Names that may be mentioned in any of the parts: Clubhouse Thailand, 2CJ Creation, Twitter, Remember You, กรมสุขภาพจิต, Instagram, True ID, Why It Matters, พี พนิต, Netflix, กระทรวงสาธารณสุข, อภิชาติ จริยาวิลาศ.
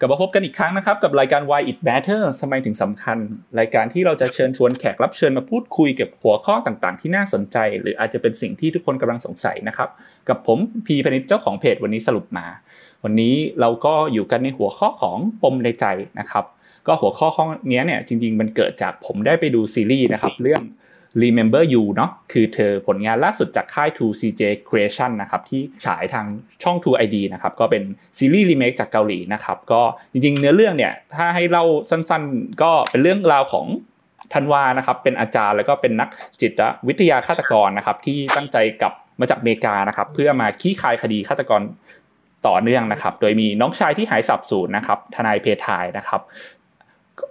กลับมาพบกันอีกครั้งนะครับกับรายการ Why It Matters ทำไมถึงสำคัญรายการที่เราจะเชิญชวนแขกรับเชิญมาพูดคุยเกี่ยวกับหัวข้อต่างๆที่น่าสนใจหรืออาจจะเป็นสิ่งที่ทุกคนกำลังสงสัยนะครับกับผมพีพนิชเจ้าของเพจวันนี้สรุปมาวันนี้เราก็อยู่กันในหัวข้อของปมในใจนะครับก็หัวข้อข้อนี้เนี่ยจริงๆมันเกิดจากผมได้ไปดูซีรีส์นะครับเรื่อง Remember You เนาะคือเธอผลงานล่าสุดจากค่าย 2CJ Creation นะครับที่ฉายทางช่อง True ID นะครับก็เป็นซีรีส์รีเมคจากเกาหลีนะครับก็จริงๆเนื้อเรื่องเนี่ยถ้าให้เล่าสั้นๆก็เป็นเรื่องราวของธันวานะครับเป็นอาจารย์แล้วก็เป็นนักจิตวิทยาฆาตกรนะครับที่ตั้งใจกลับมาจากอเมริกานะครับเพื่อมาคลี่คลายคดีฆาตกรต่อเนื่องนะครับโดยมีน้องชายที่หายสับสูญนะครับทนายเพทายนะครับ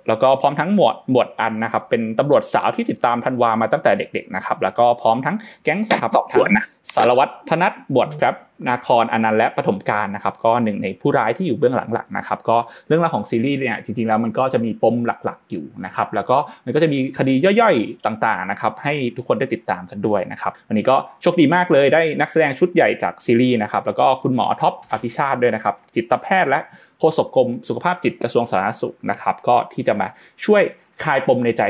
แล้วก็พร้อมทั้งหมวดอันนะครับเป็นตำรวจสาวที่ติดตามธันวามาตั้งแต่เด็กๆนะครับแล้วก็พร้อมทั้งแก๊งสอบสวนนะสารวัตรธนัทบวชแฟบนาครอนันต์และปฐมกาลนะครับก็หนึ่งในผู้ร้ายที่อยู่เบื้องหลังๆนะครับก็เรื่องราวของซีรีส์เนี่ยจริงๆแล้วมันก็จะมีปมหลักๆอยู่นะครับแล้วก็มันก็จะมีคดีย่อยๆต่างๆนะครับให้ทุกคนได้ติดตามกันด้วยนะครับวันนี้ก็โชคดีมากเลยได้นักแสดงชุดใหญ่จากซีรีส์นะครับแล้วก็คุณหมอท็อปอภิชาติด้วยนะครับจิตแพทย์และโฆษกกรมสุขภาพจิตกระทรวงสาธารณสุขนะครับก็ที่จะมาช่วยคลายปมในใจ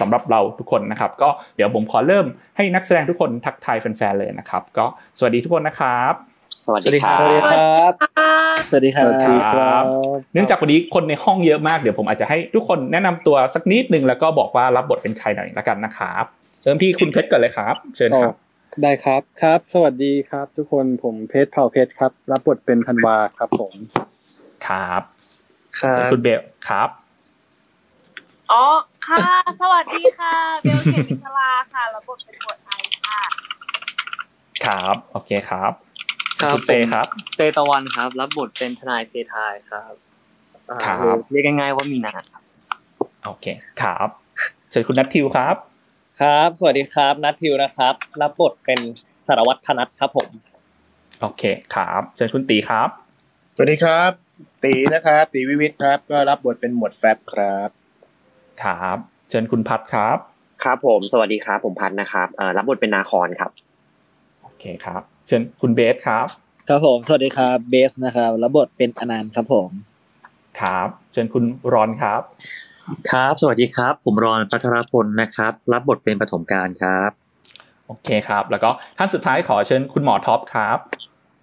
สำหรับเราทุกคนนะครับก็เดี๋ยวผมขอเริ่มให้นักแสดงทุกคนทักทายแฟนๆเลยนะครับก็สวัสดีทุกคนนะครับสวัสดีครับสวัสดีครับเนื่องจากวันนี้คนในห้องเยอะมากเดี๋ยวผมอาจจะให้ทุกคนแนะนำตัวสักนิดนึงแล้วก็บอกว่ารับบทเป็นใครหน่อยละกันนะครับเริ่มที่คุณเพชรก่อนเลยครับเชิญครับได้ครับครับสวัสดีครับทุกคนผมเพชรเผ่าเพชรครับรับบทเป็นธันวาครับผมครับคุณเบลครับอ๋อค่ะสวัสดีค่ะเบลเขมิศราค่ะรับบทเป็นบทไอค่ะครับโอเคครับครับเตครับเตตะวันครับรับบทเป็นทนายเพทายครับครับเรียกง่ายๆว่ามีนาครับโอเคครับเชิญคุณนัททิวครับครับสวัสดีครับนัททิวนะครับรับบทเป็นสารวัตรธนัทครับผมโอเคครับเชิญคุณตีครับสวัสดีครับตีนะครับตีวิวิทครับก็รับบทเป็นหมวดแฟบครับครับเชิญคุณพัดครับครับผมสวัสดีครับผมพัดนะครับรับบทเป็นนาครครับโอเคครับเชิญคุณเบสครับครับผมสวัสดีครับเบสนะครับรับบทเป็นอนันต์ครับผมครับเชิญคุณรอนครับครับสวัสดีครับผมรอนภัทรพลนะครับรับบทเป็นปฐมกาลครับโอเคครับแล้วก็ท่านสุดท้ายขอเชิญคุณหมอท็อปครับ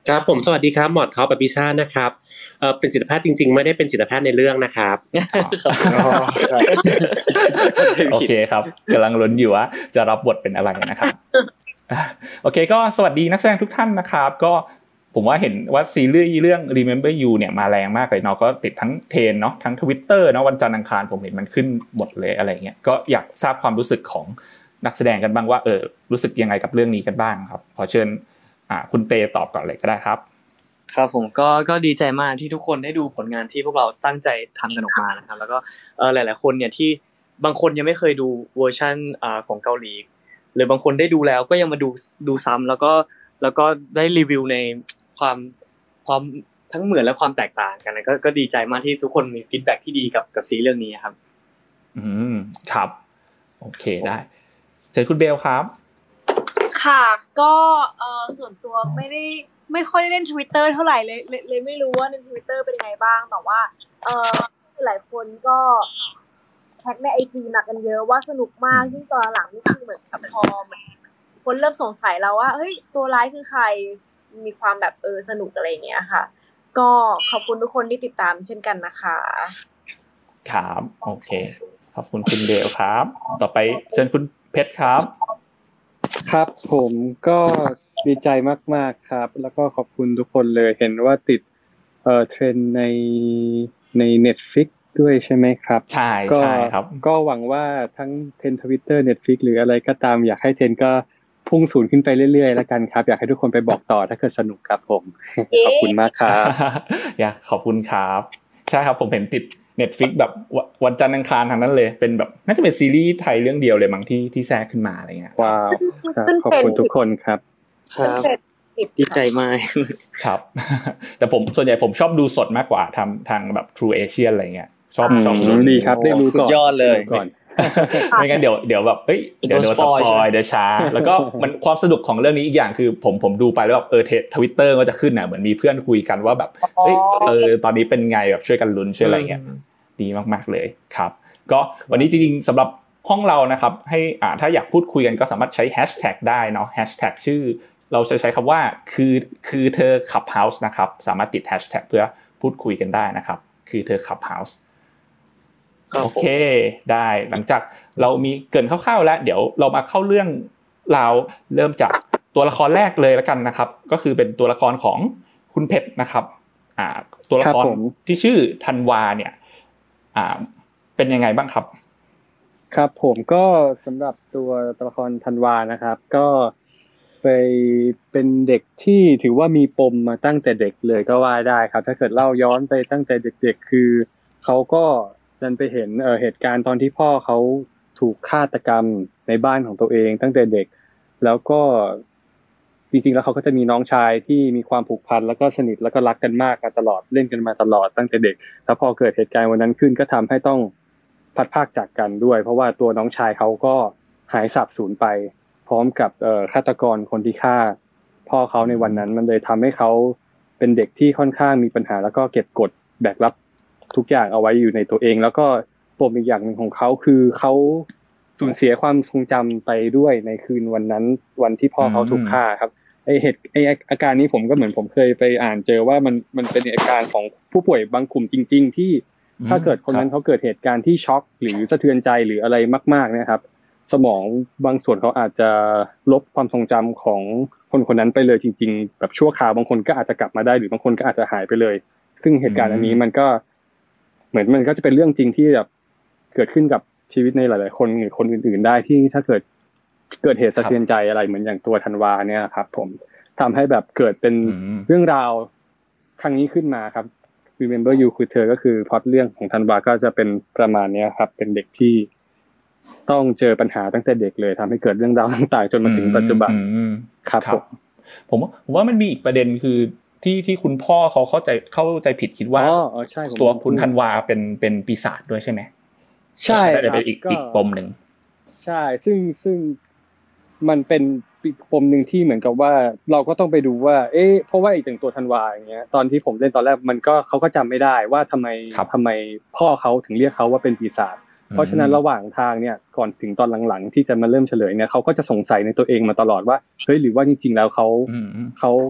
ครับผมสวัสดีครับหมอท็อปอภิชาตินะครับเป็นจิตแพทย์จริงๆไม่ได้เป็นจิตแพทย์ในเรื่องนะครับโอเคครับกำลังลุ้นอยู่ว่าจะรับบทเป็นอะไรนะครับโอเคก็สวัสดีนักแสดงทุกท่านนะครับก็ผมว่าเห็นว่าซีรีส์เรื่อง Remember You เนี่ยมาแรงมากเลยเนาะก็ติดทั้งเทรนเนาะทั้ง Twitter เนาะวันจันทร์อังคารผมเห็นมันขึ้นหมดเลยอะไรเงี้ยก็อยากทราบความรู้สึกของนักแสดงกันบ้างว่ารู้สึกยังไงกับเรื่องนี้กันบ้างครับขอเชิญคุณเตตอบก่อนเลยก็ได้ครับครับผมก็ดีใจมากที่ทุกคนได้ดูผลงานที่พวกเราตั้งใจทำกันออกมานะครับแล้วก็หลายๆคนเนี่ยที่บางคนยังไม่เคยดูเวอร์ชั่นของเกาหลีหรือบางคนได้ดูแล้วก็ยังมาดูซ้ำแล้วก็ได้รีวิวในความทั้งเหมือนและความแตกต่างกันนะก็ดีใจมากที่ทุกคนมีฟีดแบ็กที่ดีกับซีรีส์เรื่องนี้ครับครับโอเคได้เชิญคุณเบลครับค่ะก็ส่วนตัวไม่ค่อยได้เล่น Twitter เท่าไหร่เลยไม่รู้ว่าใน Twitter เป็นยังไงบ้างแต่ว่าหลายคนก็แท็กใน IG มากันเยอะว่าสนุกมากยิ่งตอนหลังนี่คือเหมือนกับพอคนเริ่มสงสัยแล้วว่าเฮ้ยตัวร้ายคือใครมีความแบบสนุกอะไรอย่างเงี้ยค่ะก็ขอบคุณทุกคนที่ติดตามเช่นกันนะคะครับโอเคขอบคุณคุณเดลครับต่อไปเชิญคุณเพชรครับครับผมก็ดีใจมากๆครับแล้วก็ขอบคุณทุกคนเลยเห็นว่าติดเทรนด์ใน Netflix ด้วยใช่ไหมครับใช่ใช่ครับก็หวังว่าทั้งเทรนด์ Twitter Netflix หรืออะไรก็ตามอยากให้เทรนด์ก็พุ่งสูงขึ้นไปเรื่อยๆแล้วกันครับอยากให้ทุกคนไปบอกต่อถ้าเกิดสนุกครับผม ขอบคุณมากครับ อยากขอบคุณครับใช่ครับผมเห็นติดNetflix แบบวันจันทร์อังคารทางนั้นเลยเป็นแบบน่าจะเป็นซีรีส์ไทยเรื่องเดียวเลยมั้งที่แทรกขึ้นมาอะไรเงี้ยว้าวขอบคุณทุกคนครับครับดีใจมากครับแต่ผมส่วนใหญ่ผมชอบดูสดมากกว่าทางแบบ True Asian อะไรเงี้ยชอบดูดีครับได้ดูก่อนสุดยอดเลย ไม่งั้นเดี๋ยวแบบเฮ้ยเดี๋ยวโดนสปอยเดี๋ยวช้าแล้วก็มันความสนุกของเรื่องนี้อีกอย่างคือผมดูไปแล้วแบบTwitter ก็จะขึ้นน่ะเหมือนมีเพื่อนคุยกันว่าแบบเฮ้ยตอนนี้เป็นไงแบบช่วยกันลุ้นช่วยอะไรเงี้ยดีมากๆเลยครับก็วันนี้จริงๆสำหรับห้องเรานะครับให้ถ้าอยากพูดคุยกันก็สามารถใช้แฮชแท็กได้เนาะแฮชแท็กชื่อเราจะใช้คำว่าคือเธอ Clubhouse นะครับสามารถติดแฮชแท็กเพื่อพูดคุยกันได้นะครับคือเธอ Clubhouse โอเคได้หลังจากเรามีเกริ่นคร่าวๆแล้วเดี๋ยวเรามาเข้าเรื่องราวเริ่มจากตัวละครแรกเลยละกันนะครับก็คือเป็นตัวละครของคุณเพชรนะครับตัวละครที่ชื่อธันวาเนี่ยเป็นยังไงบ้างครับครับผมก็สำหรับตัวละครธันวานะครับก็เป็นเด็กที่ถือว่ามีปมมาตั้งแต่เด็กเลยก็ว่าได้ครับถ้าเกิดเล่าย้อนไปตั้งแต่เด็กๆคือเขาก็ดันไปเห็นเหตุการณ์ตอนที่พ่อเขาถูกฆาตกรรมในบ้านของตัวเองตั้งแต่เด็กแล้วก็จริงๆแล้วเขาก็จะมีน้องชายที่มีความผูกพันแล้วก็สนิทแล้วก็รักกันมากมาตลอดเล่นกันมาตลอดตั้งแต่เด็กแล้วพอเกิดเหตุการณ์วันนั้นขึ้นก็ทำให้ต้องพัดพรากจากกันด้วยเพราะว่าตัวน้องชายเขาก็หายสาบสูญไปพร้อมกับฆาตกรคนที่ฆ่าพ่อเขาในวันนั้นมันเลยทำให้เขาเป็นเด็กที่ค่อนข้างมีปัญหาแล้วก็เก็บกดแบกรับทุกอย่างเอาไว้อยู่ในตัวเองแล้วก็ปมอีกอย่างหนึ่งของเขาคือเขาสูญเสียความทรงจำไปด้วยในคืนวันนั้นวันที่พ่อเขาถูกฆ่าครับไออาการนี้ผมก็เหมือนผมเคยไปอ่านเจอว่ามันเป็นอาการของผู้ป่วยบางกลุ่มจริงๆที่ถ้าเกิดคนนั้นเขาเกิดเหตุการณ์ที่ช็อกหรือสะเทือนใจหรืออะไรมากๆนะครับสมองบางส่วนเขาอาจจะลบความทรงจำของคนคนนั้นไปเลยจริงๆแบบชั่วคราวบางคนก็อาจจะกลับมาได้หรือบางคนก็อาจจะหายไปเลยซึ่งเหตุการณ์อันนี้มันก็เหมือนมันก็จะเป็นเรื่องจริงที่แบบเกิดขึ้นกับชีวิตในหลายๆคนหรือคนอื่นๆได้ที่ถ้าเกิดเหตุสะเทือนใจอะไรเหมือนอย่างตัวธันวาเนี่ยครับผมทำให้แบบเกิดเป็นเรื่องราวครั้งนี้ขึ้นมาครับ Remember You คือเธอก็คือพล็อตเรื่องของธันวาก็จะเป็นประมาณนี้ครับเป็นเด็กที่ต้องเจอปัญหาตั้งแต่เด็กเลยทำให้เกิดเรื่องราวต่างๆจนมาถึงปัจจุบันครับผมว่ามันมีอีกประเด็นคือที่คุณพ่อเขาเข้าใจผิดคิดว่าตัวคุณธันวาเป็นปีศาจด้วยใช่ไหมใช่แต่เป็นอีกปมหนึ่งใช่ซึ่งมันเป็นปมหนึ่งที่เหมือนกับว่าเราก็ต้องไปดูว่าเอ๊ะเพราะว่าอีกถึงตัวธันวาอย่างเงี้ยตอนที่ผมเล่นตอนแรกมันก็เขาก็จำไม่ได้ว่าทำไมพ่อเขาถึงเรียกเขาว่าเป็นปีศาจเพราะฉะนั้นระหว่างทางเนี่ยก่อนถึงตอนหลังๆที่จะมาเริ่มเฉลยเนี่ยเขาก็จะสงสัยในตัวเองมาตลอดว่าเฮ้ยหรือว่าจริงๆแล้วเขา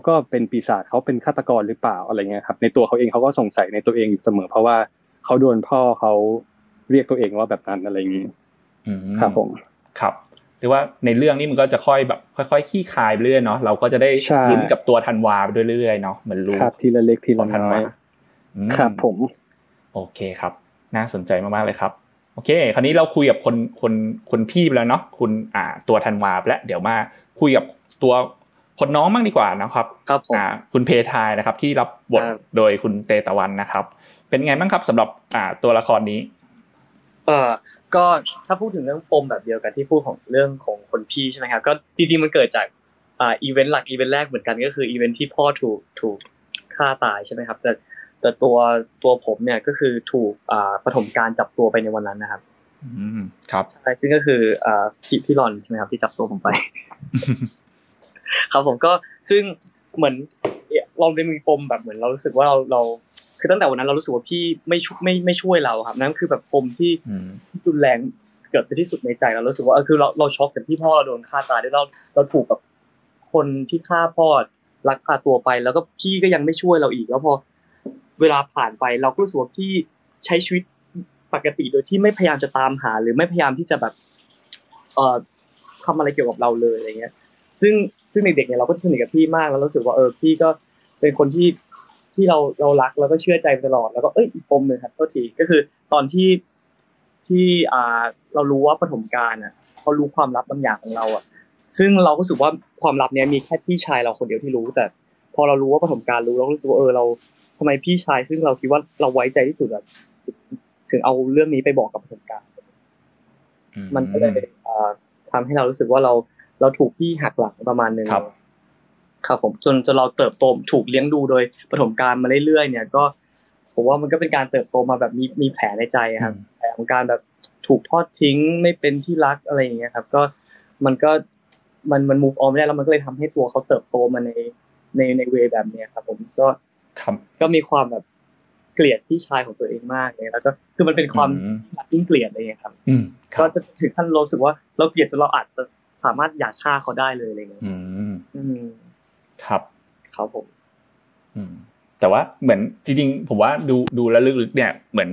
ก็เป็นปีศาจเขาเป็นฆาตกรหรือเปล่าอะไรเงี้ยครับในตัวเขาเองเขาก็สงสัยในตัวเองอยู่เสมอเพราะว่าเขาโดนพ่อเขาเรียกตัวเองว่าแบบนั้นอะไรอย่างนี้ครับผมครับหรือว่าในเรื่องนี้มันก็จะค่อยแบบค่อยๆขี้คายไปเรื่อยเนาะเราก็จะได้ลุ้นกับตัวธันวาไปด้วยเรื่อยๆเนาะเหมือนรู้ครับทีละเล็กทีละน้อยครับผมโอเคครับน่าสนใจมากๆเลยครับโอเคคราวนี้เราคุยกับคนพี่ไปแล้วเนาะคุณตัวธันวาไปแล้วเดี๋ยวมาคุยกับตัวคนน้องบ้างดีกว่านะครับครับคุณเพทายนะครับที่รับบทโดยคุณเตตะวันนะครับเป็นไงบ้างครับสำหรับตัวละครนี้ก็ถ้าพูดถึงเรื่องปมแบบเดียวกันที่พูดของเรื่องของคนพี่ใช่มั้ยครับก็จริงๆมันเกิดจากอีเวนต์หลักอีเวนต์แรกเหมือนกันก็คืออีเวนต์ที่พ่อถูกฆ่าตายใช่มั้ยครับแต่ตัวผมเนี่ยก็คือถูกปฐมกาลจับตัวไปในวันนั้นนะครับครับใช่ซึ่งก็คือพี่รอนใช่ไหมครับที่จับตัวผมไปครับผมก็ซึ่งเหมือนเราได้มีปมแบบเหมือนเรารู้สึกว่าเราคือตั้งแต่วันนั้นเรารู้สึกว่าพี่ไม่ช่วยเราครับนั่นคือแบบปมที่รุนแรงเกิดที่สุดในใจเรารู้สึกว่าคือเราช็อกกับที่พ่อเราโดนฆ่าตายด้วยเราถูกแบบคนที่ฆ่าพ่อลักพาตัวไปแล้วก็พี่ก็ยังไม่ช่วยเราอีกแล้วพอเวลาผ่านไปเราก็รู้สึกว่าพี่ใช้ชีวิตปกติโดยที่ไม่พยายามจะตามหาหรือไม่พยายามที่จะแบบทำอะไรเกี่ยวกับเราเลยอะไรเงี้ยซึ่งเด็กๆเนี่ยเราก็สนิทกับพี่มากแล้วรู้สึกว่าพี่ก็เป็นคนที่เรารักแล้วก็เชื่อใจตลอดแล้วก็อีกปมหนึ่งครับทีก็คือตอนที่เรารู้ว่าปฐมกาลอ่ะเขารู้ความลับบางอย่างของเราอ่ะซึ่งเราก็รู้สึกว่าความลับเนี้ยมีแค่พี่ชายเราคนเดียวที่รู้แต่พอเรารู้ว่าปฐมกาลรู้เรารู้สึกว่าเราทำไมพี่ชายซึ่งเราคิดว่าเราไว้ใจที่สุดอ่ะถึงเอาเรื่องนี้ไปบอกกับประสบการณ์มันก็เลยทำให้เรารู้สึกว่าเราถูกพี่หักหลังประมาณนึงครับผมจนเราเติบโตถูกเลี้ยงดูโดยประสบการณ์มาเรื่อยๆเนี่ยก็ผมว่ามันก็เป็นการเติบโตมาแบบมีแผลในใจครับแผลของการแบบ ถูกทอดทิ้งไม่เป็นที่รักอะไรอย่างเงี้ยครับก็มัน move on ไม่ได้แล้วมันก็เลยทำให้ตัวเขาเติบโตมาในเวแบบเนี้ยครับผมก็มีความแบบเกลียดพี่ชายของตัวเองมากเลยแล้วก็คือมันเป็นความยิ่งเกลียดอะไรอย่างเงี้ยครับก็จะถึงขั้นรู้สึกว่าเราเกลียดจนเราอาจจะสามารถอยากฆ่าเขาได้เลยอะไรเงี้ยครับเขาผมแต่ว่าเหมือนจริงๆผมว่าดูแล้วลึกๆเนี่ยเหมือน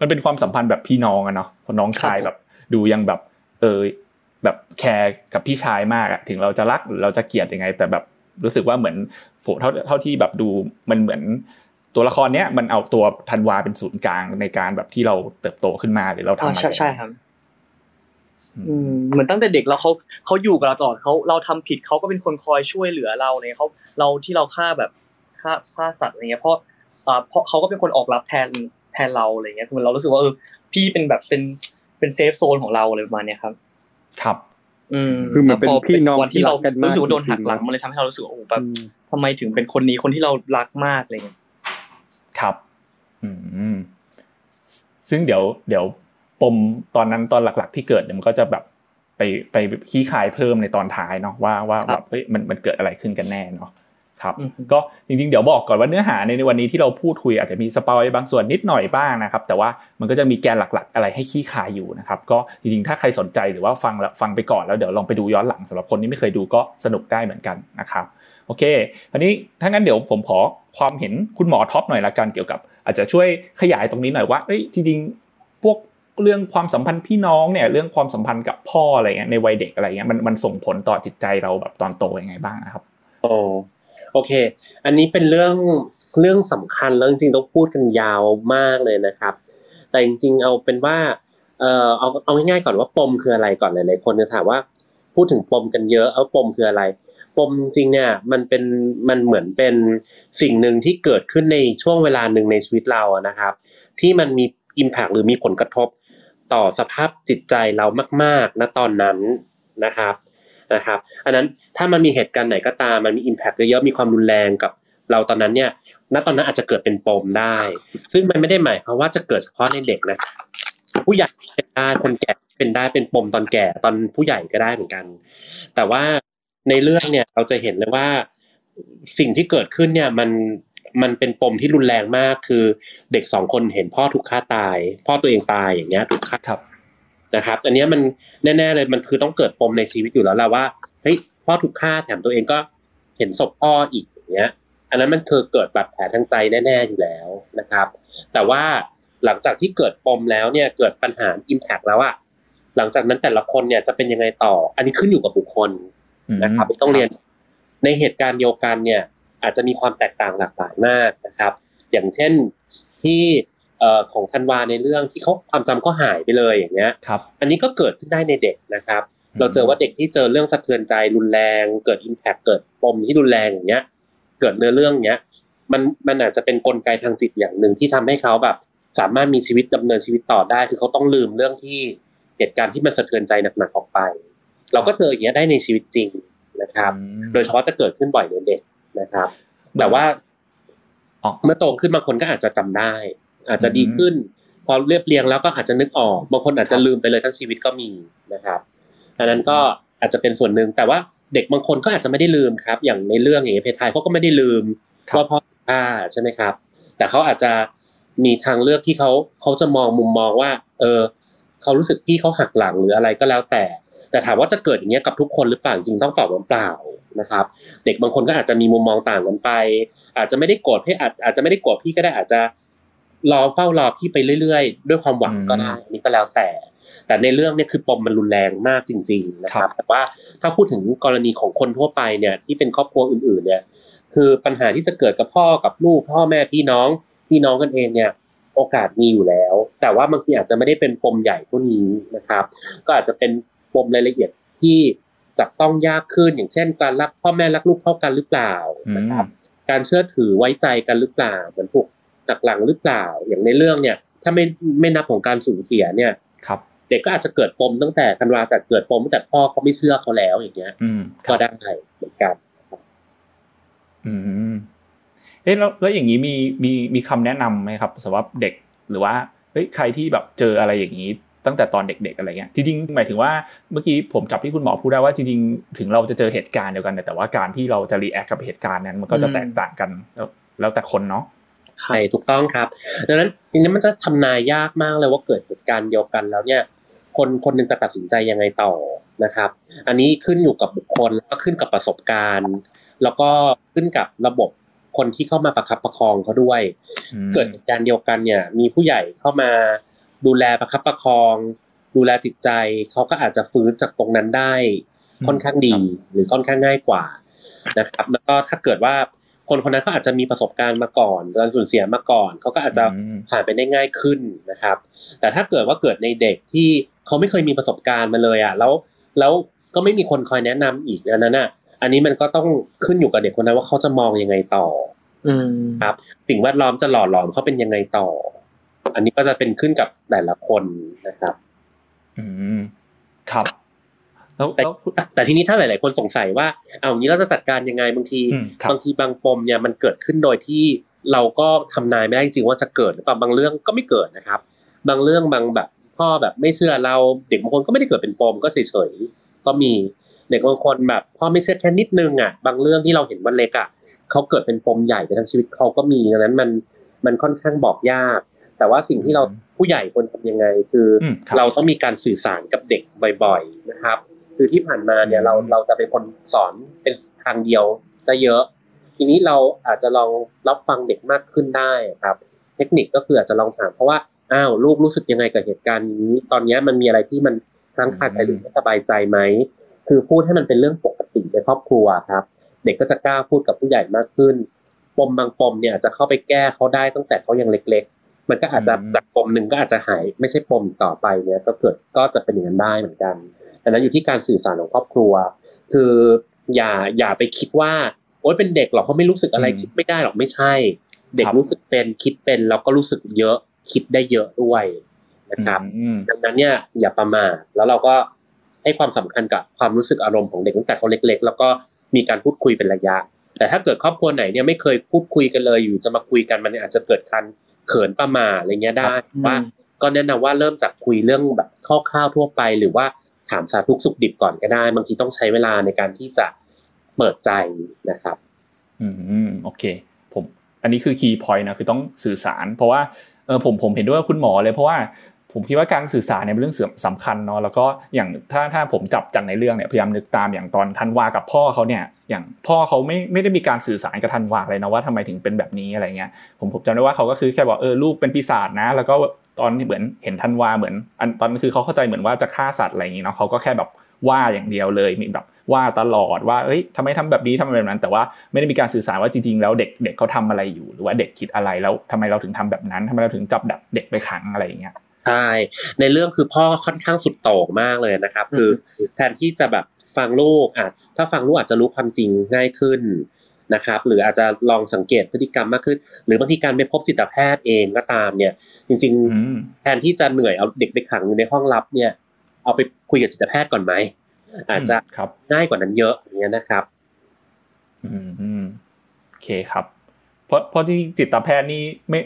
มันเป็นความสัมพันธ์แบบพี่น้องอะเนาะน้องชายแบบดูยังแบบแบบแคร์กับพี่ชายมากอะถึงเราจะรักหรือเราจะเกลียดยังไงแต่แบบรู้สึกว่าเหมือนผมเท่าที่แบบดูมันเหมือนตัวละครเนี้ยมันเอาตัวธันวาเป็นศูนย์กลางในการแบบที่เราเติบโตขึ้นมาหรือเราทำอะไรใช่ครับเหมือนตั้งแต่เด็กแล้วเขาอยู่กับเราตลอดเราทำผิดเขาก็เป็นคนคอยช่วยเหลือเราเนี่ยเราที่เราฆ่าแบบฆ่าสัตว์อะไรเงี้ยเพราะเขาก็เป็นคนออกรับแทนเราอะไรเงี้ยคือเรารู้สึกว่าพี่เป็นแบบเป็นเซฟโซนของเราอะไรประมาณเนี้ยครับครับคือมันเป็นพี่น้องที่เรารู้สึกว่าโดนหักหลังมันเลยทำให้เรารู้สึกโอ้แบบทำไมถึงเป็นคนนี้คนที่เรารักมากอะไรเงี้ยครับซึ่งเดี๋ยวปมตอนนั้นตอนหลักๆที่เกิดมันก็จะแบบไปขี้คายเพิ่มในตอนท้ายเนาะว่าแบบเฮ้ยมันเกิดอะไรขึ้นกันแน่เนาะครับก็จริงๆเดี๋ยวบอกก่อนว่าเนื้อหาในวันนี้ที่เราพูดคุยอาจจะมีสปอยบางส่วนนิดหน่อยบ้างนะครับแต่ว่ามันก็จะมีแกนหลักๆอะไรให้ขี้คายอยู่นะครับก็จริงๆถ้าใครสนใจหรือว่าฟังไปก่อนแล้วเดี๋ยวลองไปดูย้อนหลังสำหรับคนที่ไม่เคยดูก็สนุกได้เหมือนกันนะครับโอเคทีนี้ถ้างั้นเดี๋ยวผมขอความเห็นคุณหมอท็อปหน่อยละกันเกี่ยวกับอาจจะช่วยขยายตรงนี้หน่อยว่าเอ้ยจริงๆพวกเรื่องความสัมพันธ์พี่น้องเนี่ยเรื่องความสัมพันธ์กับพ่ออะไรเงี้ยในวัยเด็กอะไรเงี้ยมันส่งผลต่อจิตใจเราแบบตอนโตยังไงบ้างนะครับโอเคอันนี้เป็นเรื่องสำคัญแล้วจริงๆต้องพูดกันยาวมากเลยนะครับแต่จริงๆเอาเป็นว่าเอาง่ายๆก่อนว่าปมคืออะไรก่อนหลายๆคนจะถามว่าพูดถึงปมกันเยอะปมคืออะไรปมจริงเนี่ยมันเหมือนเป็นสิ่งนึงที่เกิดขึ้นในช่วงเวลานึงในชีวิตเรานะครับที่มันมี impact หรือมีผลกระทบต่อสภาพจิตใจเรามากๆณตอนนั้นนะครับอันนั้นถ้ามันมีเหตุการณ์ไหนก็ตามมันมี impact เยอะๆมีความรุนแรงกับเราตอนนั้นเนี่ยณตอนนั้นอาจจะเกิดเป็นปมได้ซึ่งมันไม่ได้หมายความว่าจะเกิดเฉพาะในเด็กนะผู้ใหญ่เป็นได้คนแก่เป็นได้เป็นปมตอนแก่ตอนผู้ใหญ่ก็ได้เหมือนกันแต่ว่าในเรื่องเนี่ยเราจะเห็นเลยว่าสิ่งที่เกิดขึ้นเนี่ยมันเป็นปมที่รุนแรงมากคือเด็ก2คนเห็นพ่อถูกฆ่าตายพ่อตัวเองตายอย่างเงี้ยถูกฆ่าครับนะครับอันนี้มันแน่ๆเลยมันคือต้องเกิดปมในชีวิตอยู่แล้วล่ะว่าเฮ้ยพ่อถูกฆ่าแถมตัวเองก็เห็นศพพ่ออีกอย่างเงี้ยอันนั้นมันคือเกิดบาดแผลทางใจแน่ๆอยู่แล้วนะครับแต่ว่าหลังจากที่เกิดปมแล้วเนี่ยเกิดปัญหา impact แล้วอะหลังจากนั้นแต่ละคนเนี่ยจะเป็นยังไงต่ออันนี้ขึ้นอยู่กับบุคคลนะครับต้องเรียนในเหตุการณ์เดียวกันเนี่ยอาจจะมีความแตกต่างหลากหลายมากนะครับอย่างเช่นที่ของธันวาในเรื่องที่เขาความจำก็หายไปเลยอย่างเงี้ยอันนี้ก็เกิดขึ้นได้ในเด็กนะครับเราเจอว่าเด็กที่เจอเรื่องสะเทือนใจรุนแรงเกิด impact เกิดปมที่รุนแรงอย่างเงี้ยเกิดในเรื่องเงี้ยมันอาจจะเป็นกลไกทางจิตอย่างนึงที่ทำให้เขาแบบสามารถมีชีวิตดำเนินชีวิตต่อได้คือเขาต้องลืมเรื่องที่เหตุการณ์ที่มันสะเทือนใจหนักๆออกไปเราก็เจออย่างเงี้ยได้ในชีวิตจริงนะครับโดยเฉพาะจะเกิดขึ้นบ่อยในเด็กนะครับแต่ว่าเมื่อโตขึ้นบางคนก็อาจจะจำได้อาจจะดีขึ้นพอเรียบเรียงแล้วก็อาจจะนึกออกบางคนอาจจะลืมไปเลยทั้งชีวิตก็มีนะครับอันนั้นก็อาจจะเป็นส่วนหนึ่งแต่ว่าเด็กบางคนก็อาจจะไม่ได้ลืมครับอย่างในเรื่องอย่างเพทายเขาก็ไม่ได้ลืมว่าพ่อใช่ไหมครับแต่เขาอาจจะมีทางเลือกที่เขาจะมองมุมมองว่าเขารู้สึกพี่เขาหักหลังหรืออะไรก็แล้วแต่ถามว่าจะเกิดอย่างเงี้ยกับทุกคนหรือเปล่าจริงต้องตอบว่าเปล่านะครับเด็กบางคนก็อาจจะมีมุมมองต่างกันไปอาจจะไม่ได้โกรธพี่อาจจะไม่ได้โกรธพี่ก็ได้อาจจะรอเฝ้ารอพี่ไปเรื่อยๆด้วยความหวังก็ได้อันนี้ก็แล้วแต่ในเรื่องเนี่ยคือปมมันรุนแรงมากจริงๆนะครับแต่ว่าถ้าพูดถึงกรณีของคนทั่วไปเนี่ยที่เป็นครอบครัวอื่นๆเนี่ยคือปัญหาที่จะเกิดกับพ่อกับลูกพ่อแม่พี่น้องกันเองเนี่ยโอกาสมีอยู่แล้วแต่ว่าบางทีอาจจะไม่ได้เป็นปมใหญ่พวกนี้นะครับก็อาจจะเป็นปมรายละเอียดที่จับต้องยากขึ้นอย่างเช่นการรักพ่อแม่รักลูกเท่ากันหรือเปล่านะครับการเชื่อถือไว้ใจกันหรือเปล่าเหมือนถูกหักหลังหรือเปล่าอย่างในเรื่องเนี่ยถ้าไม่นับของการสูญเสียเนี่ยครับเด็กก็อาจจะเกิดปมตั้งแต่ธันวาจัดเกิดปมตั้งแต่พ่อเขาไม่เชื่อเขาแล้วอย่างเงี้ยก็ได้เหมือนกันเอ๊ะแล้วอย่างนี้มีคำแนะนำไหมครับสำหรับเด็กหรือว่าเฮ้ยใครที่แบบเจออะไรอย่างนี้ ตั้งแต่ตอนเด็กๆอะไรเงี้ยจริงๆหมายถึงว่าเมื่อกี้ผมจับที่คุณหมอพูดได้ว่าจริงๆถึงเราจะเจอเหตุการณ์เดียวกันแต่ว่าการที่เราจะรีแอคกับเหตุการณ์นั้นมันก็จะแตกต่างกันแล้วแต่คนเนาะใช่ถูกต้องครับดังนั้นทีนี้มันจะทำนายยากมากเลยว่าเกิดเหตุการณ์เดียวกันแล้วเนี่ยคนคนนึงจะตัดสินใจยังไงต่อนะครับอันนี้ขึ้นอยู่กับบุคคลแล้วก็ขึ้นกับประสบการณ์แล้วก็ขึ้นกับระบบคนที่เข้ามาประคับประคองเขาด้วยเกิดเหตุการณ์เดียวกันเนี่ยมีผู้ใหญ่เข้ามาดูแลประคับประคองดูแลจิตใจเขาก็อาจจะฟื้นจากตรงนั้นได้ค่อนข้างดีหรือค่อนข้างง่ายกว่านะครับแล้วก็ถ้าเกิดว่าคนคนนั้นเขาอาจจะมีประสบการณ์มาก่อนการสูญเสียมาก่อนเขาก็อาจจะผ่านไปได้ง่ายขึ้นนะครับแต่ถ้าเกิดว่าเกิดในเด็กที่เขาไม่เคยมีประสบการณ์มาเลยอ่ะแล้วก็ไม่มีคนคอยแนะนำอีกอันนั้นอ่ะอันนี้มันก็ต้องขึ้นอยู่กับเด็กคนนั้นว่าเขาจะมองยังไงต่อครับสิ่งแวดล้อมจะหล่อหลอมเขาเป็นยังไงต่ออันนี้ก็จะเป็นขึ้นกับแต่ละคนนะครับครับแต่ทีนี้ถ้าหลายๆคนสงสัยว่าเอางี้เราจะจัดการยังไงบางทีบางปมเนี่ยมันเกิดขึ้นโดยที่เราก็ทำนายไม่ได้จริงว่าจะเกิดหรือเปล่าบางเรื่องก็ไม่เกิดนะครับบางเรื่องบางแบบพ่อแบบไม่เชื่อเราเด็กบางคนก็ไม่ได้เกิดเป็นปมก็เฉยๆก็มีเด็กบางคนแบบพ่อไม่เชื่อแค่นิดนึงอ่ะบางเรื่องที่เราเห็นวันเล็กอ่ะเขาเกิดเป็นปมใหญ่ในทั้งชีวิตเขาก็มีดังนั้นมันค่อนข้างบอกยากแต่ว่าสิ่งที่เราผู้ใหญ่ควรทำยังไงคือเราต้องมีการสื่อสารกับเด็กบ่อยๆนะครับคือที่ผ่านมาเนี่ยเราจะเป็นคนสอนเป็นทางเดียวซะเยอะทีนี้เราอาจจะลองรับฟังเด็กมากขึ้นได้ครับเทคนิคก็คืออาจจะลองถามเพราะว่าอ้าวลูกรู้สึกยังไงกับเหตุการณ์นี้ตอนนี้มันมีอะไรที่มันค้างคาใจหรือไม่สบายใจไหมคือพูดให้มันเป็นเรื่องปกติในครอบครัวครับเด็กก็จะกล้าพูดกับผู้ใหญ่มากขึ้นปมบางปมเนี่ยจะเข้าไปแก้เขาได้ตั้งแต่เขายังเล็กๆมันก็อาจจะจากปมหนึ่งก็อาจจะหายไม่ใช่ปมต่อไปเนี่ยก็จะเป็นอย่างนั้นได้เหมือนกันอันนั้นอยู่ที่การสื่อสารของครอบครัวคืออย่าไปคิดว่าโอ๊ยเป็นเด็กหรอกเขาไม่รู้สึกอะไรคิดไม่ได้หรอกไม่ใช่เด็กรู้สึกเป็นคิดเป็นแล้วก็รู้สึกเยอะคิดได้เยอะด้วยนะครับดังนั้นเนี่ยอย่าประมาทแล้วเราก็ให้ความสำคัญกับความรู้สึกอารมณ์ของเด็กตั้งแต่เขาเล็กๆแล้วก็มีการพูดคุยเป็นระยะแต่ถ้าเกิดครอบครัวไหนเนี่ยไม่เคยพูดคุยกันเลยอยู่จะมาคุยกันมันอาจจะเกิดการเขินประมาทอะไรเงี้ยได้ว่าก็แนะนำว่าเริ่มจากคุยเรื่องแบบคร่าวๆทั่วไปหรือว่าถามสาธุสุขดิบก่อนก็ได้บางทีต้องใช้เวลาในการที่จะเปิดใจนะครับโอเคผมอันนี้คือคีย์พอยต์นะคือต้องสื่อสารเพราะว่าผมเห็นด้วยกับคุณหมอเลยเพราะว่าผมคิดว่าการสื่อสารเนี่ยเป็นเรื่องสำคัญเนาะแล้วก็อย่างถ้าผมจับจากในเรื่องเนี่ยพยายามนึกตามอย่างตอนธันวากับพ่อเขาเนี่ยอย่างพ่อเขาไม่ได้มีการสื่อสารกับธันวาเลยนะว่าทำไมถึงเป็นแบบนี้อะไรเงี้ยผมจำได้ว่าเขาก็คือแค่บอกลูกเป็นปีศาจนะแล้วก็ตอนเหมือนเห็นธันวาเหมือนอันตอนคือเขาเข้าใจเหมือนว่าจะฆ่าสัตว์อะไรอย่างงี้เนาะเขาก็แค่แบบว่าอย่างเดียวเลยมีแบบว่าตลอดว่าเอ้ยทำไมทำแบบนี้ทำแบบนั้นแต่ว่าไม่ได้มีการสื่อสารว่าจริงๆแล้วเด็กเขาทำอะไรอยู่หรือว่าเด็กคิดอะไรแล้วทำไมเราถึงทำแบบนั้นทำไมเราถึงจับดับเด็กไปขังอะไรอย่างเงี้ยใช่ในเรื่องคือพ่อค่อนข้างสุดโต่งมากเลยนะครับคือแทนที่จะแบบฟังลูกอ่ะถ้าฟังลูกอาจจะรู้ความจริงง่ายขึ้นนะครับหรืออาจจะลองสังเกตพฤติกรรมมากขึ้นหรือบางทีการไปพบจิตแพทย์เองก็ตามเนี่ยจริงๆแทนที่จะเหนื่อยเอาเด็กไปขังอยู่ในห้องลับเนี่ยเอาไปคุยกับจิตแพทย์ก่อนไหมอาจจะง่ายกว่านั้นเยอะอย่างเงี้ยนะครับโอเคครับเพราะที่จิตแพทย์นี่ไม่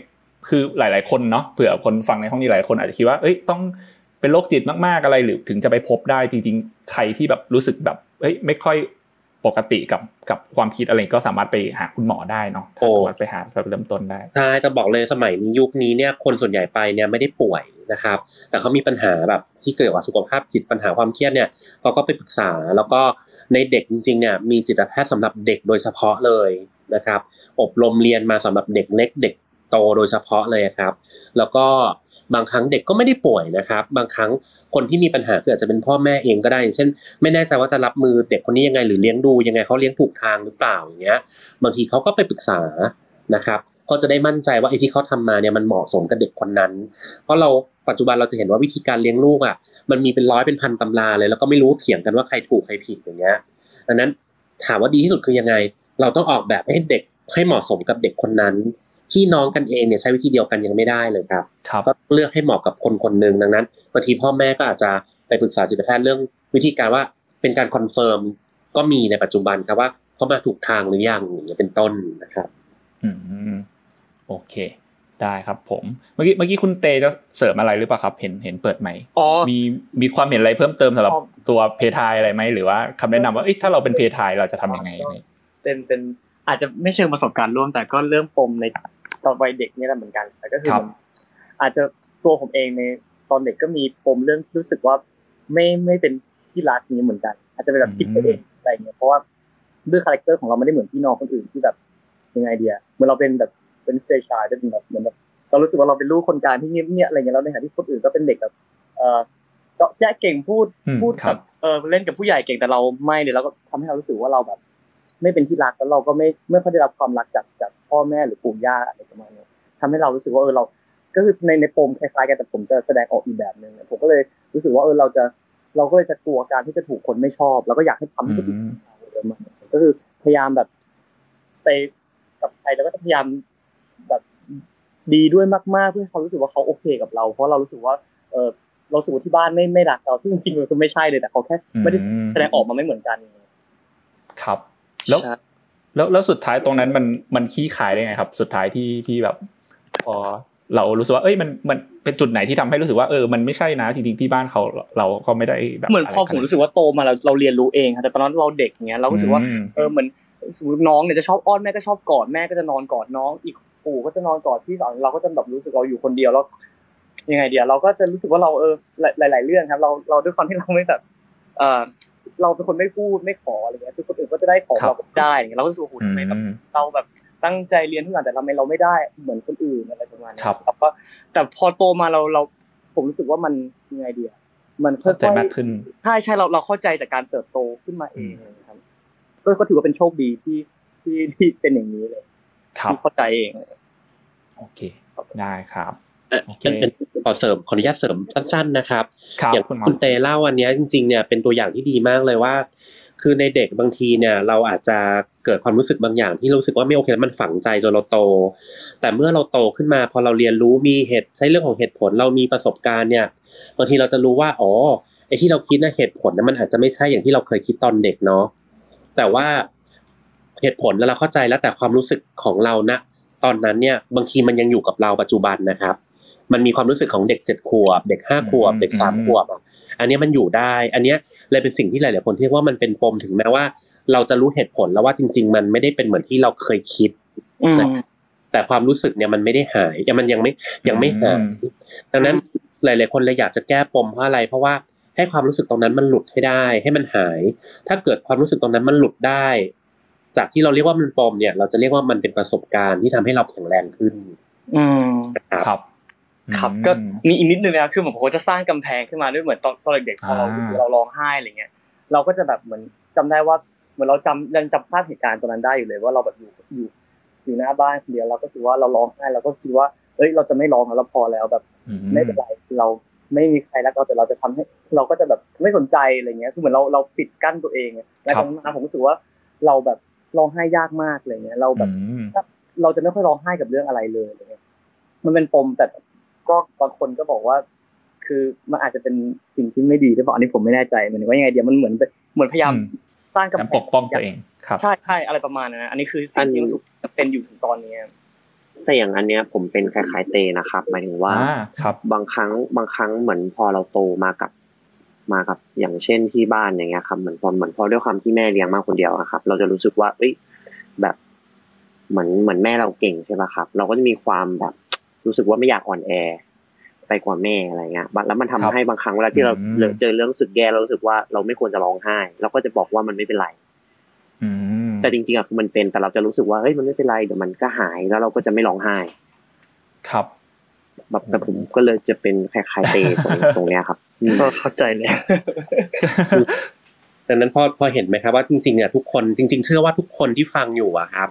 คือหลายๆคนเนาะเผื่อคนฟังในห้องนี้หลายคนอาจจะคิดว่าเอ้ยต้องเป็นโรคจิตมากๆอะไรหรือถึงจะไปพบได้จริงๆใครที่แบบรู้สึกแบบเอ้ยไม่ค่อยปกติกับความคิดอะไรก็สามารถไปหาคุณหมอได้เนาะสามารถไปหาเริ่มต้นได้ใช่จะบอกเลยสมัยนี้ยุคนี้เนี่ยคนส่วนใหญ่ไปเนี่ยไม่ได้ป่วยนะครับแต่เขามีปัญหาแบบที่เกิดจากสุขภาพจิตปัญหาความเครียดเนี่ยเขาก็ไปปรึกษาแล้วก็ในเด็กจริงๆเนี่ยมีจิตแพทย์สำหรับเด็กโดยเฉพาะเลยนะครับอบรมเรียนมาสำหรับเด็กเล็กเด็กโตโดยเฉพาะเลยครับแล้วก็บางครั้งเด็กก็ไม่ได้ป่วยนะครับบางครั้งคนที่มีปัญหาอาจจะเป็นพ่อแม่เองก็ได้อย่างเช่นไม่แน่ใจว่าจะรับมือเด็กคนนี้ยังไงหรือเลี้ยงดูยังไงเขาเลี้ยงถูกทางหรือเปล่าอย่างเงี้ยบางทีเขาก็ไปปรึกษานะครับก็จะได้มั่นใจว่าไอ้ที่เขาทำมาเนี่ยมันเหมาะสมกับเด็กคนนั้นเพราะเราปัจจุบันเราจะเห็นว่าวิธีการเลี้ยงลูกอ่ะมันมีเป็นร้อยเป็นพันตำราเลยแล้วก็ไม่รู้เถียงกันว่าใครถูกใครผิดอย่างเงี้ยดังนั้นถามว่าดีที่สุดคือยังไงเราต้องออกแบบให้เด็กให้เหมาะสมกับเด็กคนนั้นพี่น้องกันเองเนี่ยใช้วิธีเดียวกันยังไม่ได้เลยครับก็เลือกให้เหมาะกับคนคนหนึ่งดังนั้นบางทีพ่อแม่ก็อาจจะไปปรึกษาจิตแพทย์เรื่องวิธีการว่าเป็นการคอนเฟิร์มก็มีในปัจจุบันครับว่าเขามาถูกทางหรือยังอย่างเป็นต้นนะครับโอเค ได้ครับผมเมื่อกี้คุณเตจะเสริมอะไรหรือเปล่าครับเห็นเปิดใหม่มีความเห็นอะไรเพิ่มเติมสำหรับตัวเพทายอะไรไหมหรือว่าคำแนะนำว่าถ้าเราเป็นเพทายเราจะทำยังไงเป็นอาจจะไม่เชิงประสบการณ์ร่วมแต่ก็เริ่มปมในตอนวัยเด็กนี่แหละเหมือนกันแต่ก็คืออาจจะตัวผมเองในตอนเด็กก็มีปมเรื่องรู้สึกว่าไม่เป็นที่รักนี้เหมือนกันอาจจะเป็นแบบคิดไปเองอะไรเงี้ยเพราะว่าด้วยคาแรคเตอร์ของเราไม่ได้เหมือนพี่น้องคนอื่นที่แบบยังไงเดียเหมือนเราเป็นแบบเป็นสเตชายได้เป็นแบบเหมือนแบบเรารู้สึกว่าเราเป็นลูกคนกลางที่เงียบๆอะไรเงี้ยแล้วในขณะที่คนอื่นก็เป็นเด็กแบบเจาะแยะเก่งพูดแบบเล่นกับผู้ใหญ่เก่งแต่เราไม่เลยแล้วก็ทำให้เรารู้สึกว่าเราแบบไม่เป็นที่รักแล้วเราก็ไม่ค่อยได้รับความรักจากพ่อแม่หรือปู่ย่าอะไรประมาณนี้ทำให้เรารู้สึกว่าเราก็คือในปมคล้ายๆกันแต่ผมจะแสดงออกอีกแบบนึงผมก็เลยรู้สึกว่าเราก็เลยจะกลัวการที่จะถูกคนไม่ชอบแล้วก็อยากให้ทำให้คนอื่นก็คือพยายามแบบไปกับใครแล้วก็พยายามแบบดีด้วยมากๆเพื่อให้เขารู้สึกว่าเขาโอเคกับเราเพราะเรารู้สึกว่าเราสูที่บ้านไม่รักเราซึ่งจริงๆมันไม่ใช่เลยแต่เขาแค่ไม่ได้แสดงออกมาไม่เหมือนกันครับแล้วสุดท้ายตรงนั้นมันขี้ขายได้ไงครับสุดท้ายที่แบบพอเรารู้สึกว่าเอ้ยมันเป็นจุดไหนที่ทำให้รู้สึกว่ามันไม่ใช่นะจริงๆที่บ้านเราก็ไม่ได้แบบเหมือนพอผมรู้สึกว่าโตมาเราเรียนรู้เองค่ะแต่ตอนนั้นเราเด็กเงี้ยเรารู้สึกว่าเหมือนสมมุติน้องเนี่ยจะชอบอ้อนแม่ก็ชอบกอดแม่ก็จะนอนกอดน้องอีกปู่ก็จะนอนกอดพี่สาวเราก็จะแบบรู้สึกเราอยู่คนเดียวแล้วยังไงเดี๋ยวเราก็จะรู้สึกว่าเราหลายๆเรื่องครับเราด้วยความที่เราไม่แบบเราเป็นคนไม่พูดไม่ขออะไรเงี้ยคือคนอื่นก็จะได้ขอเราก็ได้อย่างเงี้ยเราก็สู้หุ่นไปแบบเราแบบตั้งใจเรียนทุกอย่างแต่ทำไมเราไม่ได้เหมือนคนอื่นอะไรประมาณนี้ครับก็แต่พอโตมาเราผมรู้สึกว่ามันยังไงดีอ่ะมันค่อยๆมากขึ้นใช่ๆเราเข้าใจจากการเติบโตขึ้นมาเองนะครับก็ถือว่าเป็นโชคดีที่เป็นอย่างนี้เลยครับเข้าใจเองโอเคได้ครับเป็นขอเสริมขออนุญาตเสริมสั้นๆนะครับอย่างคุณเตเล่าอันนี้จริงๆเนี่ยเป็นตัวอย่างที่ดีมากเลยว่าคือในเด็กบางทีเนี่ยเราอาจจะเกิดความรู้สึกบางอย่างที่รู้สึกว่าไม่โอเคแล้วมันฝังใจจนเราโตแต่เมื่อเราโตขึ้นมาพอเราเรียนรู้มีเหตุใช้เรื่องของเหตุผลเรามีประสบการณ์เนี่ยบางทีเราจะรู้ว่าอ๋อไอ้ที่เราคิดนะเหตุผลนั้นมันอาจจะไม่ใช่อย่างที่เราเคยคิดตอนเด็กเนาะแต่ว่าเหตุผลแล้วเราเข้าใจแล้วแต่ความรู้สึกของเราณตอนนั้นเนี่ยบางทีมันยังอยู่กับเราปัจจุบันนะครับมันมีความรู้สึกของเด็ก7ขวบเด็ก5ขวบเด็ก3ขวบอ่ะอันนี้มันอยู่ได้อันนี้เลยเป็นสิ่งที่หลายๆคนเรียกว่ามันเป็นปมถึงแม้ว่าเราจะรู้เหตุผลแล้วว่าจริงๆมันไม่ได้เป็นเหมือนที่เราเคยคิดนะแต่ความรู้สึกเนี่ยมันไม่ได้หายมันยังไม่หายดังนั้นหลายๆคนเลยอยากจะแก้ปมเพราะอะไรเพราะว่าให้ความรู้สึกตรงนั้นมันหลุดให้ได้ให้มันหายถ้าเกิดความรู้สึกตรงนั้นมันหลุดได้จากที่เราเรียกว่ามันปมเนี่ยเราจะเรียกว่ามันเป็นประสบการณ์ที่ทำให้เราแข็งแรงขึ้นครับก็มีอีกนิดนึงนะครับคือเหมือนผมจะสร้างกำแพงขึ้นมาด้วยเหมือนตอนเด็กๆพอเราร้องไห้อะไรเงี้ยเราก็จะแบบเหมือนจำได้ว่าเหมือนเรายังจำภาพเหตุการณ์ตอนนั้นได้อยู่เลยว่าเราแบบอยู่หน้าบ้านคนเดียวเราก็คิดว่าเราร้องไห้เราก็คิดว่าเอ้ยเราจะไม่ร้องแล้วเราพอแล้วแบบไม่เป็นไรเราไม่มีใครรักเราแต่เราจะทำให้เราก็จะแบบไม่สนใจอะไรเงี้ยคือเหมือนเราปิดกั้นตัวเองแล้วตอนนั้นผมรู้สึกว่าเราแบบร้องไห้ยากมากอะไรเงี้ยเราแบบเราจะไม่ค่อยร้องไห้กับเรื่องอะไรเลยอะไรเงี้ยมันเป็นปมแต่ก็บางคนก็บอกว่าคือมันอาจจะเป็นสิ่งที่ไม่ดีหรือเปล่าอันนี้ผมไม่แน่ใจเหมือนว่ายังไงเดี๋ยวมันเหมือนพยายามสร้างกำแพงปกป้องตัวเองครับใช่อะไรประมาณนั้นนะอันนี้คือสิ่งที่รู้สึกจะเป็นอยู่ถึงตอนนี้แต่อย่างอันเนี้ยผมเป็นคล้ายๆเตนะครับหมายถึงว่าบางครั้งเหมือนพอเราโตมากับอย่างเช่นที่บ้านอย่างเงี้ยครับเหมือนพอด้วยความที่แม่เลี้ยงมาคนเดียวอะครับเราจะรู้สึกว่าเอ้ยแบบเหมือนแม่เราเก่งใช่ป่ะครับเราก็จะมีความแบบรู้สึกว่าไม่อยากอ่อนแอไปกว่าแม่อะไรเงี้ยแล้วมันทำให้บางครั้งเวลาที่เราเจอเรื่องรู้สึกแย่เรารู้สึกว่าเราไม่ควรจะร้องไห้เราก็จะบอกว่ามันไม่เป็นไรแต่จริงๆอะคือมันเป็นแต่เราจะรู้สึกว่าเฮ้ยมันไม่เป็นไรเดี๋ยวมันก็หายแล้วเราก็จะไม่ร้องไห้ครับแบบแต่ผมก็เลยจะเป็นคล้ายๆเตตรงเนี้ยครับก็เข้าใจเลยดังนั้นพอเห็นไหมครับว่าจริงๆเนี่ยทุกคนจริงๆเชื่อว่าทุกคนที่ฟังอยู่อะครับ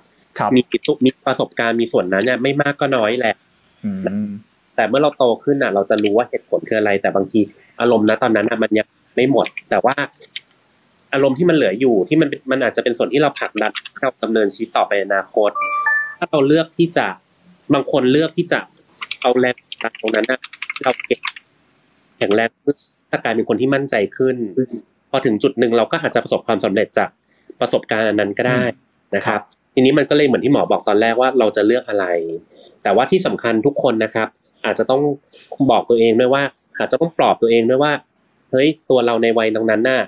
มีประสบการณ์มีส่วนนั้นเนี่ยไม่มากก็น้อยแหละแต่เมื่อเราโตขึ้นน่ะเราจะรู้ว่าเหตุผลคืออะไรแต่บางทีอารมณ์นะตอนนั้นน่ะมันยังไม่หมดแต่ว่าอารมณ์ที่มันเหลืออยู่ที่มันอาจจะเป็นส่วนที่เราผลักดันเราดำเนินชีวิตต่อไปในอนาคตถ้าเราเลือกที่จะบางคนเลือกที่จะเอาแรงตรงนั้นน่ะเราเก็บแข็งแรงขึ้นกลายเป็นคนที่มั่นใจขึ้นพอถึงจุดนึงเราก็อาจจะประสบความสำเร็จจากประสบการณ์นั้นก็ได้นะครับ ทีนี้มันก็เลยเหมือนที่หมอบอกตอนแรกว่าเราจะเลือกอะไรแต่ว่าที่สำคัญทุกคนนะครับอาจจะต้องบอกตัวเองด้วยว่าอาจจะต้องปลอบตัวเองด้วยว่าเฮ้ยตัวเราในวัยตรงนั้นน่ะ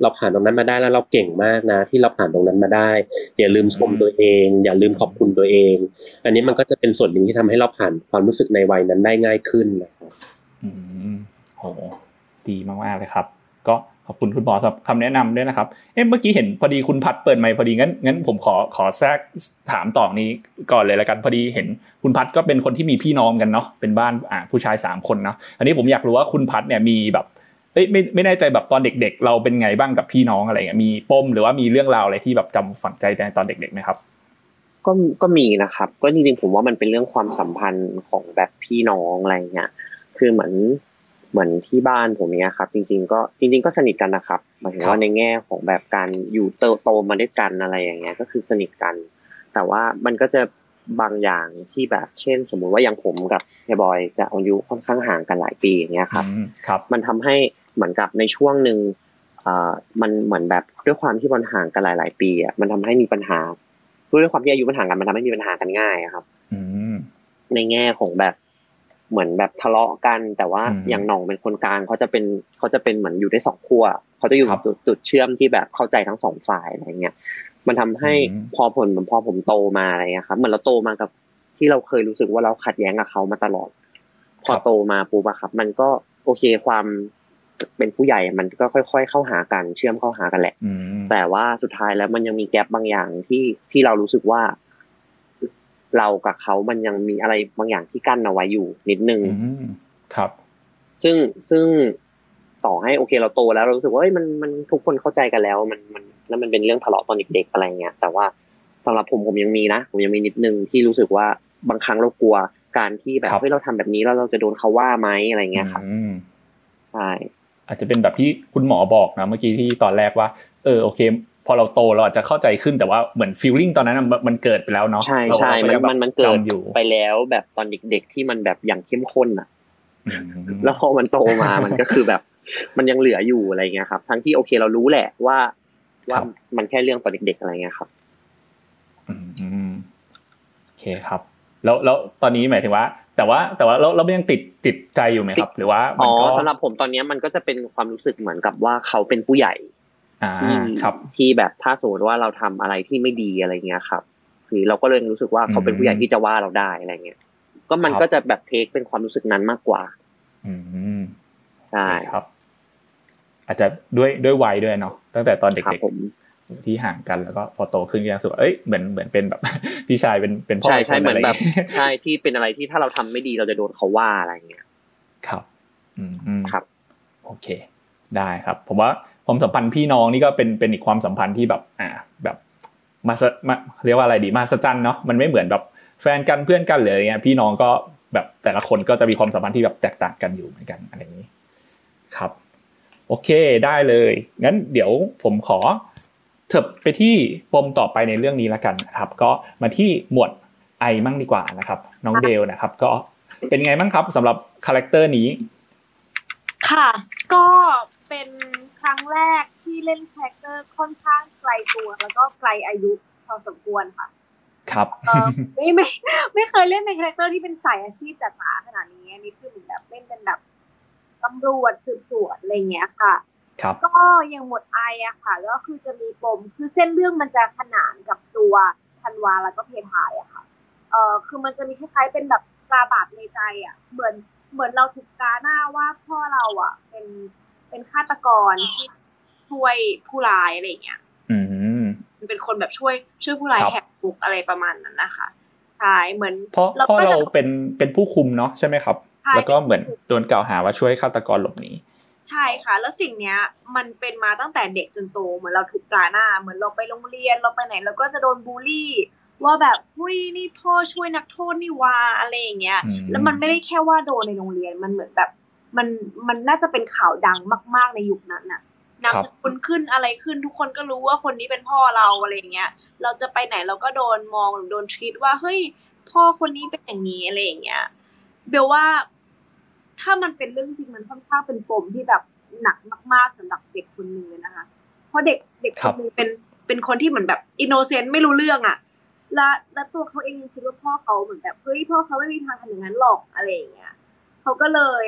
เราผ่านตรงนั้นมาได้แล้วเราเก่งมากนะที่เราผ่านตรงนั้นมาได้อย่าลืมชมตัวเองอย่าลืมขอบคุณตัวเองอันนี้มันก็จะเป็นส่วนหนึ่งที่ทำให้เราผ่านความรู้สึกในวัยนั้นได้ง่ายขึ้นนะครับโหดีมากๆเลยครับก็ขอบคุณคุณหมอสำหรับคำแนะนำด้วยนะครับเมื่อกี้เห็นพอดีคุณพัดเปิดไมค์พอดีงั้นผมขอแทรกถามต่อนี้ก่อนเลยละกันพอดีเห็นคุณพัดก็เป็นคนที่มีพี่น้องกันเนาะเป็นบ้านผู้ชาย3คนเนาะอันนี้ผมอยากรู้ว่าคุณพัดเนี่ยมีแบบไม่แน่ใจแบบตอนเด็กๆเราเป็นไงบ้างกับพี่น้องอะไรเงี้ยมีปมหรือว่ามีเรื่องราวอะไรที่แบบจำฝังใจในตอนเด็กๆไหมครับก็มีนะครับก็จริงๆผมว่ามันเป็นเรื่องความสัมพันธ์ของแบบพี่น้องอะไรเงี้ยคือเหมือนที่บ้านผมเนี้ยครับจริงๆก็สนิทกันนะครับหมายถึงว่าในแง่ของแบบการอยู่เติบโตมาด้วยกันอะไรอย่างเงี้ยก็คือสนิทกันแต่ว่ามันก็จะบางอย่างที่แบบเช่นสมมุติว่าอย่างผมกับเฮียบอยจะอายุค่อนข้างห่างกันหลายปีอย่างเงี้ยครับมันทำให้เหมือนกับในช่วงนึงมันเหมือนแบบด้วยความที่มันห่างกันหลายๆปีอ่ะมันทำให้มีปัญหาด้วยความที่อายุมันห่างกันมันทำให้มีปัญหากันง่ายครับในแง่ของแบบเหมือนแบบทะเลาะกันแต่ว่าอย่างน้องเป็นคนกลางเขาจะเป็นเหมือนอยู่ได้สองขั้วเขาจะอยู่จุดเชื่อมที่แบบเข้าใจทั้งสองฝ่ายอะไรเงี้ยมันทำให้พอผมโตมาอะไรเงี้ยครับเหมือนเราโตมากับที่เราเคยรู้สึกว่าเราขัดแย้งกับเขามาตลอดพอโตมาปุ๊บอะครับมันก็โอเคความเป็นผู้ใหญ่มันก็ค่อยๆเข้าหากันเชื่อมเข้าหากันแหละแต่ว่าสุดท้ายแล้วมันยังมีแกปบางอย่างที่เรารู้สึกว่าเรากับเขามันยังมีอะไรบางอย่างที่กั้นเอาไว้อยู่นิดนึงครับซึ่งต่อให้โอเคเราโตแล้วเรารู้สึกว่าเฮ้ยมันทุกคนเข้าใจกันแล้วมันเป็นเรื่องทะเลาะตอนเด็กๆอะไรเงี้ยแต่ว่าสำหรับผมยังมีนะผมยังมีนิดนึงที่รู้สึกว่าบางครั้งเรากลัวการที่แบบเฮ้ยเราทำแบบนี้แล้วเราจะโดนเขาว่าไหมอะไรเงี้ยครับใช่อาจจะเป็นแบบที่คุณหมอบอกนะเมื่อกี้ที่ตอนแรกว่าโอเคพอเราโตเราอาจจะเข้าใจขึ้นแต่ว่าเหมือนฟีลลิ่งตอนนั้นมันเกิดไปแล้วเนาะใช่ๆมันเกิดไปแล้วแบบตอนเด็กๆที่มันแบบอย่างเข้มข้นอ่ะแล้วพอมันโตมามันก็คือแบบมันยังเหลืออยู่อะไรเงี้ยครับทั้งที่โอเคเรารู้แหละว่ามันแค่เรื่องตอนเด็กๆอะไรเงี้ยครับโอเคครับแล้วตอนนี้หมายถึงว่าแต่ว่าเรายังติดใจอยู่ไหมครับหรือว่าอ๋อสำหรับผมตอนนี้มันก็จะเป็นความรู้สึกเหมือนกับว่าเขาเป็นผู้ใหญ่ที่แบบถ้าสมมติว่าเราทำอะไรที่ไม่ดีอะไรเงี้ยครับคือเราก็เลยรู้สึกว่าเขาเป็นผู้ใหญ่ที่จะว่าเราได้อะไรเงี้ยก็มันก็จะแบบเทคเป็นความรู้สึกนั้นมากกว่าใช่ครับอาจจะด้วยวัยด้วยเนาะตั้งแต่ตอนเด็กๆที่ห่างกันแล้วก็พอโตขึ้นก็ยังรู้สึกว่าเอ้ยเหมือนเป็นแบบพี่ชายเป็นพ่อใช่เหมือนแบบใช่ที่เป็นอะไรที่ถ้าเราทำไม่ดีเราจะโดนเขาว่าอะไรเงี้ยครับครับโอเคได้ครับผมว่าความสัมพันธ์พี่น้องนี่ก็เป็นอีกความสัมพันธ์ที่แบบแบบมาเรียกว่าอะไรดีมาสะจันเนาะมันไม่เหมือนแบบแฟนกันเพื่อนกันหรืออะไรเงี้ยพี่น้องก็แบบแต่ละคนก็จะมีความสัมพันธ์ที่แบบแตกต่างกันอยู่เหมือนกันอะไรอย่างนี้ครับโอเคได้เลยงั้นเดี๋ยวผมขอเถิบไปที่ปมต่อไปในเรื่องนี้ละกันนะครับก็มาที่หมวดไอมั่งดีกว่านะครับน้องเดลนะครับก็เป็นไงบ้างครับสำหรับคาแรคเตอร์นี้ค่ะก็เป็นครั้งแรกที่เล่นคาแรคเตอร์ค่อนข้างไกลตัวแล้วก็ไกลอายุพอสมควรค่ะครับไม่เคยเล่นในคาแรคเตอร์ที่เป็นสายอาชีพจัดหาขนาดนี้นี่คือแบบเล่นเป็นแบบตำรวจสืบสวนอะไรเงี้ยค่ะครับก็ยังหมดไออะค่ะแล้วก็คือจะมีปมคือเส้นเรื่องมันจะขนานกับตัวธันวาแล้วก็เพทายอะค่ะคือมันจะมีคล้ายๆเป็นแบบตราบาปในใจอะเหมือนเราถูกกาหน้าว่าพ่อเราอะเป็นฆาตกรที่ช่วยผู้ร้ายอะไรอย่างเงี้ยเป็นคนแบบช่วยผู้ร้ายแหกคุกอะไรประมาณนั้นนะคะใช่เหมือนเพราะเราเป็นผู้คุมเนาะใช่ไหมครับแล้วก็เหมือนโดนกล่าวหาว่าช่วยฆาตกรหลบหนีใช่ค่ะแล้วสิ่งเนี้ยมันเป็นมาตั้งแต่เด็กจนโตเหมือนเราถูกกล่าวหน้าเหมือนเราไปโรงเรียนเราไปไหนเราก็จะโดนบูลลี่ว่าแบบอุ้ยนี่พ่อช่วยนักโทษนี่วาอะไรอย่างเงี้ยแล้วมันไม่ได้แค่ว่าโดนในโรงเรียนมันเหมือนแบบมันน่าจะเป็นข่าวดังมากๆในยุคนั้นน่ะนามสกุลขึ้นอะไรขึ้นทุกคนก็รู้ว่าคนนี้เป็นพ่อเราอะไรอย่างเงี้ยเราจะไปไหนเราก็โดนมองหรือโดนคิดว่าเฮ้ยพ่อคนนี้เป็นอย่างนี้อะไรอย่างเงี้ยเบลว่าถ้ามันเป็นเรื่องจริงมันค่อนข้างเป็นปมที่แบบหนักมากๆสำหรับเด็กคนนึงเลยนะคะเพราะเด็กคนนึงเป็นคนที่เหมือนแบบอินโนเซนต์ไม่รู้เรื่องอ่ะ และตัวเขาเองคิดว่าพ่อเขาเหมือนแบบเฮ้ยพ่อเขาไม่มีทางทำอย่างนั้นหรอกอะไรอย่างเงี้ยเขาก็เลย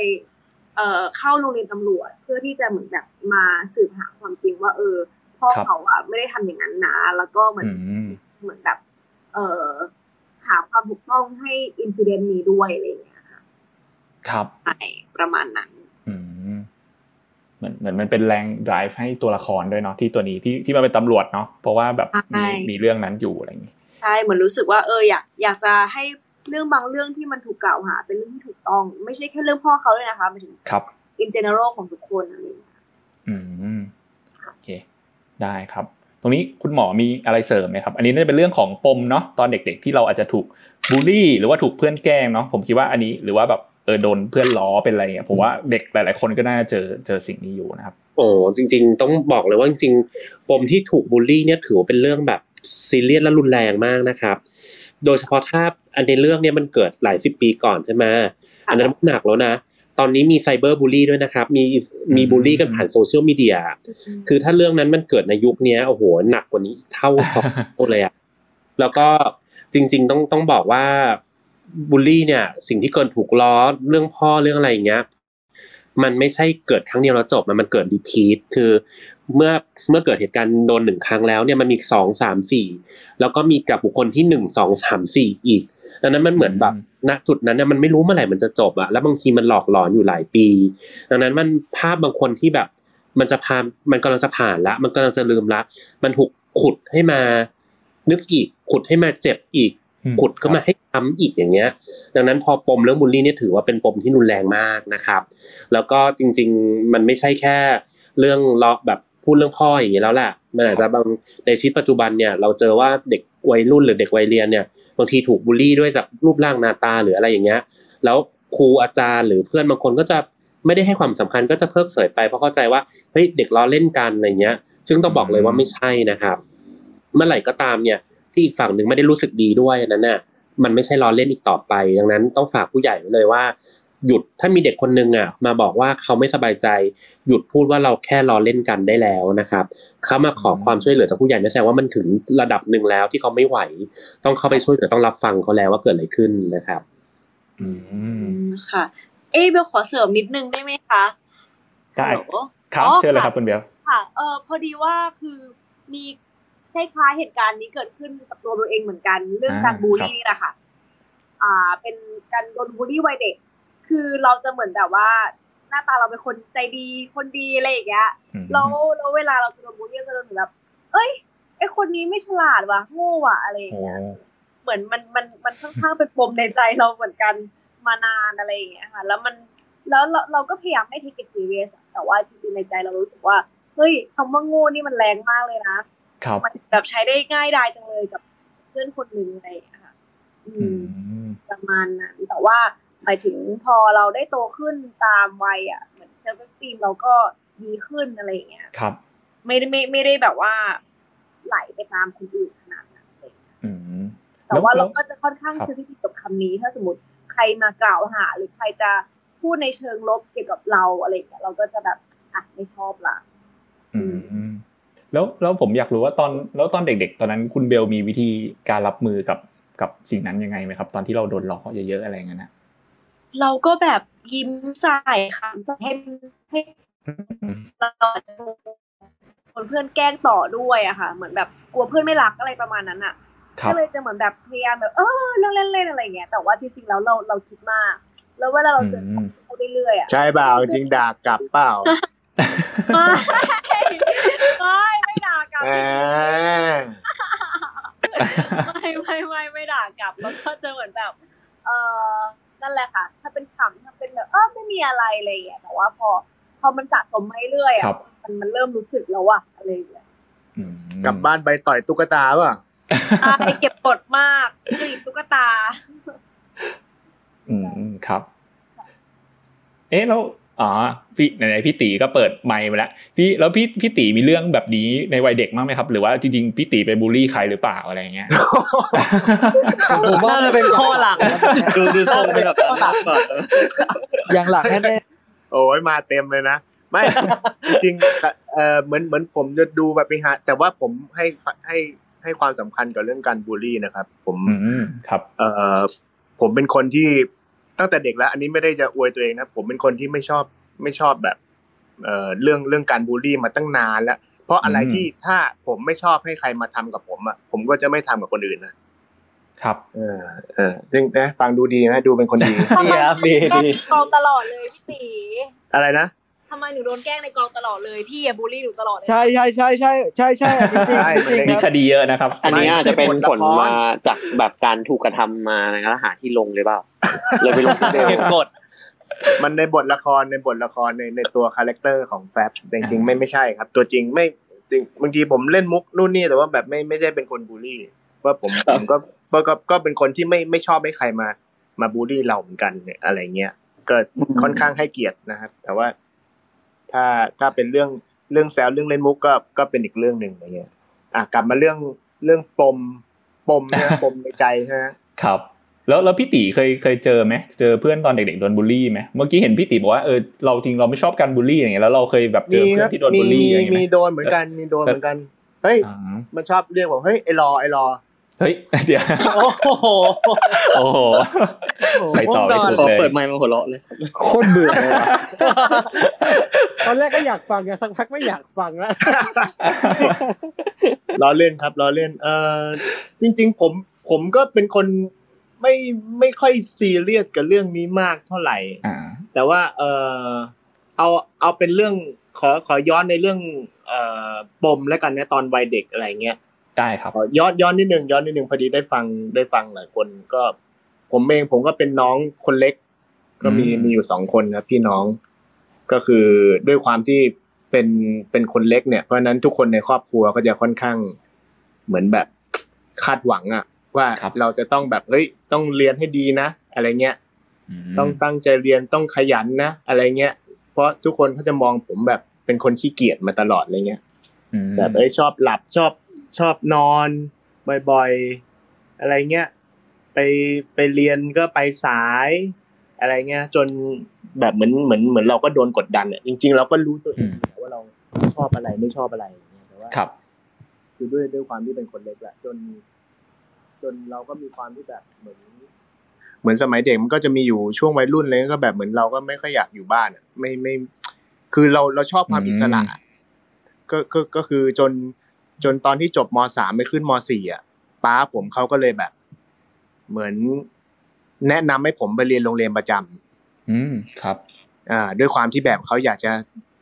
เข้าโรงเรียนตำรวจเพื่อที่จะเหมือนแบบมาสืบหาความจริงว่าพ่อเขาอะไม่ได้ทำอย่างนั้นนะแล้วก็เหมือนแบบหาความถูกต้องให้อินซิเดนต์นี้ด้วยอะไรอย่างเงี้ยค่ะครับประมาณนั้นเหมือนมันเป็นแรงไดรฟ์ให้ตัวละครด้วยเนาะที่ตัวนี้ที่มันเป็นตำรวจเนาะเพราะว่าแบบมีเรื่องนั้นอยู่อะไรอย่างงี้ใช่เหมือนรู้สึกว่าอยากจะให้เรื่องบางเรื่องที่มันถูกกล่าวหาเป็นเรื่องที่ถูกต้องไม่ใช่แค่เรื่องพ่อเขาเลยนะคะหมายถึงครับ in general ของทุกคนอะไรอย่างเงี้ยโอเคได้ครับตรงนี้คุณหมอมีอะไรเสริมไหมครับอันนี้น่าจะเป็นเรื่องของปมเนาะตอนเด็กๆที่เราอาจจะถูกบูลลี่หรือว่าถูกเพื่อนแกล้งเนาะผมคิดว่าอันนี้หรือว่าแบบโดนเพื่อนล้อเป็นอะไรเงี้ยผมว่าเด็กหลายๆคนก็น่าจะเจอสิ่งนี้อยู่นะครับโอ้จริงๆต้องบอกเลยว่าจริงๆปมที่ถูกบูลลี่เนี่ยถือว่าเป็นเรื่องแบบซีเรียสและรุนแรงมากนะครับโดยเฉพาะถ้าอันในเรื่องเนี่ยมันเกิดหลายสิบปีก่อนใช่ไหมอันนั้นหนักแล้วนะตอนนี้มีไซเบอร์บูลลี่ด้วยนะครับมีบูลลี่กันผ่านโซเชียลมีเดียคือถ้าเรื่องนั้นมันเกิดในยุคนี้โอ้โหหนักกว่านี้เท่าสองเท่าเลยอ่ะแล้วก็จริงๆต้องบอกว่าบูลลี่เนี่ยสิ่งที่เกิดถูกล้อเรื่องพ่อเรื่องอะไรอย่างเงี้ยมันไม่ใช่เกิดครั้งเดียวแล้วจบมันเกิดรีพีทคือเมื่อเกิดเหตุการณ์โดน1ครั้งแล้วเนี่ยมันมี2 3 4แล้วก็มีกับบุคคลที่1 2 3 4อีกดังนั้นมันเหมือนแบบณจุดนั้นเนี่ยมันไม่รู้เมื่อไหร่มันจะจบอะแล้วบางทีมันหลอกหลอนอยู่หลายปีดังนั้นมันภาพบางคนที่แบบมันกำลังจะผ่านละมันกำลังจะลืมละมันถูกขุดให้มานึกอีกขุดให้มาเจ็บอีกขุดก็มาให้ทำอีกอย่างเงี้ยดังนั้นพอปมเรื่องบูลลี่เนี่ยถือว่าเป็นปมที่รุนแรงมากนะครับแล้วก็จริงๆมันไม่ใช่แค่เรื่องล้อแบบพูดเรื่องพ่ออย่างเงี้ยแล้วแหละมันอาจจะบางในชีวิตปัจจุบันเนี่ยเราเจอว่าเด็กวัยรุ่นหรือเด็กวัยเรียนเนี่ยบางทีถูกบูลลี่ด้วยจากรูปร่างหน้าตาหรืออะไรอย่างเงี้ยแล้วครูอาจารย์หรือเพื่อนบางคนก็จะไม่ได้ให้ความสำคัญก็จะเพิกเฉยไปเพราะเข้าใจว่าเฮ้ยเด็กล้อเล่นกันอะไรเงี้ยซึ่งต้องบอกเลยว่าไม่ใช่นะครับเมื่อไหร่ก็ตามเนี่ยที่อีกฝั่งหนึ่งไม่ได้รู้สึกดีด้วยนั้นน่ะมันไม่ใช่ล้อเล่นอีกต่อไปดังนั้นต้องฝากผู้ใหญ่ไว้เลยว่าหยุดถ้ามีเด็กคนนึงอ่ะมาบอกว่าเขาไม่สบายใจหยุดพูดว่าเราแค่ล้อเล่นกันได้แล้วนะครับเขามาขอความช่วยเหลือจากผู้ใหญ่นั่นแสดงว่ามันถึงระดับนึงแล้วที่เขาไม่ไหวต้องเข้าไปช่วยเหลือต้องรับฟังเขาแล้วว่าเกิดอะไรขึ้นนะครับค่ะเอ๊ะเบลขอเสริมนิดนึงได้ไหมคะได้ครับเชิญเลยครับคุณเบลค่ะพอดีว่าคือมีคล้ายๆเหตุการณ์นี้เกิดขึ้นกับตัวเราเองเหมือนกันเรื่องการบูลลี่นี่แหละค่ะเป็นการโดนบูลลี่วัยเด็กคือเราจะเหมือนแบบว่าหน้าตาเราเป็นคนใจดีคนดีอะไรอย่างเงี้ยแล้วเวลาเราโดนบูลลี่ก็จะรู้สึกแบบเอ้ยไอคนนี้ไม่ฉลาดว่ะโง่ว่ะอะไรอย่างเงี้ยเหมือนมันค่อนข้างเป็นปมในใจเราเหมือนกันมานานอะไรอย่างเงี้ยค่ะแล้วเราก็พยายามไม่take it seriousแต่ว่าจริงๆในใจเรารู้สึกว่าเฮ้ยคำว่าโง่นี่มันแรงมากเลยนะมันแบบใช้ได้ง่ายดายจังเลยกับเพื่อนคนนึงอะไรอย่างเงี้ยค่ะประมาณนั้นแต่ว่าหมายถึงพอเราได้โตขึ้นตามวัยอ่ะเหมือนเซลฟ์เอสตีมเราก็ดีขึ้นอะไรอย่างเงี้ยครับไม่ได้แบบว่าไหลไปตามคนอื่นขนาดนั้นเลยแต่ว่าเราก็จะค่อนข้างเซนซิทีฟกับคำนี้ถ้าสมมติใครมากล่าวหาหรือใครจะพูดในเชิงลบเกี่ยวกับเราอะไรอย่างเงี้ยเราก็จะแบบอ่ะไม่ชอบละแล้วผมอยากรู้ว่าตอนเด็กๆตอนนั้นคุณเบลมีวิธีการรับมือกับสิ่งนั้นยังไงไหมครับตอนที่เราโดนล้อเยอะๆอะไรเงี้ยนะเราก็แบบยิ้มใส่ค่ะให้เราคนเพื่อนแกล้งต่อด้วยอะค่ะเหมือนแบบกลัวเพื่อนไม่รักอะไรประมาณนั้นอะก็เลยจะเหมือนแบบพยายามแบบเล่นอะไรอย่างเงี้ยแต่ว่าจริงๆแล้วเราคิดมากแล้วเวลาเราเจอเขาเรื่อยๆอะใช่เปล่าจริงด่ากลับเปล่าไม่ด่ากลับไม่ด่ากลับแล้วก็จะเหมือนแบบนั่นแหละค่ะถ้าเป็นขำถ้าเป็นแบบไม่มีอะไรอะไรอย่างเงี้ยแต่ว่าพอมันสะสมมาเรื่อยอ่ะมันเริ่มรู้สึกแล้วว่ะอะไรอย่างเงี้ยกลับบ้านไปต่อยตุ๊กตาป่ะไปเก็บกดมากกรีดตุ๊กตาครับเอ๊ะแล้วพี่ไหนๆพี่ตีก็เปิดไมค์มาแล้วพี่ตีมีเรื่องแบบนี้ในวัยเด็กมั้งมั้ยครับหรือว่าจริงๆพี่ตีไปบูลลี่ใครหรือเปล่าอะไรอย่างเงี้ยผมว่าจะเป็นข้อหลักดูทรงเป็นแบบข้อหลักก่อนอย่างหลักแน่ๆโอ้ยมาเต็มเลยนะไม่จริงเหมือนผมจะดูแบบไปหาแต่ว่าผมให้ ให้ความสำคัญกับเรื่องการบูลลี่นะครับผมครับผมเป็นคนที่ตั้งแต่เด็กแล้วอันนี้ไม่ได้จะอวยตัวเองนะผมเป็นคนที่ไม่ชอบแบบเรื่องการบูลลี่มาตั้งนานแล้วเพราะอะไรที่ถ้าผมไม่ชอบให้ใครมาทำกับผมอ่ะผมก็จะไม่ทำกับคนอื่นนะครับซึ่งนะฟังดูดีนะดูเป็นคนดีดีครับดีกองตลอดเลยพี่ตีอะไรนะทำไมหนูโดนแกล้งในกองตลอดเลยพี่บูลลี่หนูตลอดเลยใช่มีคดีเยอะนะครับอันนี้อาจจะเป็นผลมาจากแบบการถูกกระทำมาแล้วหาที่ลงเลยเปล่าเลยไปลงที่เดียวกดมันในบทละครในตัวคาแรคเตอร์ของแฟบจริงๆไม่ใช่ครับตัวจริงไม่จริงบางทีผมเล่นมุกนู่นนี่แต่ว่าแบบไม่ได้เป็นคนบูลลี่ว่าผมก็เป็นคนที่ไม่ชอบให้ใครมาบูลลี่เราเหมือนกันอะไรเงี้ยก็ค่อนข้างให้เกียรตินะครับแต่ว่าถ้าเป็นเรื่องแซวเรื่องเล่นมุกก็เป็นอีกเรื่องนึงอะไรเงี้ยกลับมาเรื่องปมเนี่ยปมในใจฮะครับแล้วพี่ตีเคยเจอไหมเจอเพื่อนตอนเด็กๆโดนบูลลี่ไหมเมื่อกี้เห็นพี่ตีบอกว่าเราจริงเราไม่ชอบการบูลลี่อย่างเงี้ยแล้วเราเคยแบบเจอเพื่อนที่โดนบูลลี่อย่างเงี้ยมีโดนเหมือนกันเฮ้ยมันชอบเรียกว่าเฮ้ยไอ้รอเฮ้ยเดี๋ยวโอ้โหไปต่อไม่ถูกเลยเปิดไมค์มาหัวเราะเลยโคตรเบื่อเลยตอนแรกก็อยากฟังสักพักไม่อยากฟังแล้วล้อเล่นครับจริงๆผมก็เป็นคนไม่ค่อยซีเรียสกับเรื่องนี้มากเท่าไหร่แต่ว่าเอาเป็นเรื่องขอย้อนในเรื่องปมแล้วกันนะตอนวัยเด็กอะไรเงี้ยได้ครับย้อนนิดนึงพอดีได้ฟังหลายคนก็ผมก็เป็นน้องคนเล็กก็มีอยู่2คนครับพี่น้องก็คือด้วยความที่เป็นคนเล็กเนี่ยเพราะฉะนั้นทุกคนในครอบครัวก็จะค่อนข้างเหมือนแบบคาดหวังอะว่าเราจะต้องแบบเฮ้ยต้องเรียนให้ดีนะอะไรเงี้ยต้องตั้งใจเรียนต้องขยันนะอะไรเงี้ยเพราะทุกคนเขาจะมองผมแบบเป็นคนขี้เกียจมาตลอดอะไรเงี้ยแบบเอ้ยชอบหลับชอบนอนบ่อยๆอะไรเงี้ยไปเรียนก็ไปสายอะไรเงี้ยจนแบบเหมือนเราก็โดนกดดันเนี่ยจริงๆเราก็รู้ตัวเองว่าเราชอบอะไรไม่ชอบอะไรแต่ว่าคือด้วยความที่เป็นคนเล็กแหละจนเราก็มีความที่แบบเหมือนสมัยเด็กมันก็จะมีอยู่ช่วงวัยรุ่นเลยก็แบบเหมือนเราก็ไม่ค่อยอยากอยู่บ้านอ่ะไม่คือเราชอบความอิสระก็คือจนตอนที่จบม.3 ไม่ขึ้นม.4 อ่ะป้าผมเขาก็เลยแบบเหมือนแนะนำให้ผมไปเรียนโรงเรียนประจำครับด้วยความที่แบบเขาอยากจะ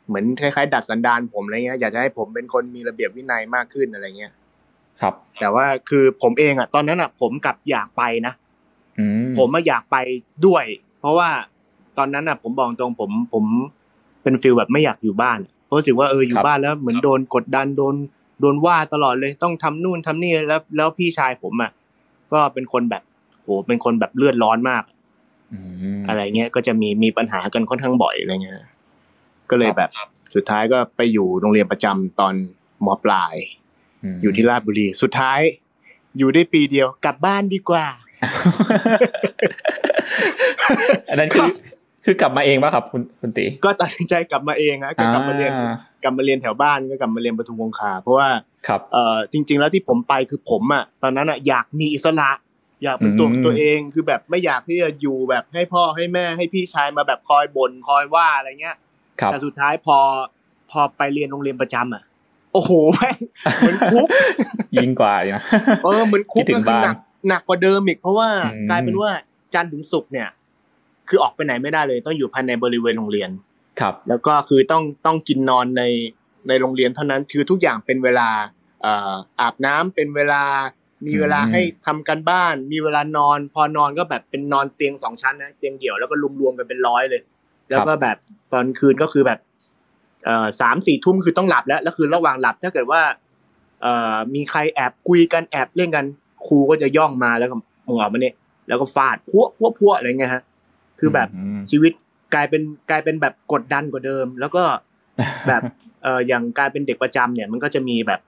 เหมือนคล้ายๆดัดสันดานผมอะไรเงี้ยอยากจะให้ผมเป็นคนมีระเบียบวินัยมากขึ้นอะไรเงี้ยครับแต่ว่าคือผมเองอ่ะตอนนั้นอ่ะผมกลับอยากไปนะผมไม่อยากไปด้วยเพราะว่าตอนนั้นอ่ะผมบอกตรงผมเป็นฟีลแบบไม่อยากอยู่บ้านเพราะรู้สึกว่าอยู่บ้านแล้วเหมือนโดนกดดันโดนว่าตลอดเลยต้องทำนู่นทำนี่แล้วพี่ชายผมอ่ะก็เป็นคนแบบโหเป็นคนแบบเลือดร้อนมากอะไรเงี้ยก็จะมีปัญหากันค่อนข้างบ่อยอะไรเงี้ยก็เลยแบบสุดท้ายก็ไปอยู่โรงเรียนประจำตอนม.ปลายอยู่ที่ราชบุรีสุดท้ายอยู่ได้ปีเดียวกลับบ้านดีกว่าอันนั้นคือกลับมาเองป่ะครับคุณตีก็ตัดสินใจกลับมาเองฮะกลับมาเรียนแถวบ้านก็กลับมาเรียนปทุมคงคาเพราะว่าจริงๆแล้วที่ผมไปคือผมอ่ะตอนนั้นอ่ะอยากมีอิสระอยากเป็นตัวเองคือแบบไม่อยากที่จะอยู่แบบให้พ่อให้แม่ให้พี่ชายมาแบบคอยบ่นคอยว่าอะไรเงี้ยแต่สุดท้ายพอไปเรียนโรงเรียนประจำอ่ะโอ้โหเหมือนคุกยิ่งกว่านะเหมือนคุกก็คือหนักกว่าเดิมอีกเพราะว่ากลายเป็นว่าจันทร์ถึงศุกร์เนี่ยคือออกไปไหนไม่ได้เลยต้องอยู่ภายในบริเวณโรงเรียนครับแล้วก็คือต้องกินนอนในโรงเรียนเท่านั้นคือทุกอย่างเป็นเวลาอาบน้ำเป็นเวลามีเวลาให้ทำการบ้านมีเวลานอนพอนอนก็แบบเป็นนอนเตียง2ชั้นนะเตียงเดี่ยวแล้วก็รวมๆกันเป็น100เลยแล้วก็แบบตอนคืนก็คือแบบ3-4 ทุ่มคือต้องหลับแล้วคือระหว่างหลับถ้าเกิดว่ามีใครแอบคุยกันแอบเล่นกันครูก็จะย่องมาแล้วก็มึงออกมาเนี่ยแล้วก็ฟาดพัวอะไรเงี้ยฮะคือแบบชีวิตกลายเป็นแบบกดดันกว่าเดิมแล้วก็แบบอย่างกลายเป็นเด็กประจำเนี่ยมันก็จะมีแบบ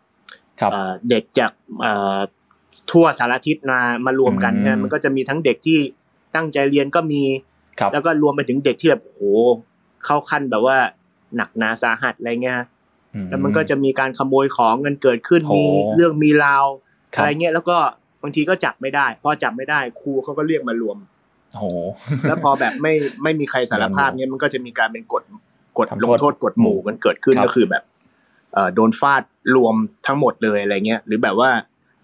เด็กจากทั่วสารทิศมารวมกันใช่มันก็จะมีทั้งเด็กที่ตั้งใจเรียนก็มีแล้วก็รวมไปถึงเด็กที่แบบโหเข้าขั้นแบบว่าหนักหนาสาหัสอะไรเงี้ยแล้วมันก็จะมีการขโมยของกันเกิดขึ้นมีเรื่องมีราว อะไรเงี้ยแล้วก็บางทีก็จับไม่ได้พอจับไม่ได้ครูเขาก็เรียกมารวมโอ้แล้วพอแบบไม่มีใครสารภาพเนี่ยมันก็จะมีการเป็นกดลงโทษกดหมู่มันเกิดขึ้นก็คือแบบโดนฟาดรวมทั้งหมดเลยอะไรเงี้ยหรือแบบว่า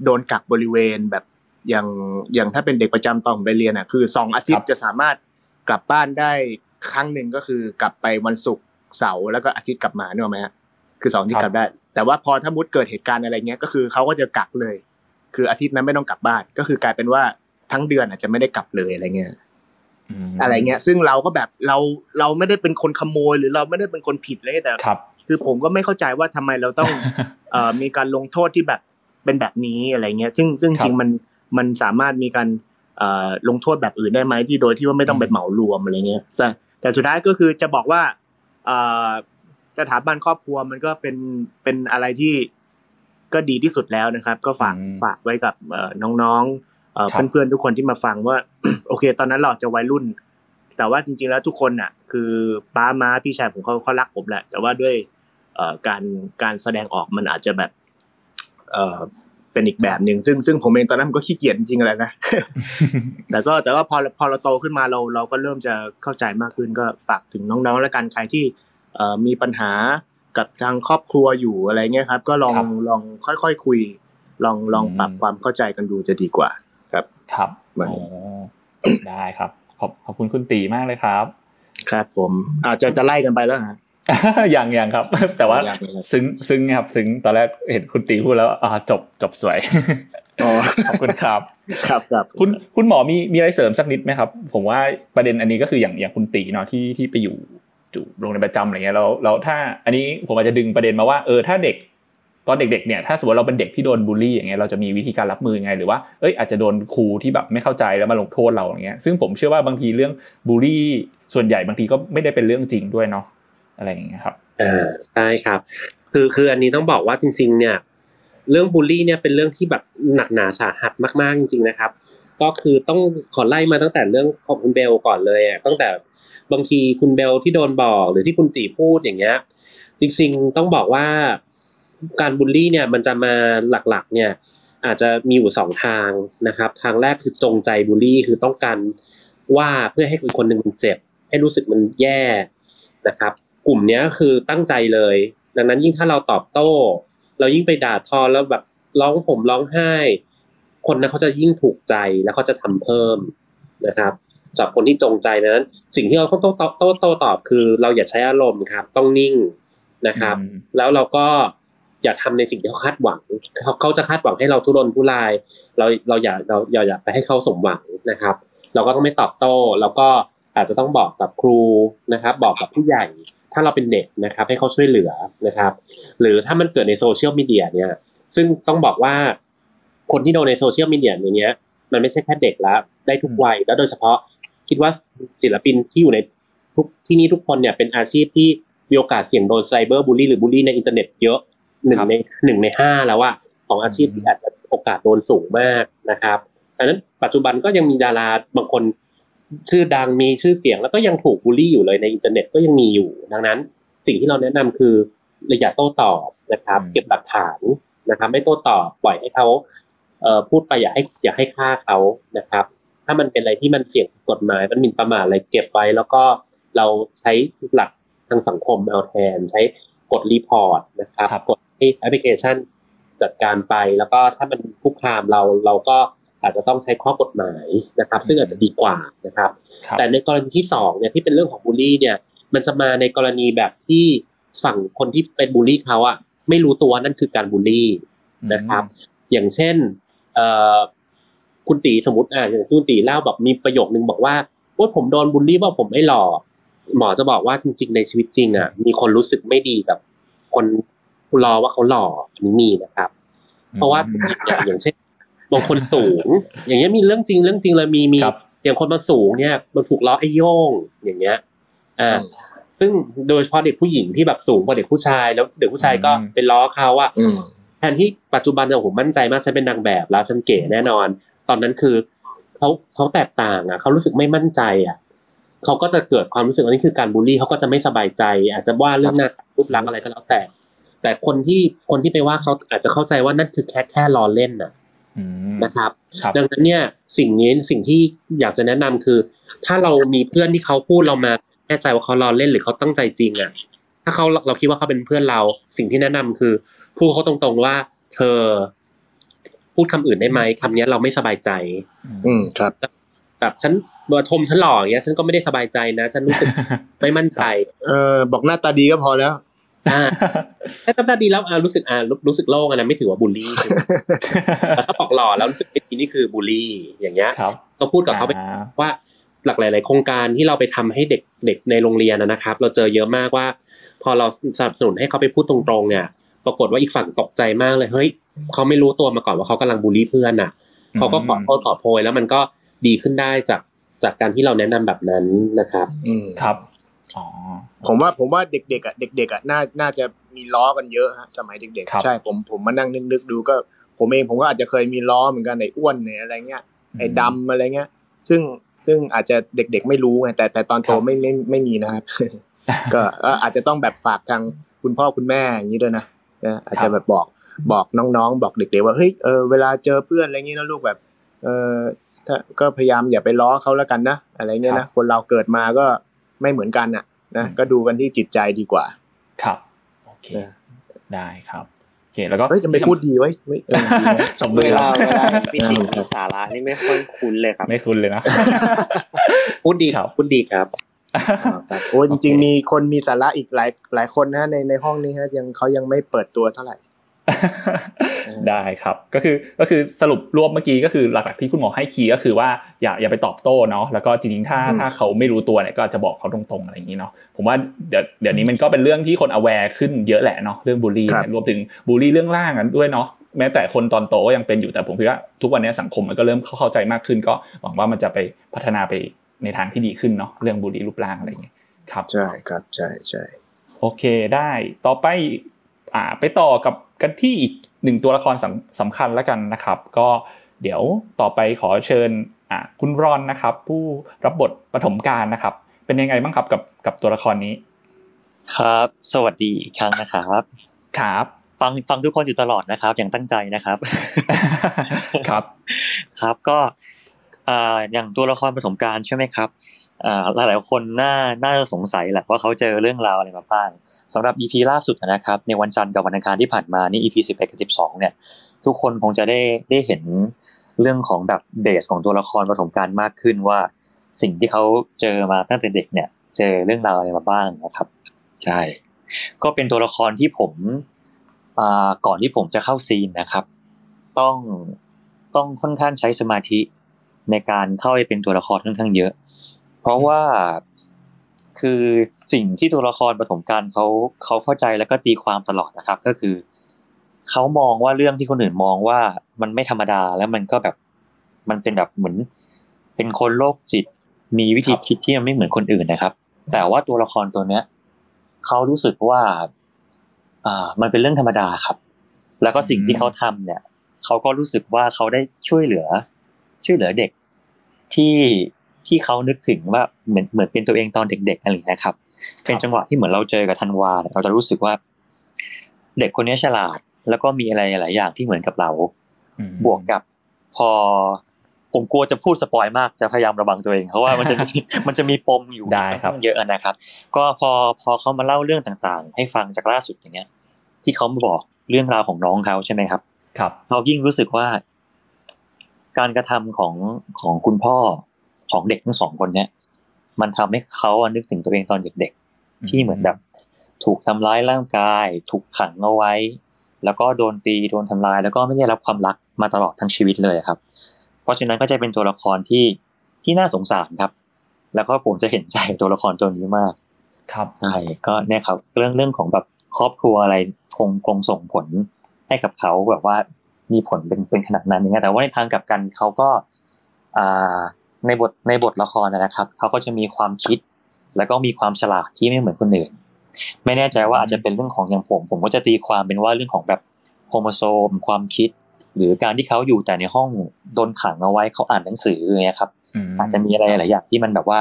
โดนกักบริเวณแบบอย่างถ้าเป็นเด็กประจำตอนผมไปเรียนอ่ะคือ2อาทิตย์จะสามารถกลับบ้านได้ครั้งนึงก็คือกลับไปวันศุกร์เสาร์แล้วก็อาทิตย์กลับมาเนี่ยมั้ยฮะคือ2อาทิตย์กลับได้แต่ว่าพอถ้ามุดเกิดเหตุการณ์อะไรเงี้ยก็คือเค้าก็จะกักเลยคืออาทิตย์นั้นไม่ต้องกลับบ้านก็คือกลายเป็นว่าทั้งเดือนอาจจะไม่ได้กลับเลยอะไรเงี้ยอะไรเงี้ยซึ่งเราก็แบบเราไม่ได้เป็นคนขโมยหรือเราไม่ได้เป็นคนผิดเลยแต่คือผมก็ไม่เข้าใจว่าทำไมเราต้องมีการลงโทษที่แบบเป็นแบบนี้อะไรเงี้ยซึ่งจริงมันสามารถมีการลงโทษแบบอื่นได้ไหมที่โดยที่ว่าไม่ต้องไปเหมารวมอะไรเงี้ยแต่สุดท้ายก็คือจะบอกว่าสถาบันครอบครัวมันก็เป็นอะไรที่ก็ดีที่สุดแล้วนะครับก็ฝากไว้กับน้องๆเพื่อนๆทุกคนที่มาฟังว่า โอเคตอนนั้นเราจะวัยรุ่นแต่ว่าจริงๆแล้วทุกคนน่ะคือป้าม้าพี่ชายผมเขารักผมแหละแต่ว่าด้วยการแสดงออกมันอาจจะแบบเป็นอีกแบบนึงซึ่งผมเองตอนนั้นผมก็ขี้เกียจจริงๆอะไรนะ แต่ว่าพอเราโตขึ้นมาเราก็เริ่มจะเข้าใจมากขึ้นก็ฝากถึงน้องๆและกันใครที่มีปัญหากับทางครอบครัวอยู่อะไรเงี้ยครับก็ลองค่อยๆ คุยลองปรับความเข้าใจกันดูจะดีกว่าครับครับได้ครับขอบคุณคุณตีมากเลยครับครับผมอาจจะไล่กันไปแล้วฮะอย่างครับแต่ว่าซึ้งครับซึ้งตอนแรกเห็นคุณตีพูดแล้วจบสวยอ๋อขอบคุณครับครับคุณหมอมีอะไรเสริมสักนิดมั้ยครับผมว่าประเด็นอันนี้ก็คืออย่างคุณตีเนาะที่ไปอยู่โรงเรียนประจำอะไรเงี้ยแล้วถ้าอันนี้ผมอาจจะดึงประเด็นมาว่าถ้าเด็กตอนเด็กๆเนี่ยถ้าสมมติเราเป็นเด็กที่โดนบูลลี่อย่างเงี้ยเราจะมีวิธีการรับมือยังไงหรือว่าอาจจะโดนครูที่แบบไม่เข้าใจแล้วมาลงโทษเราอย่างเงี้ยซึ่งผมเชื่อว่าบางทีเรื่องบูลลี่ส่วนใหญ่บางทีก็ไม่ได้เป็นเรื่องจริงด้วยเนาะอะไรอย่างเงี้ยครับใช่ครับคืออันนี้ต้องบอกว่าจริงๆเนี่ยเรื่องบูลลี่เนี่ยเป็นเรื่องที่แบบหนักหนาสาหัสมากๆจริงๆนะครับก็คือต้องขอไล่มาตั้งแต่เรื่องของคุณเบลก่อนเลยอ่ะตั้งแต่บางทีคุณเบลที่โดนบอกหรือที่คุณตีพูดอย่างเงี้ยจริงๆต้องบอกว่าการบูลลี่เนี่ยมันจะมาหลักๆเนี่ยอาจจะมีอยู่2ทางนะครับทางแรกคือจงใจบูลลี่คือต้องการว่าเพื่อให้คนนึงมันเจ็บให้รู้สึกมันแย่นะครับกลุ่มนี้คือตั้งใจเลยดังนั้นยิ่งถ้าเราตอบโต้เรายิ่งไปด่าทอแล้วแบบร้องห่มร้องไห้คนนั้นเขาจะยิ่งถูกใจแล้วเขาจะทำเพิ่มนะครับจากคนที่จงใจนั้นสิ่งที่เราต้องโต้ตอบคือเราอย่าใช้อารมณ์ครับต้องนิ่งนะครับแล้วเราก็อย่าทำในสิ่งที่เขาคาดหวังเขาจะคาดหวังให้เราทุรนทุรายเราอย่าไปให้เขาสมหวังนะครับเราก็ต้องไม่ตอบโต้แล้วก็อาจจะต้องบอกกับครูนะครับบอกกับผู้ใหญ่ถ้าเราเป็นเด็กนะครับให้เขาช่วยเหลือนะครับหรือถ้ามันเกิดในโซเชียลมีเดียเนี่ยซึ่งต้องบอกว่าคนที่โดนในโซเชียลมีเดียอย่างเงี้ยมันไม่ใช่แค่เด็กละได้ทุกวัยแล้วโดยเฉพาะคิดว่าศิลปินที่อยู่ในทุกที่นี่ทุกคนเนี่ยเป็นอาชีพที่มีโอกาสเสี่ยงโดนไซเบอร์บูลลี่หรือบูลลี่ในอินเทอร์เน็ตเยอะ1ใน5แล้วอะของอาชีพที่อาจจะโอกาสโดนสูงมากนะครับดังนั้นปัจจุบันก็ยังมีดาราบางคนชื่อดังมีชื่อเสียงแล้วก็ยังถูกบูลลี่อยู่เลยในอินเทอร์เน็ตก็ยังมีอยู่ดังนั้นสิ่งที่เราแนะนำคืออย่าโต้ตอบนะครับเก็บหลักฐานนะครับไม่โต้ตอบปล่อยให้เขาพูดไปอย่าให้ฆ่าเขานะครับถ้ามันเป็นอะไรที่มันเสี่ยงกฎหมายมันหมิ่นประมาทอะไรเก็บไว้แล้วก็เราใช้หลักทางสังคมเอาแทนใช้กดรีพอร์ตนะครับกดให้แอปพลิเคชันจัดการไปแล้วก็ถ้ามันคุกคามเราก็อาจจะต้องใช้ข้อกฎหมายนะครับซึ่งอาจจะดีกว่านะครับแต่ในกรณีที่2เนี่ยที่เป็นเรื่องของบูลลี่เนี่ยมันจะมาในกรณีแบบที่ฝั่งคนที่เป็นบูลลี่เขาอะไม่รู้ตัวนั่นคือการบูลลี่นะครับอย่างเช่นคุณตีสมมุติอย่างคุณตีเล่าแบบมีประโยคนึงบอกว่าโอ๊ยผมโดนบูลลี่ว่าผมไม่หล่อหมอจะบอกว่าจริงๆในชีวิตจริงอะมีคนรู้สึกไม่ดีกับคนรอว่าเขาหล่ออันนี้มีนะครับเพราะว่าอย่างเช่นบางคนสูงอย่างเงี้ยมีเรื่องจริงเลยมีอย่างคนมันสูงเนี่ยมันถูกล้อไอ้โย่งอย่างเงี้ยซึ่งโดยเฉพาะเด็กผู้หญิงที่แบบสูงกว่าเด็กผู้ชายแล้วเด็กผู้ชายก็เป็นล้อเขาว่าแทนที่ปัจจุบันผมมั่นใจมากฉันเป็นนางแบบแล้วฉันเก๋แน่นอนตอนนั้นคือเขาแตกต่างอ่ะเขารู้สึกไม่มั่นใจอ่ะเขาก็จะเกิดความรู้สึกว่านี่คือการบูลลี่เขาก็จะไม่สบายใจอาจจะว่าเรื่องหน้าตารูปร่างอะไรก็แล้วแต่คนที่ไปว่าเขาอาจจะเข้าใจว่านั่นคือแค่ล้อเล่นน่ะ นะครับดังนั้นเนี่ยสิ่งนี้สิ่งที่อยากจะแนะนำคือถ้าเรามีเพื่อนที่เขาพูดเรามาแน่ใจว่าเขาล้อเล่นหรือเขาตั้งใจจริงอ่ะถ้าเราคิดว่าเขาเป็นเพื่อนเราสิ่งที่แนะนำคือพูดเขาตรงๆว่าเธอพูดคำอื่นได้ไหมคำนี้เราไม่สบายใจครับแบบฉันมาชมฉันหล่ออย่างเงี้ยฉันก็ไม่ได้สบายใจนะฉันรู้สึกไม่มั่นใจบอกหน้าตาดีก็พอแล้วถ้าหน้าตาดีแล้วรู้สึกโล่งนะไม่ถือว่าบูลลี่ถ้าบอกหล่อแล้วรู้สึกไม่ดีนี่คือบูลลี่อย่างเงี้ยก็พูดกับเขาไปว่าหลากหลายๆโครงการที่เราไปทำให้เด็กๆในโรงเรียนนะครับเราเจอเยอะมากว่าพอเราสนับสนุนให้เขาไปพูดตรงๆเนี่ยปรากฏว่าอีกฝั่งตกใจมากเลยเฮ้ยเขาไม่รู้ตัวมาก่อนว่าเขากำลังบูลลี่เพื่อนอ่ะเขาก็ขอโพยแล้วมันก็ดีขึ้นได้จากการที่เราแนะนำแบบนั้นนะครับครับอ๋อผมว่าเด็กๆอ่ะน่าจะมีล้อกันเยอะฮะสมัยเด็กๆใช่ผมมานั่งนึกดูก็ผมเองผมก็อาจจะเคยมีล้อเหมือนกันไอ้อ้วนเนี่ยอะไรเงี้ยไอ้ดำอะไรเงี้ยซึ่งอาจจะเด็กๆไม่รู้ไงแต่ตอนโตไม่มีนะครับก็อาจจะต้องแบบฝากทางคุณพ่อคุณแม่อย่างนี้ด้วยนะอาจจะแบบบอกน้องๆบอกเด็กๆว่าเฮ้ยเวลาเจอเพื่อนอะไรเงี้ยนะลูกแบบก็พยายามอย่าไปล้อเขาแล้วกันนะอะไรเงี้ยนะคนเราเกิดมาก็ไม่เหมือนกันน่ะนะก็ดูกันที่จิตใจดีกว่าครับโอเคได้ครับโอเคแล้วก็เฮ้ยจะไม่พูดดีไว้เวลาพี่ติ๊กมีสาระนี่ไม่ค่อยคุ้นเลยครับไม่คุ้นเลยนะพูดดีครับโอ้จริงๆมีคนมีสาระอีกหลายคนนะในห้องนี้ฮะยังเขายังไม่เปิดตัวเท่าไหร่ได้ครับก็คือสรุปรวมเมื่อกี้ก็คือหลักๆที่คุณหมอให้คีย์ก็คือว่าอย่าไปตอบโต้เนาะแล้วก็จริงๆถ้าเขาไม่รู้ตัวเนี่ยก็อาจจะบอกเขาตรงๆอะไรอย่างนี้เนาะผมว่าเดี๋ยวนี้มันก็เป็นเรื่องที่คน aware ขึ้นเยอะแหละเนาะเรื่องบูลลี่รวมถึงบูลลี่เรื่องล่างกันด้วยเนาะแม้แต่คนตอนโตก็ยังเป็นอยู่แต่ผมคิดว่าทุกวันนี้สังคมมันก็เริ่มเข้าใจมากขึ้นก็หวังว่ามันจะไปพัฒนาไปในทางที่ดีขึ้นเนาะเรื่องบูลลี่รูปร่างอะไรอย่างเงี้ยครับใช่ครับใช่โอเคได้ต่อไปไปต่อกับกันที่อีกหนึ่งตัวละครสำคัญแล้วกันนะครับก็เดี๋ยวต่อไปขอเชิญคุณรอนนะครับผู้รับบทปฐมกาลนะครับเป็นยังไงบ้างครับกับตัวละครนี้ครับสวัสดีอีกครั้งนะครับครับฟังทุกคนอยู่ตลอดนะครับอย่างตั้งใจนะครับครับครับก็อย่างตัวละครปฐมกาลใช่ไหมครับหลายคนน่าจะสงสัยแหละว่าเขาเจอเรื่องราวอะไรมาบ้างสำหรับ EP ล่าสุดนะครับในวันจันทร์กับวันอังคารที่ผ่านมานี่ EP 11กับ12เนี่ยทุกคนคงจะได้เห็นเรื่องของแบบเบสของตัวละครปฐมกาลมากขึ้นว่าสิ่งที่เขาเจอมาตั้งแต่เด็กเนี่ยเจอเรื่องราวอะไรมาบ้างนะครับใช่ก็เป็นตัวละครที่ผมก่อนที่ผมจะเข้าซีนนะครับต้องค่อนข้างใช้สมาธิในการเข้าไปเป็นตัวละครค่อนข้างเยอะเพราะว่าคือสิ่งที่ตัวละครปฐมกาลเขาเข้าใจแล้วก็ตีความตลอดนะครับก็คือเขามองว่าเรื่องที่คนอื่นมองว่ามันไม่ธรรมดาแล้วมันก็แบบมันเป็นแบบเหมือนเป็นคนโรคจิตมีวิธีคิดที่มันไม่เหมือนคนอื่นนะครับแต่ว่าตัวละครตัวเนี้ยเขารู้สึกว่ามันเป็นเรื่องธรรมดาครับแล้วก็สิ่งที่เขาทำเนี่ยเขาก็รู้สึกว่าเขาได้ช่วยเหลือเด็กที่เขานึกถึงว่าเหมือนเป็นตัวเองตอนเด็กๆอะไรนะครับเป็นจังหวะที่เหมือนเราเจอกับธันวาเราจะรู้สึกว่าเด็กคนนี้ฉลาดแล้วก็มีอะไรหลายอย่างที่เหมือนกับเราบวกกับพอผมกลัวจะพูดสปอยมากจะพยายามระวังตัวเองเพราะว่ามันจะมีปมอยู่เยอะนะครับก็พอเขามาเล่าเรื่องต่างๆให้ฟังจากล่าสุดอย่างเงี้ยที่เขามาบอกเรื่องราวของน้องเขาใช่ไหมครับเขายิ่งรู้สึกว่าการกระทำของคุณพ่อของเด็กทั้งสองคนเนี่ยมันทำให้เขานึกถึงตัวเองตอนเด็กๆที่เหมือนแบบถูกทำร้ายร่างกายถูกขังเอาไว้แล้วก็โดนตีโดนทำร้ายแล้วก็ไม่ได้รับความรักมาตลอดทั้งชีวิตเลยครับเพราะฉะนั้นก็จะเป็นตัวละครที่น่าสงสารครับแล้วก็ผมจะเห็นใจตัวละครตัวนี้มากครับใช่ก็เนี่ยครับเรื่องของแบบครอบครัวอะไรคงส่งผลให้กับเขาแบบว่ามีผลเป็นขนาดนั้นอย่างเงี้ยแต่ว่าในทางกลับกันเขาก็ในบทละครนะครับเขาก็จะมีความคิดแล้วก็มีความฉลาดที่ไม่เหมือนคนอื่นไม่แน่ใจว่าอาจจะเป็นเรื่องของอย่างผมก็จะตีความเป็นว่าเรื่องของแบบโครโมโซมความคิดหรือการที่เขาอยู่แต่ในห้องโดนขังเอาไว้เขาอ่านหนังสืออย่างเงี้ยครับอาจจะมีอะไรหลายอย่างที่มันแบบว่า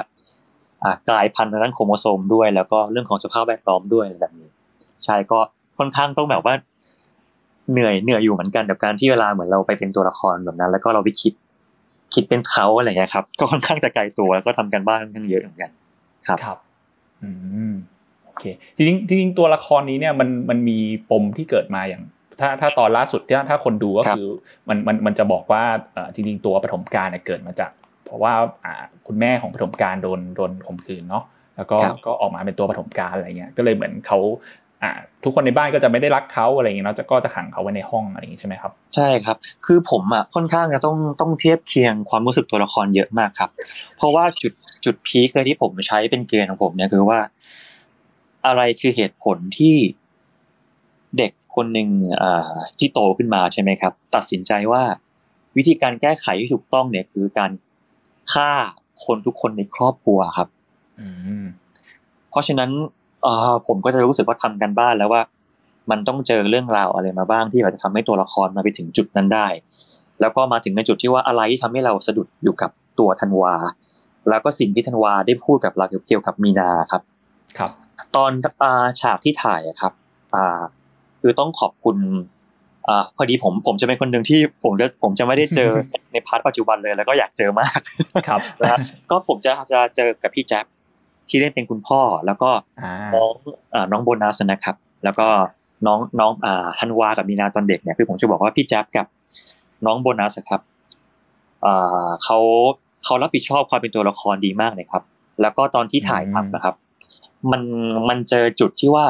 กลายพันธุ์ทางด้านโครโมโซมด้วยแล้วก็เรื่องของสภาพแวดล้อมด้วยแบบนี้ใช่ก็ค่อนข้างต้องแบบว่า เหนื่อยอยู่เหมือนกันกับการที่เวลาเหมือนเราไปเป็นตัวละครแบบนั้นแล้วก็เราไปคิดเป็นเขาอะไรอย่างเงี้ยครับก็ค่อนข้างจะไกลตัวแล้วก็ทำกันบ้านค่อนข้างเยอะเหมือนกันครับครับโอเคจริงตัวละครนี้เนี่ยมันมีปมที่เกิดมาอย่างถ้าตอนล่าสุดที่ถ้าคนดูก็คือมันจะบอกว่าจริงๆตัวปฐมกาลเนี่ยเกิดมาจากเพราะว่าคุณแม่ของปฐมกาลโดนข่มขืนเนาะแล้วก็ออกมาเป็นตัวปฐมกาลอะไรเงี้ยก็เลยเหมือนเขาทุกคนในบ้านก็จะไม่ได้รักเขาอะไรอย่างเงี้ยเนาะก็จะขังเขาไว้ในห้องอะไรอย่างงี้ใช่ไหมครับใช่ครับคือผมค่อนข้างจะต้องเทียบเคียงความรู้สึกตัวละครเยอะมากครับเพราะว่าจุดพีคเลยที่ผมใช้เป็นเกณฑ์ของผมเนี่ยคือว่าอะไรคือเหตุผลที่เด็กคนหนึ่งที่โตขึ้นมาใช่ไหมครับตัดสินใจว่าวิธีการแก้ไขที่ถูกต้องเนี่ยคือการฆ่าคนทุกคนในครอบครัวครับเพราะฉะนั้นผมก็จะรู้สึกว่าทำกันบ้านแล้วว่ามันต้องเจอเรื่องราวอะไรมาบ้างที่อาจจะทำให้ตัวละครมาไปถึงจุดนั้นได้แล้วก็มาถึงในจุดที่ว่าอะไรที่ทำให้เราสะดุดอยู่กับตัวธันวาแล้วก็สิ่งที่ธันวาได้พูดกับเราเกี่ยวกับมีนาครับครับตอนฉากที่ถ่ายครับคือต้องขอบคุณพอดีผมจะเป็นคนหนึ่งที่ผมจะไม่ได้เจอ ในพาร์ทปัจจุบันเลยแล้วก็อยากเจอมากครับนะก็ผมจะเจอกับพี่แจ๊บที่เล่นเป็นคุณพ่อแล้วก็น้องโบนัสนะครับแล้วก็น้องธันวากับมีนาตอนเด็กเนี่ยคือผมจะบอกว่าพี่แจ๊บกับน้องโบนัสครับเขารับผิดชอบความเป็นตัวละครดีมากเลยครับแล้วก็ตอนที่ถ่ายทำนะครับมันเจอจุดที่ว่า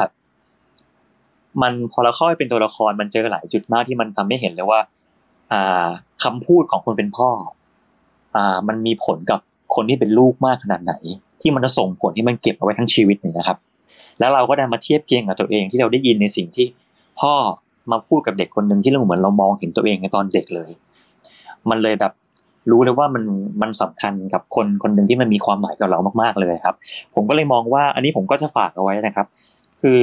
มันพอเราเข้าไปเป็นตัวละครมันเจอหลายจุดมากที่มันทำให้เห็นเลยว่าคำพูดของคนเป็นพ่อมันมีผลกับคนที่เป็นลูกมากขนาดไหนที่มันจะส่งผลที่มันเก็บเอาไว้ทั้งชีวิตเลยนะครับแล้วเราก็ได้มาเทียบเคียงกับตัวเองที่เราได้ยินในสิ่งที่พ่อมาพูดกับเด็กคนนึงที่เราเหมือนเรามองเห็นตัวเองในตอนเด็กเลยมันเลยแบบรู้เลยว่ามันสำคัญกับคนคนนึงที่มันมีความหมายกับเรามากๆเลยครับผมก็เลยมองว่าอันนี้ผมก็จะฝากเอาไว้นะครับคือ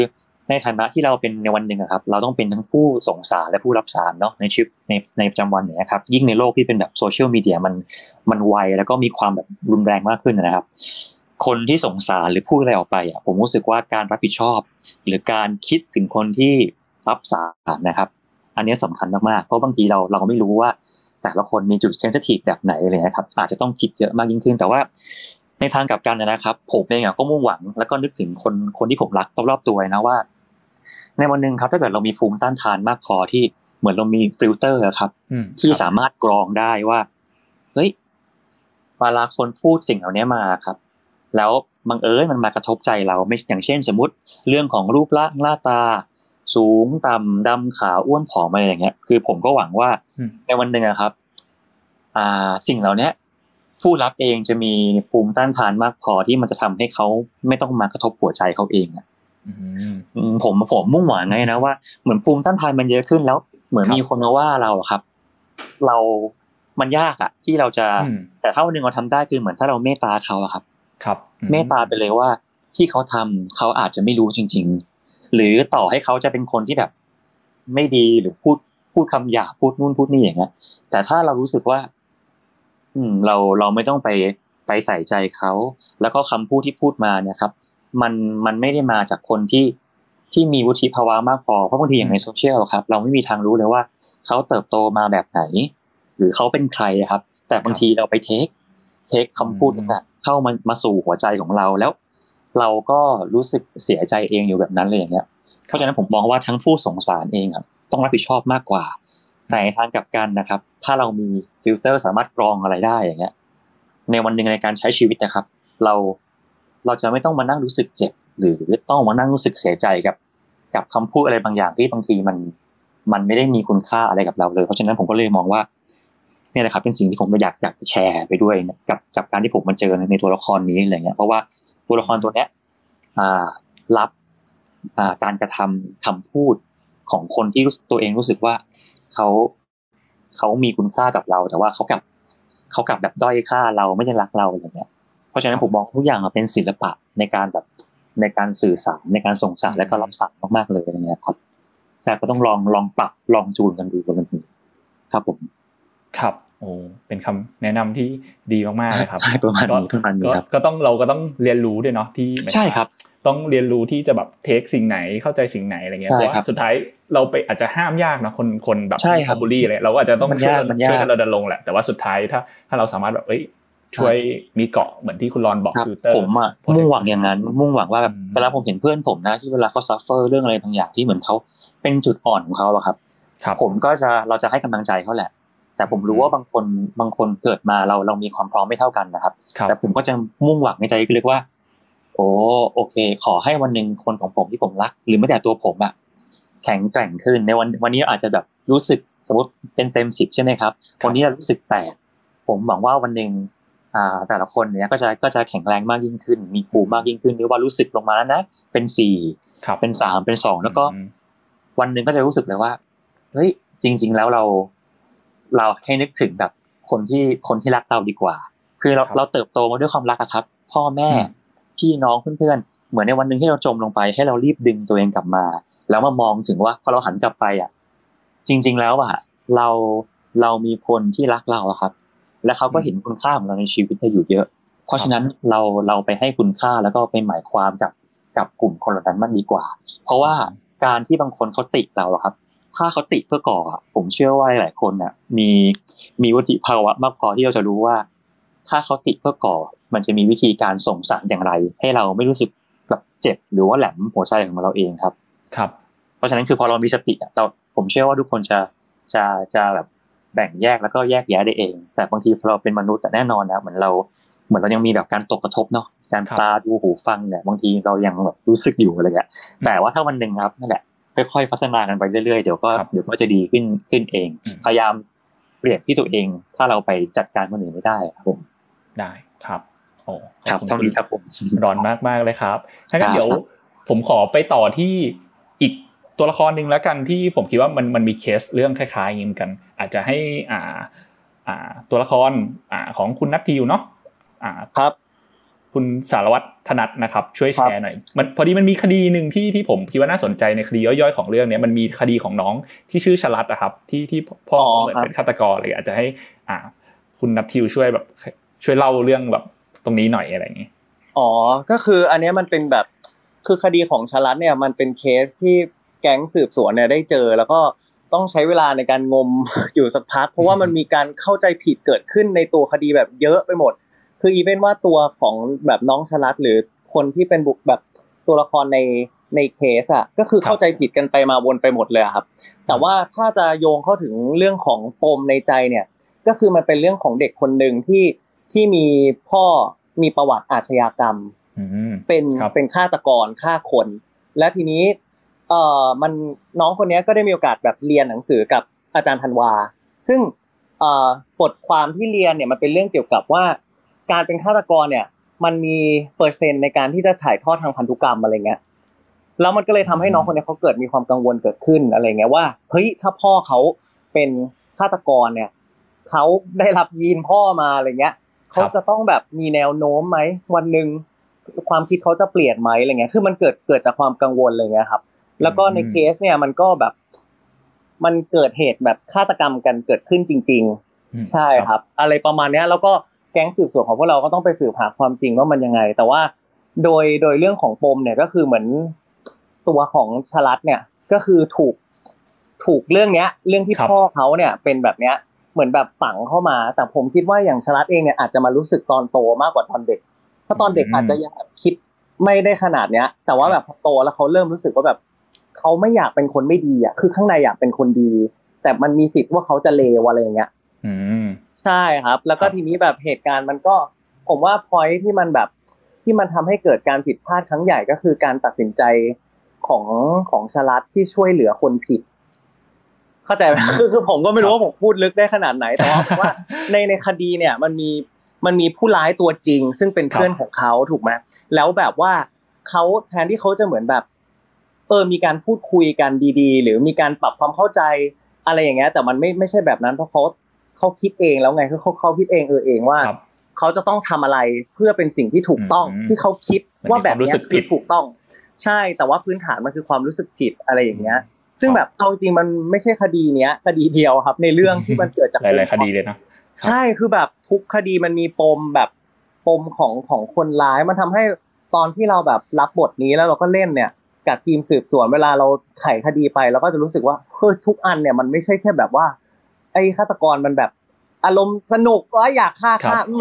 ในฐานะที่เราเป็นในวันนึงครับเราต้องเป็นทั้งผู้ส่งสารและผู้รับสารเนาะในชีวิตในประจำวันเนี่ยครับยิ่งในโลกที่เป็นแบบโซเชียลมีเดียมันไวแล้วก็มีความแบบรุนแรงมากขึ้นนะครับคนที่ส่งสารหรือพูดอะไรออกไปผมรู้สึกว่าการรับผิดชอบหรือการคิดถึงคนที่รับสารนะครับอันนี้สำคัญมากๆเพราะบางทีเราไม่รู้ว่าแต่ละคนมีจุดเซนซิทีฟแบบไหนอะไรนะครับอาจจะต้องคิดเยอะมากยิ่งขึ้นแต่ว่าในทางกลับกันนะครับผมเองก็มุ่งหวังแล้วก็นึกถึงคนที่ผมรักรอบๆตัวนะว่าในวันนึงครับถ้าเกิดเรามีภูมิต้านทานมากพอที่เหมือนเรามีฟิลเตอร์ครับที่สามารถกรองได้ว่าเฮ้ยเวลาคนพูดสิ่งเหล่านี้มาครับแล้วบังเอิญมันมากระทบใจเราไม่อย่างเช่นสมมติเรื่องของรูปร่างหน้าตาสูงต่ำดำขาวอ้วนผอมอะไรอย่างเงี้ยคือผมก็หวังว่าในวันนึงครับสิ่งเหล่านี้ผู้รับเองจะมีภูมิต้านทานมากพอที่มันจะทำให้เขาไม่ต้องมากระทบหัวใจเขาเองผมมุ่งหวังไงนะว่าเหมือนภูมิต้านทานมันเยอะขึ้นแล้วเหมือนมีคนมาว่าเราครับเรามันยากที่เราจะแต่ถ้าวันนึงเราทำได้คือเหมือนถ้าเราเมตตาเขาครับครับเมตตาไปเลยว่าที่เขาทำเขาอาจจะไม่รู้จริงๆหรือต่อให้เขาจะเป็นคนที่แบบไม่ดีหรือพูดคำหยาบพูดนู่นพูดนี่อย่างเงี้ยแต่ถ้าเรารู้สึกว่าเราไม่ต้องไปใส่ใจเขาแล้วก็คำพูดที่พูดมาเนี่ยครับมันไม่ได้มาจากคนที่มีวุฒิภาวะมากพอเพราะบางทีอย่างในโซเชียลครับเราไม่มีทางรู้เลยว่าเขาเติบโตมาแบบไหนหรือเขาเป็นใครครับแต่บางทีเราไปเทคคำพูดนั้นเข้ามาสู่หัวใจของเราแล้วเราก็รู้สึกเสียใจเองอยู่แบบนั้นเลยอย่างเงี้ยเพราะฉะนั้นผมมองว่าทั้งผู้สงสารเองต้องรับผิดชอบมากกว่าในทางกลับกันนะครับถ้าเรามีฟิลเตอร์สามารถกรองอะไรได้อย่างเงี้ยในวันนึงในการใช้ชีวิตนะครับเราจะไม่ต้องมานั่งรู้สึกเจ็บหรือต้องมานั่งรู้สึกเสียใจกับคำพูดอะไรบางอย่างที่บางทีมันไม่ได้มีคุณค่าอะไรกับเราเลยเพราะฉะนั้นผมก็เลยมองว่าเนี่ยแหละครับเป็นสิ่งที่ผมอยากแชร์ไปด้วยกับการที่ผมมาเจอในตัวละครนี้อะไรเงี้ยเพราะว่าตัวละครตัวเนี้ยรับการกระทำคำพูดของคนที่ตัวเองรู้สึกว่าเขามีคุณค่ากับเราแต่ว่าเขากลับแบบด้อยค่าเราไม่ได้รักเราอะไรเงี้ยเพราะฉะนั้นผมมองทุกอย่างเป็นศิลปะในการแบบในการสื่อสารในการส่งสารและก็รับสารมากๆเลยอะไรเงี้ยครับแต่ก็ต้องลองปรับลองจูนกันดูกันครับผมครับ โอ้เป็นคำแนะนำที่ดีมากๆนะครับใช่ประมาณนี้เท่านั้นครับเราก็ต้องเรียนรู้ด้วยเนาะที่ใช่ครับต้องเรียนรู้ที่จะแบบเทคสิ่งไหนเข้าใจสิ่งไหนอะไรเงี้ยเพราะสุดท้ายเราไปอาจจะห้ามยากนะคนแบบบูลลี่อะไรเราก็อาจจะต้องช่วยกันรณรงค์แหละแต่ว่าสุดท้ายถ้าเราสามารถแบบช่วยมีเกาะเหมือนที่คุณรอนบอกฟิลเตอร์ผมอ่ะมุ่งหวังอย่างนั้นมุ่งหวังว่าแบบเวลาผมเห็นเพื่อนผมนะที่เวลาเขาซัฟเฟอร์เรื่องอะไรบางอย่างที่เหมือนเขาเป็นจุดอ่อนของเขาอะครับผมก็จะเราจะให้กำลังใจเขาแหละแต่ผมรู้ว่าบางคนเกิดมาเรามีความพร้อมไม่เท่ากันนะครับแต่ผมก็จะมุ่งหวังในใจเรียกว่าโอเคขอให้วันนึงคนของผมที่ผมรักหรือแม้แต่ตัวผมอะแข็งแกร่งขึ้นในวันนี้อาจจะแบบรู้สึกสมมติเป็นเต็ม10ใช่ไหมครับวันนี้รู้สึก8ผมหวังว่าวันนึงแต่ละคนเนี่ยก็จะแข็งแรงมากยิ่งขึ้นมีภูมิมากยิ่งขึ้นหรือว่ารู้สึกลงมาแล้วนะเป็น4เป็น3เป็น2แล้วก็วันนึงก็จะรู้สึกเลยว่าเฮ้ยจริงๆแล้วเราแค่นึกถึงแบบคนที่รักเราดีกว่าคือเราเติบโตมาด้วยความรักครับพ่อแม่พี่น้องเพื่อนๆเหมือนในวันนึงที่เราจมลงไปให้เรารีบดึงตัวเองกลับมาแล้วมามองถึงว่าพอเราหันกลับไปอ่ะจริงๆแล้วอ่ะเรามีคนที่รักเราอ่ะครับและเขาก็เห็นคุณค่าของเราในชีวิตได้อยู่เยอะเพราะฉะนั้นเราไปให้คุณค่าแล้วก็ไปหมายความกับกลุ่มคนเหล่านั้นมันดีกว่าเพราะว่าการที่บางคนเขาติเราครับถ้าเขาติเพื่อก่อผมเชื่อว่าหลายคนน่ะมีวุฒิภาวะมากพอที่เราจะรู้ว่าถ้าเขาติเพื่อก่อมันจะมีวิธีการส่งสารอย่างไรให้เราไม่รู้สึกแบบเจ็บหรือว่าแหลมหัวใจของเราเองครับครับเพราะฉะนั้นคือพอเรามีสติผมเชื่อว่าทุกคนจะแบบแบ่งแยกแล้วก็แยกแยะได้เองแต่บางทีพอเราเป็นมนุษย์แต่แน่นอนนะเหมือนเรายังมีแบบการตกกระทบเนาะการตาดูหูฟังเนี่ยบางทีเรายังแบบรู้สึกอยู่อะไรอย่างเงี้ยแต่ว่าถ้าวันนึงครับนั่นแหละค่อยๆพัฒนากันไปเรื่อยๆเดี๋ยวก็จะดีขึ้นเองพยายามเปลี่ยนที่ตัวเองถ้าเราไปจัดการคนอื่นไม่ได้ครับผมได้ครับโอ้ครับต้องดีครับผมร้อนมากๆเลยครับงั้นเดี๋ยวผมขอไปต่อที่อีกตัวละครนึงแล้วกันที่ผมคิดว่ามันมีเคสเรื่องคล้ายๆอย่างนี้เหมือนกันอาจจะให้ตัวละครของคุณนัททิวเนาะครับคุณสารวัตรธนัทนะครับช่วยแชร์หน่อยมันพอดีมันมีคดีนึงที่ผมคิดว่าน่าสนใจในคดีย่อยๆของเรื่องนี้มันมีคดีของน้องที่ชื่อชลัดอะครับที่พ่อเหมือนเป็นฆาตกรเลยอาจจะให้คุณนัททิวช่วยแบบช่วยเล่าเรื่องแบบตรงนี้หน่อยอะไรอย่างงี้อ๋อก็คืออันนี้มันเป็นแบบคือคดีของชลัดเนี่ยมันเป็นเคสที่แก๊งสืบสวนเนี่ยได้เจอแล้วก็ต้องใช้เวลาในการงมอยู่สักพักเพราะว่ามันมีการเข้าใจผิดเกิดขึ้นในตัวคดีแบบเยอะไปหมดคืออีเวนว่าตัวของแบบน้องชลัดหรือคนที่เป็นบุคแบบตัวละครในเคสอ่ะก็คือเข้าใจผิดกันไปมาวนไปหมดเลยครับแต่ว่าถ้าจะโยงเข้าถึงเรื่องของปมในใจเนี่ยก็คือมันเป็นเรื่องของเด็กคนนึงที่มีพ่อมีประวัติอาชญากรรมเป็นฆาตกรฆ่าคนและทีนี้มันน้องคนนี้ก็ได้มีโอกาสแบบเรียนหนังสือกับอาจารย์ธันวาซึ่งบทความที่เรียนเนี่ยมันเป็นเรื่องเกี่ยวกับว่าการเป็นฆาตกรเนี่ยมันมีเปอร์เซ็นต์ในการที่จะถ่ายทอดทางพันธุกรรมอะไรเงี้ยแล้วมันก็เลยทำให้น้องคนนี้เขาเกิดมีความกังวลเกิดขึ้นอะไรเงี้ยว่าเฮ้ยถ้าพ่อเขาเป็นฆาตกรเนี่ยเขาได้รับยีนพ่อมาอะไรเงี้ยเขาจะต้องแบบมีแนวโน้มไหมวันนึงความคิดเขาจะเปลี่ยนไหมอะไรเงี้ยคือมันเกิดจากความกังวลอะไรเงี้ยครับแล้วก็ในเคสเนี่ยมันก็แบบมันเกิดเหตุแบบฆาตกรรมกันเกิดขึ้นจริงๆใช่ครับอะไรประมาณนี้แล้วก็แก๊งสืบสวนของพวกเราก็ต้องไปสืบหาความจริงว่ามันยังไงแต่ว่าโดยเรื่องของปมเนี่ยก็คือเหมือนตัวของชลัดเนี่ยก็คือถูกเรื่องเนี้ยเรื่องที่พ่อเขาเนี่ยเป็นแบบเนี้ยเหมือนแบบฝังเข้ามาแต่ผมคิดว่าอย่างชลัดเองเนี่ยอาจจะมารู้สึกตอนโตมากกว่าตอนเด็กเพราะตอนเด็กอาจจะยังคิดไม่ได้ขนาดเนี้ยแต่ว่าแบบพอโตแล้วเขาเริ่มรู้สึกว่าแบบเขาไม่อยากเป็นคนไม่ดีอ่ะคือข้างในอยากเป็นคนดีแต่มันมีสิทธิ์ว่าเขาจะเลวอะไรอย่างเงี้ยใช่ครับแล้วก็ทีนี้แบบเหตุการณ์มันก็ผมว่า point ที่มันทำให้เกิดการผิดพลาดครั้งใหญ่ก็คือการตัดสินใจของชลัดที่ช่วยเหลือคนผิดเข้าใจไหมคือผมก็ไม่รู้ว่าผมพูดลึกได้ขนาดไหนแต่ว่าในคดีเนี่ยมันมีผู้ร้ายตัวจริงซึ่งเป็นเพื่อนของเขาถูกไหมแล้วแบบว่าเขาแทนที่เขาจะเหมือนแบบมีการพูดคุยกันดีๆหรือมีการปรับความเข้าใจอะไรอย่างเงี้ยแต่มันไม่ใช่แบบนั้นเพราะเขาคิดเองแล้วไงคือเขาคิดเองเองว่าเขาจะต้องทำอะไรเพื่อเป็นสิ่งที่ถูกต้องที่เขาคิดว่าแบบนี้คือถูกต้องใช่แต่ว่าพื้นฐานมันคือความรู้สึกผิดอะไรอย่างเงี้ยซึ่งแบบเอาจริงมันไม่ใช่คดีเนี้ยคดีเดียวครับในเรื่องที่มันเกิดจากหลายๆคดีเลยนะ ใช่คือแบบทุกคดีมันมีปมแบบปมของคนร้ายมันทำให้ตอนที่เราแบบรับบทนี้แล้วเราก็เล่นเนี่ยกับทีมสืบสวนเวลาเราไขคดีไปเราก็จะรู้สึกว่าเฮ้ยทุกอันเนี่ยมันไม่ใช่แค่แบบว่าไอ้ฆาตกรมันแบบอารมณ์สนุกว่าอยากฆ่า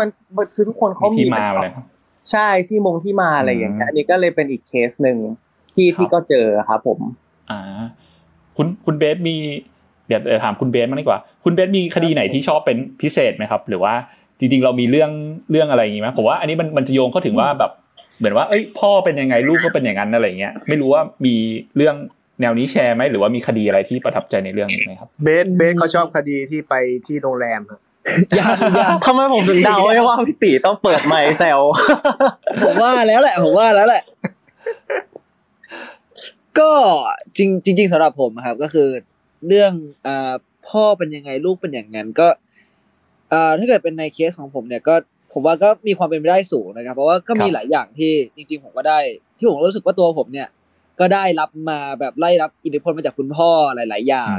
มันคือทุกคนเขามีที่มาเลยใช่ที่มาอะไรอย่างเงี้ยอันนี้ก็เลยเป็นอีกเคสนึงที่ก็เจอครับผมคุณเบสมีเดี๋ยวถามคุณเบสมาดีกว่าคุณเบสมีคดีไหนที่ชอบเป็นพิเศษไหมครับหรือว่าจริงๆเรามีเรื่องอะไรอย่างงี้มั้ยผมว่าอันนี้มันจะโยงเข้าถึงว่าแบบเหมือนว่าเอ้ยพ่อเป็นยังไงลูกก็เป็นอย่างนั้นอะไรอย่างเงี้ยไม่รู้ว่ามีเรื่องแนวนี้แชร์มั้ยหรือว่ามีคดีอะไรที่ประทับใจในเรื่องนี้มั้ยครับเบสเค้าชอบคดีที่ไปที่โรงแรมครับอย่างทำไมผมถึงเดาว่าพี่ตีต้องเปิดไมค์แซวผมว่าแล้วแหละก็จริงสำหรับผมครับก็คือเรื่องพ่อเป็นยังไงลูกเป็นอย่างนั้นก็ถ้าเกิดเป็นในเคสของผมเนี่ยก็ผมว่าก็มีความเป็นไปได้สูงนะครับเพราะว่าก็มีหลายอย่างที่จริงๆผมก็ได้ที่ผมรู้สึกว่าตัวผมเนี่ยก็ได้รับมาแบบไล่รับอิทธิพลมาจากคุณพ่อหลายๆอย่าง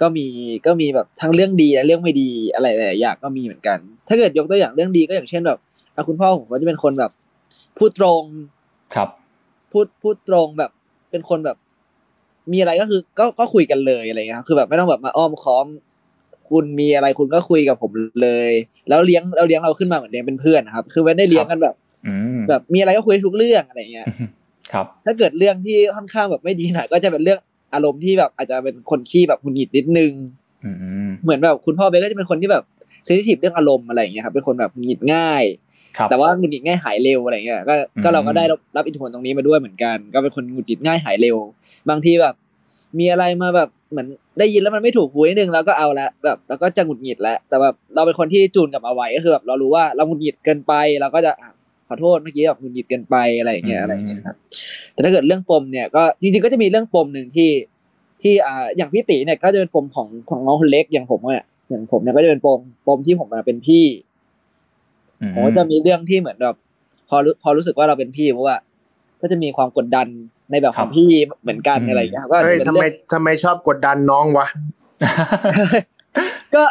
ก็มีแบบทั้งเรื่องดีและเรื่องไม่ดีอะไรหลายๆอย่างก็มีเหมือนกันถ้าเกิดยกตัวอย่างเรื่องดีก็อย่างเช่นแบบคุณพ่อผมก็จะเป็นคนแบบพูดตรงแบบเป็นคนแบบมีอะไรก็คือก็คุยกันเลยอะไรเงี้ยคือแบบไม่ต้องแบบมาอ้อมค้อมคุณมีอะไรคุณก็คุยกับผมเลยแล้วเลี้ยงเราขึ้นมาเหมือนเดิมเป็นเพื่อนนะครับคือไม่ได้เลี้ยงกันแบบมีอะไรก็คุยทุกเรื่องอะไรเงี้ยครับถ้าเกิดเรื่องที่ค่อนข้างแบบไม่ดีหน่อยก็จะเป็นเรื่องอารมณ์ที่แบบอาจจะเป็นคนขี้แบบหงุดหงิดนิดนึงเหมือนแบบคุณพ่อเบสก็จะเป็นคนที่แบบเซนซิทีฟเรื่องอารมณ์อะไรเงี้ยครับเป็นคนแบบหงุดหงิดง่ายแต่ว่าหงุดหงิดง่ายหายเร็วอะไรเงี้ยก็เราก็ได้รับอิทธิพลตรงนี้มาด้วยเหมือนกันก็เป็นคนหงุดหงิดง่ายหายเร็วบางทีแบบมีอะไรมาแบบเหมือนได้ยินแล้วมันไม่ถูกหูนิดนึงแล้วก็เอาละแบบแล้วก็จะหงุดหงิดแล้วแต่แบบเราเป็นคนที่จูนกับเอาไว้ก็คือแบบเรารู้ว่าเราหงุดหงิดเกินไปเราก็จะขอโทษเมื่อกี้แบบหงุดหงิดเกินไปอะไรอย่างเงี้ยครับแต่ถ้าเกิดเรื่องปมเนี่ยก็จริงๆก็จะมีเรื่องปมนึงที่อย่างพี่ตีเนี่ยก็จะเป็นปมของน้องคนเล็กอย่างผมเนี่ยก็จะเป็นปมที่ผมมาเป็นพี่ผมก็จะมีเรื่องที่เหมือนแบบพอรู้สึกว่าเราเป็นพี่เพราะว่าก็จะมีความกดดันในแบบของพี่เหมือนกันอะไรอย่างเงี้ยก็จะทำไมชอบกดดันน้องวะก็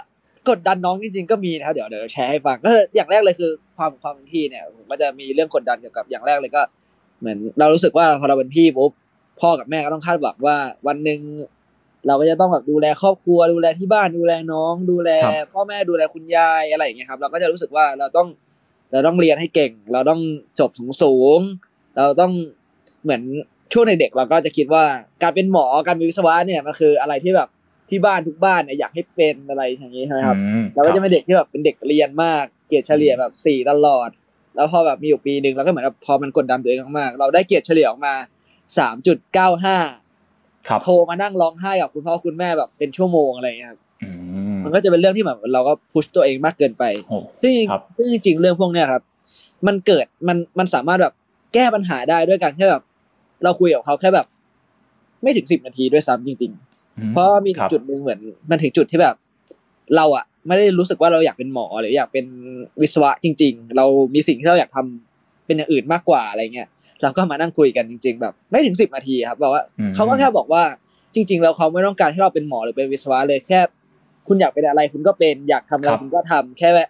กดดันน้องจริงๆก็มีนะครับเดี๋ยวแชร์ให้ฟังก็อย่างแรกเลยคือความเป็นพี่เนี่ยผมก็จะมีเรื่องกดดันเกี่ยวกับอย่างแรกเลยก็เหมือนเรารู้สึกว่าพอเราเป็นพี่ปุ๊บพ่อกับแม่ก็ต้องคาดหวังว่าวันนึงเราก็จะต้องแบบดูแลครอบครัวดูแลที่บ้านดูแลน้องดูแลพ่อแม่ดูแลคุณยายอะไรอย่างเงี้ยครับเราก็จะรู้สึกว่าเราต้องเรียนให้เก่งเราต้องจบสูงเราต้องเหมือนช่วงในเด็กเราก็จะคิดว่าการเป็นหมอการเป็นวิศวะเนี่ยมันคืออะไรที่แบบที่บ้านทุกบ้านเนี่ยอยากให้เป็นอะไรอย่างงี้ใช่มั้ยครับเราก็จะเป็นเด็กที่แบบเป็นเด็กเรียนมากเกรดเฉลี่ยแบบ4ตลอดแล้วพอแบบมีอยู่ปีนึงเราก็เหมือนแบบพอมันกดดันตัวเองมากๆเราได้เกรดเฉลี่ยออกมา 3.95 ครับโทรมานั่งร้องไห้กับคุณพ่อคุณแม่แบบเป็นชั่วโมงอะไรอย่างเงี้ยครับมันก็จะเป็นเรื่องที่แบบเราก็พุชตัวเองมากเกินไปซึ่งจริงๆเรื่องพวกเนี้ยครับมันเกิดมันสามารถแบบแก้ปัญหาได้ด้วยการแค่แบบเราคุยกับเขาแค่แบบไม่ถึง10นาทีด้วยซ้ำจริงๆเพราะมีจุดนึงเหมือนมันถึงจุดที่แบบเราอ่ะไม่ได้รู้สึกว่าเราอยากเป็นหมอหรืออยากเป็นวิศวะจริงๆเรามีสิ่งที่เราอยากทำเป็นอย่างอื่นมากกว่าอะไรเงี้ยเราก็มานั่งคุยกันจริงๆแบบไม่ถึง10นาทีครับบอกว่าเค้าก็แค่บอกว่าจริงๆแล้วเค้าไม่ต้องการให้เราเป็นหมอหรือเป็นวิศวะเลยแค่คุณอยากเป็นอะไรคุณก็เป็นอยากทำอะไรคุณก็ทำแค่ว่า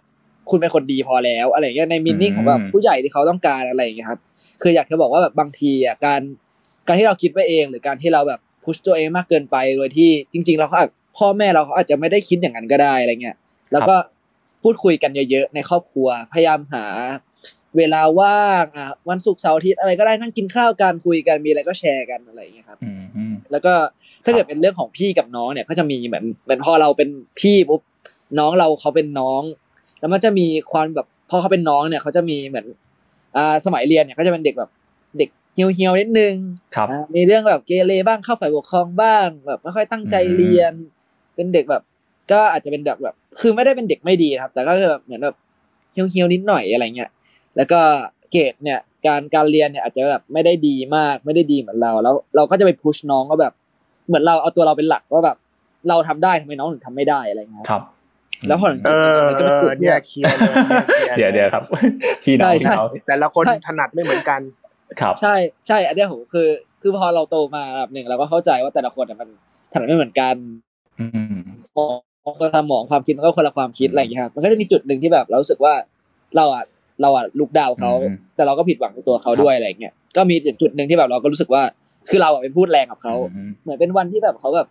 คุณเป็นคนดีพอแล้วอะไรเงี้ยในมินนิ่งของแบบผู้ใหญ่ที่เค้าต้องการอะไรอย่างเงี้ยครับคืออยากจะบอกว่าแบบบางทีอ่ะการที่เราคิดไว้เองหรือการที่เราแบบพุชตัวเองมากเกินไปโดยที่จริงๆเราก็พ่อแม่เราเขาอาจจะไม่ได้คิดอย่างนั้นก็ได้อะไรเงี้ยแล้วก็พูดคุยกันเยอะๆในครอบครัวพยายามหาเวลาว่างวันศุกร์เสาร์อาทิตย์อะไรก็ได้นั่งกินข้าวกันคุยกันมีอะไรก็แชร์กันอะไรอย่างเงี้ยครับแล้วก็ถ้าเกิดเป็นเรื่องของพี่กับน้องเนี่ยก็จะมีเหมือนพอเราเป็นพี่ปุ๊บน้องเราเขาเป็นน้องแล้วมันจะมีความแบบพอเขาเป็นน้องเนี่ยเขาจะมีเหมือนสมัยเรียนเนี่ยเขาจะเป็นเด็กแบบเด็กเหี่ยวๆนิดนึงมีเรื่องแบบเกเรบ้างเข้าฝ่ายปกครองบ้างแบบไม่ค่อยตั้งใจเรียนเป็นเด็กแบบก็อาจจะเป็นเด็กแบบคือไม่ได้เป็นเด็กไม่ดีนะครับแต่ก็คือแบบเหมือนแบบเหี่ยวๆนิดหน่อยอะไรเงี้ยแล้วก็เกรดเนี่ยการเรียนเนี่ยอาจจะแบบไม่ได้ดีมากไม่ได้ดีเหมือนเราแล้วเราก็จะไปพุชน้องก็แบบเหมือนเราเอาตัวเราเป็นหลักว่าแบบเราทำได้ทำไมน้องถึงทำไม่ได้อะไรเงี้ยแล้วพอมันก็เนี่ยเคลียร์เลยเดี๋ยวครับพี่น้องแต่ละคนถนัดไม่เหมือนกันครับใช่อันเนี้ยโหคือพอเราโตมาแบบนึงเราก็เข้าใจว่าแต่ละคนน่ะมันถนัดไม่เหมือนกัน องประสาทหมองความคิดมันก็คนละความคิดอะไรอย่างเงี้ยครับมันก็จะมีจุดนึงที่แบบเรารู้สึกว่าเราอ่ะลุกดาวเขาแต่เราก็ผิดหวังในตัวเขาด้วยอะไรอย่างเงี้ยก็มีจุดนึงที่แบบเราก็รู้สึกว่าคือเราอ่ะไปพูดแรงกับเขาเหมือนเป็นวันที่แบบเขาแบบ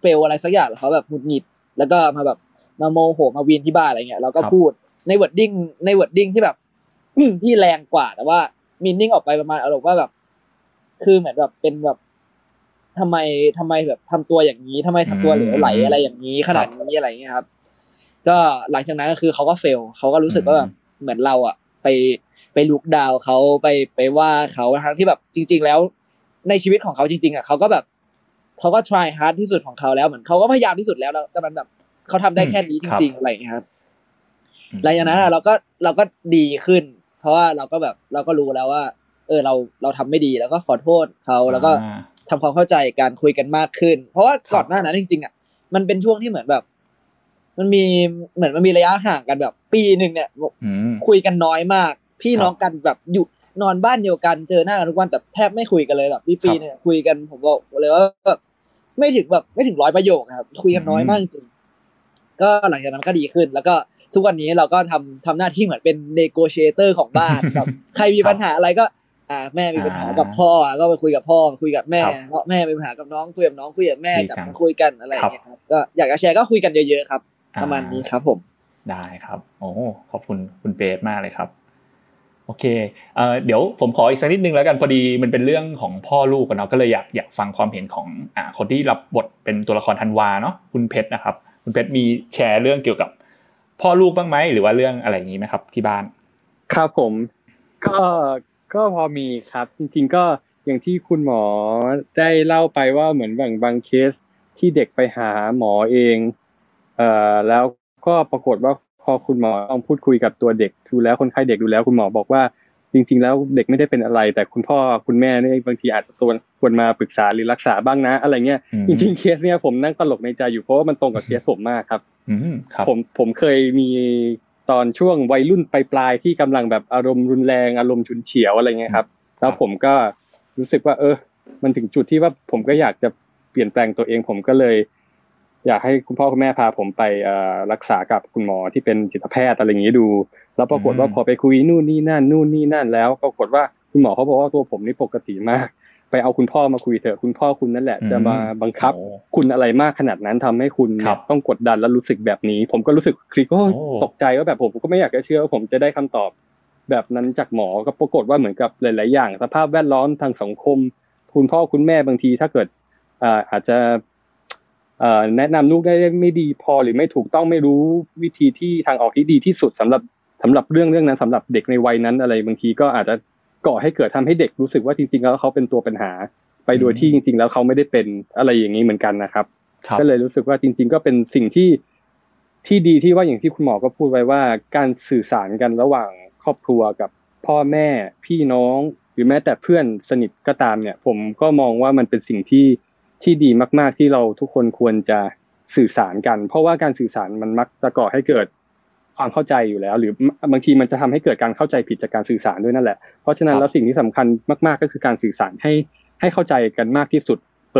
เฟลอะไรสักอย่างเขาแบบหงุดหงิดแล้วก็มาแบบมาโมโหมาวีนที่บ้านอะไรเงี้ยเราก็พูดในวอร์ดดิ้งที่แบบที่แรงกว่าแต่ว่ามีนิ่งออกไปประมาณอารมณ์ว่าแบบคือเหมือนแบบเป็นแบบทำไมแบบทำตัวอย่างนี้ทำไมทำตัวเหลวไหลอะไรอย่างนี้ขนาดนี้อะไรเงี้ยครับก็หลังจากนั้นก็คือเขาก็เฟลเขาก็รู้สึกว่าแบบเหมือนเราอ่ะไปลุกดาวเขาไปว่าเขาทั้งที่แบบจริงๆแล้วในชีวิตของเขาจริงๆอ่ะเขาก็แบบเขาก็ try hard ที่สุดของเขาแล้วเหมือนเขาก็พยายามที่สุดแล้วแต่มันแบบเขาทำได้แค่นี้จริงๆอะไรเงี้ยครับหลังจากนั้นเราก็ดีขึ้นเพราะว่าเราก็รู้แล้วว่าเราทำไม่ดีแล้วก็ขอโทษเขาแล้วก็ทำความเข้าใจการคุยกันมากขึ้นเพราะว่าก่อนหน้านั้นจริงๆอ่ะมันเป็นช่วงที่เหมือนแบบมันมีระยะห่างกันแบบปีนึงเนี่ยคุยกันน้อยมากพี่น้องกันแบบอยู่นอนบ้านเดียวกันเจอหน้ากันทุกวันแต่แทบไม่คุยกันเลยแบบปีๆเนี่ยคุยกันผมบอกเลยว่าไม่ถึง100ประโยคครับคุยกันน้อยมากจริงก็หลังจากนั้นก็ดีขึ้นแล้วก็ทุกวันนี้เราก็ทำหน้าที่เหมือนเป็น negotiator ของบ้านแบบใครมีปัญหาอะไรก็แม่มีปัญหากับพ่อก็ไปคุยกับพ่อคุยกับแม่เพราะแม่มีปัญหากับน้องคุยกับน้องคุยกับแม่กลับมาคุยกันอะไรอย่างเงี้ยครับก็อยากจะแชร์ก็คุยกันเยอะๆครับประมาณนี้ครับผมได้ครับโอ้ขอบคุณคุณเปตมากเลยครับโอเคเดี๋ยวผมขออีกสักนิดนึงแล้วกันพอดีมันเป็นเรื่องของพ่อลูกกันเนาะก็เลยอยากฟังความเห็นของคนที่รับบทเป็นตัวละครธันวาเนาะคุณเพชรนะครับคุณเพชรมีแชร์เรื่องเกี่ยวกับพ่อลูกบ้างไหมหรือว่าเรื่องอะไรอย่างนี้ไหมครับที่บ้านครับผมก็พอมีครับจริงๆก็อย่างที่คุณหมอได้เล่าไปว่าเหมือนบางเคสที่เด็กไปหาหมอเองแล้วก็ปรากฏว่าพอคุณหมอลองพูดคุยกับตัวเด็กดูแล้วคนไข้เด็กดูแล้วคุณหมอบอกว่าจริงๆแล้วเด็กไม่ได้เป็นอะไรแต่คุณพ่อคุณแม่เนี่ยบางทีอาจจะควรมาปรึกษาหรือรักษาบ้างนะอะไรเงี้ยจริงๆเคสเนี่ยผมนั่งตลกในใจอยู่เพราะว่ามันตรงกับเคสผมมากครับผมเคยมีตอนช่วงวัยรุ่นปลายๆที่กำลังแบบอารมณ์รุนแรงอารมณ์ฉุนเฉียวอะไรเงี้ยครับแล้วผมก็รู้สึกว่ามันถึงจุดที่ว่าผมก็อยากจะเปลี่ยนแปลงตัวเองผมก็เลยอยากให้คุณพ่อคุณแม่พาผมไปรักษากับคุณหมอที่เป็นจิตแพทย์อะไรอย่างนี้ดูแล้วปรากฏว่าพอไปคุยนู่นนี่นั่นแล้วปรากฏว่าคุณหมอเขาบอกว่าตัวผมนี่ปกติมากไปเอาคุณพ่อมาคุยเถอะคุณพ่อคุณนั่นแหละจะมาบังคับคุณอะไรมากขนาดนั้นทำให้คุณต้องกดดันและรู้สึกแบบนี้ผมก็รู้สึกคลิกตกใจว่าแบบผมก็ไม่อยากจะเชื่อว่าผมจะได้คำตอบแบบนั้นจากหมอก็ปรากฏว่าเหมือนกับหลายๆอย่างสภาพแวดล้อมทางสังคมคุณพ่อคุณแม่บางทีถ้าเกิดอาจจะแนะนำลูกได้ไม่ดีพอหรือไม่ถูกต้องไม่รู้วิธีที่ทางออกที่ดีที่สุดสำหรับเรื่องนั้นสำหรับเด็กในวัยนั้นอะไรบางทีก็อาจจะก่อให้เกิดทำให้เด็กรู้สึกว่าจริงๆแล้วเขาเป็นตัวปัญหาไปโดยที่จริงๆแล้วเขาไม่ได้เป็นอะไรอย่างนี้เหมือนกันนะครับก็เลยรู้สึกว่าจริงๆก็เป็นสิ่งที่ดีที่ว่าอย่างที่คุณหมอก็พูดไว้ว่าการสื่อสารกันระหว่างครอบครัวกับพ่อแม่พี่น้องหรือแม้แต่เพื่อนสนิทก็ตามเนี่ยผมก็มองว่ามันเป็นสิ่งที่ดีมากๆที่เราทุกคนควรจะสื่อสารกันเพราะว่าการสื่อสารมันมักจะก่อให้เกิดความเข้าใจอยู่แล้วหรือบางทีมันจะทำให้เกิดการเข้าใจผิดจากการสื่อสารด้วยนั่นแหละเพราะฉะนั้นแล้วสิ่งที่สำคัญมากๆก็คือการสื่อสารให้เข้าใจกันมากที่สุดเ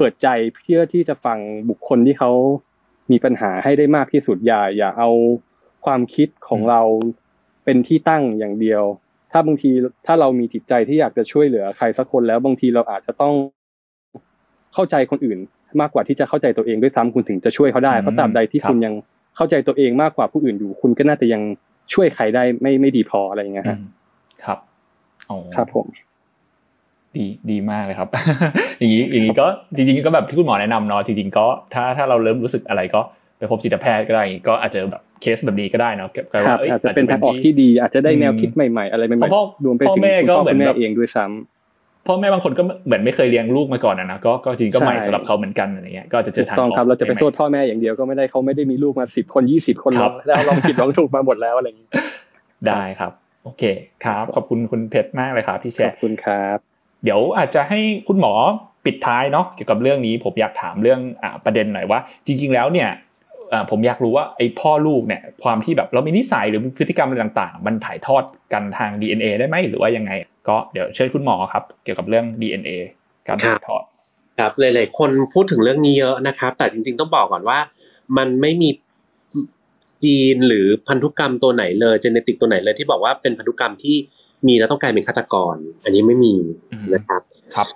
ปิดใจเพื่อที่จะฟังบุคคลที่เขามีปัญหาให้ได้มากที่สุดอย่าเอาความคิดของเราเป็นที่ตั้งอย่างเดียวถ้าบางทีถ้าเรามีจิตใจที่อยากจะช่วยเหลือใครสักคนแล้วบางทีเราอาจจะต้องเข้าใจคนอื่นมากกว่าที่จะเข้าใจตัวเองด้วยซ้ำคุณถึงจะช่วยเขาได้เพราะตราบใดที่คุณยังเข้าใจตัวเองมากกว่าผู้อื่นอยู่คุณก็น่าจะยังช่วยใครได้ไม่ดีพออะไรอย่างเงี้ยครับอ๋อครับผมดีมากเลยครับ อย่างงี้ก็จริงๆก็แบบที่คุณหมอแนะนำเนาะจริงๆก็ถ้าเราเริ่มรู้สึกอะไรก็ไปพบจิตแพทย์ก็ได้ก็อาจจะแบบเคสแบบนี้ก็ได้เนาะครับอาจจะเป็นทางออกที่ดีอาจจะได้แนวคิดใหม่ๆอะไรใหม่ๆรวมไปถึงพ่อแม่เองด้วยซ้ำพ่อแม่บางคนก็เหมือนไม่เคยเลี้ยงลูกมาก่อนนะก็จริงก็ใหม่สำหรับเขาเหมือนกันอะไรเงี้ยก็จะเจอทางออกต้องครับเราจะไปโทษพ่อแม่อย่างเดียวก็ไม่ได้เขาไม่ได้มีลูกมา10คน20คนแล้วลองผิดลองถูกมาหมดแล้วอะไรอย่างงี้ได้ครับโอเคครับขอบคุณคุณเพชรมากเลยครับที่แชร์ขอบคุณครับเดี๋ยวอาจจะให้คุณหมอปิดท้ายเนาะเกี่ยวกับเรื่องนี้ผมอยากถามเรื่องประเด็นหน่อยว่าจริงๆแล้วเนี่ยผมอยากรู้ว่าไอ้พ่อลูกเนี่ยความที่แบบเรามีนิสัยหรือพฤติกรรมอะไรต่างๆมันถ่ายทอดกันทาง DNA ได้ไหมหรือว่ายังไงก็เดี๋ยวเชิญคุณหมอครับเกี่ยวกับเรื่อง DNA การถ่ายทอดครับหลายๆคนพูดถึงเรื่องนี้เยอะนะครับแต่จริงๆต้องบอกก่อนว่า มันไม่มียีนหรือพันธุกรรมตัวไหนเลยเจเนติกตัวไหนเลยที่บอกว่าเป็นพันธุกรรมที่มีแล้วต้องกลายเป็นฆาตกรอันนี้ไม่มีนะครับครับ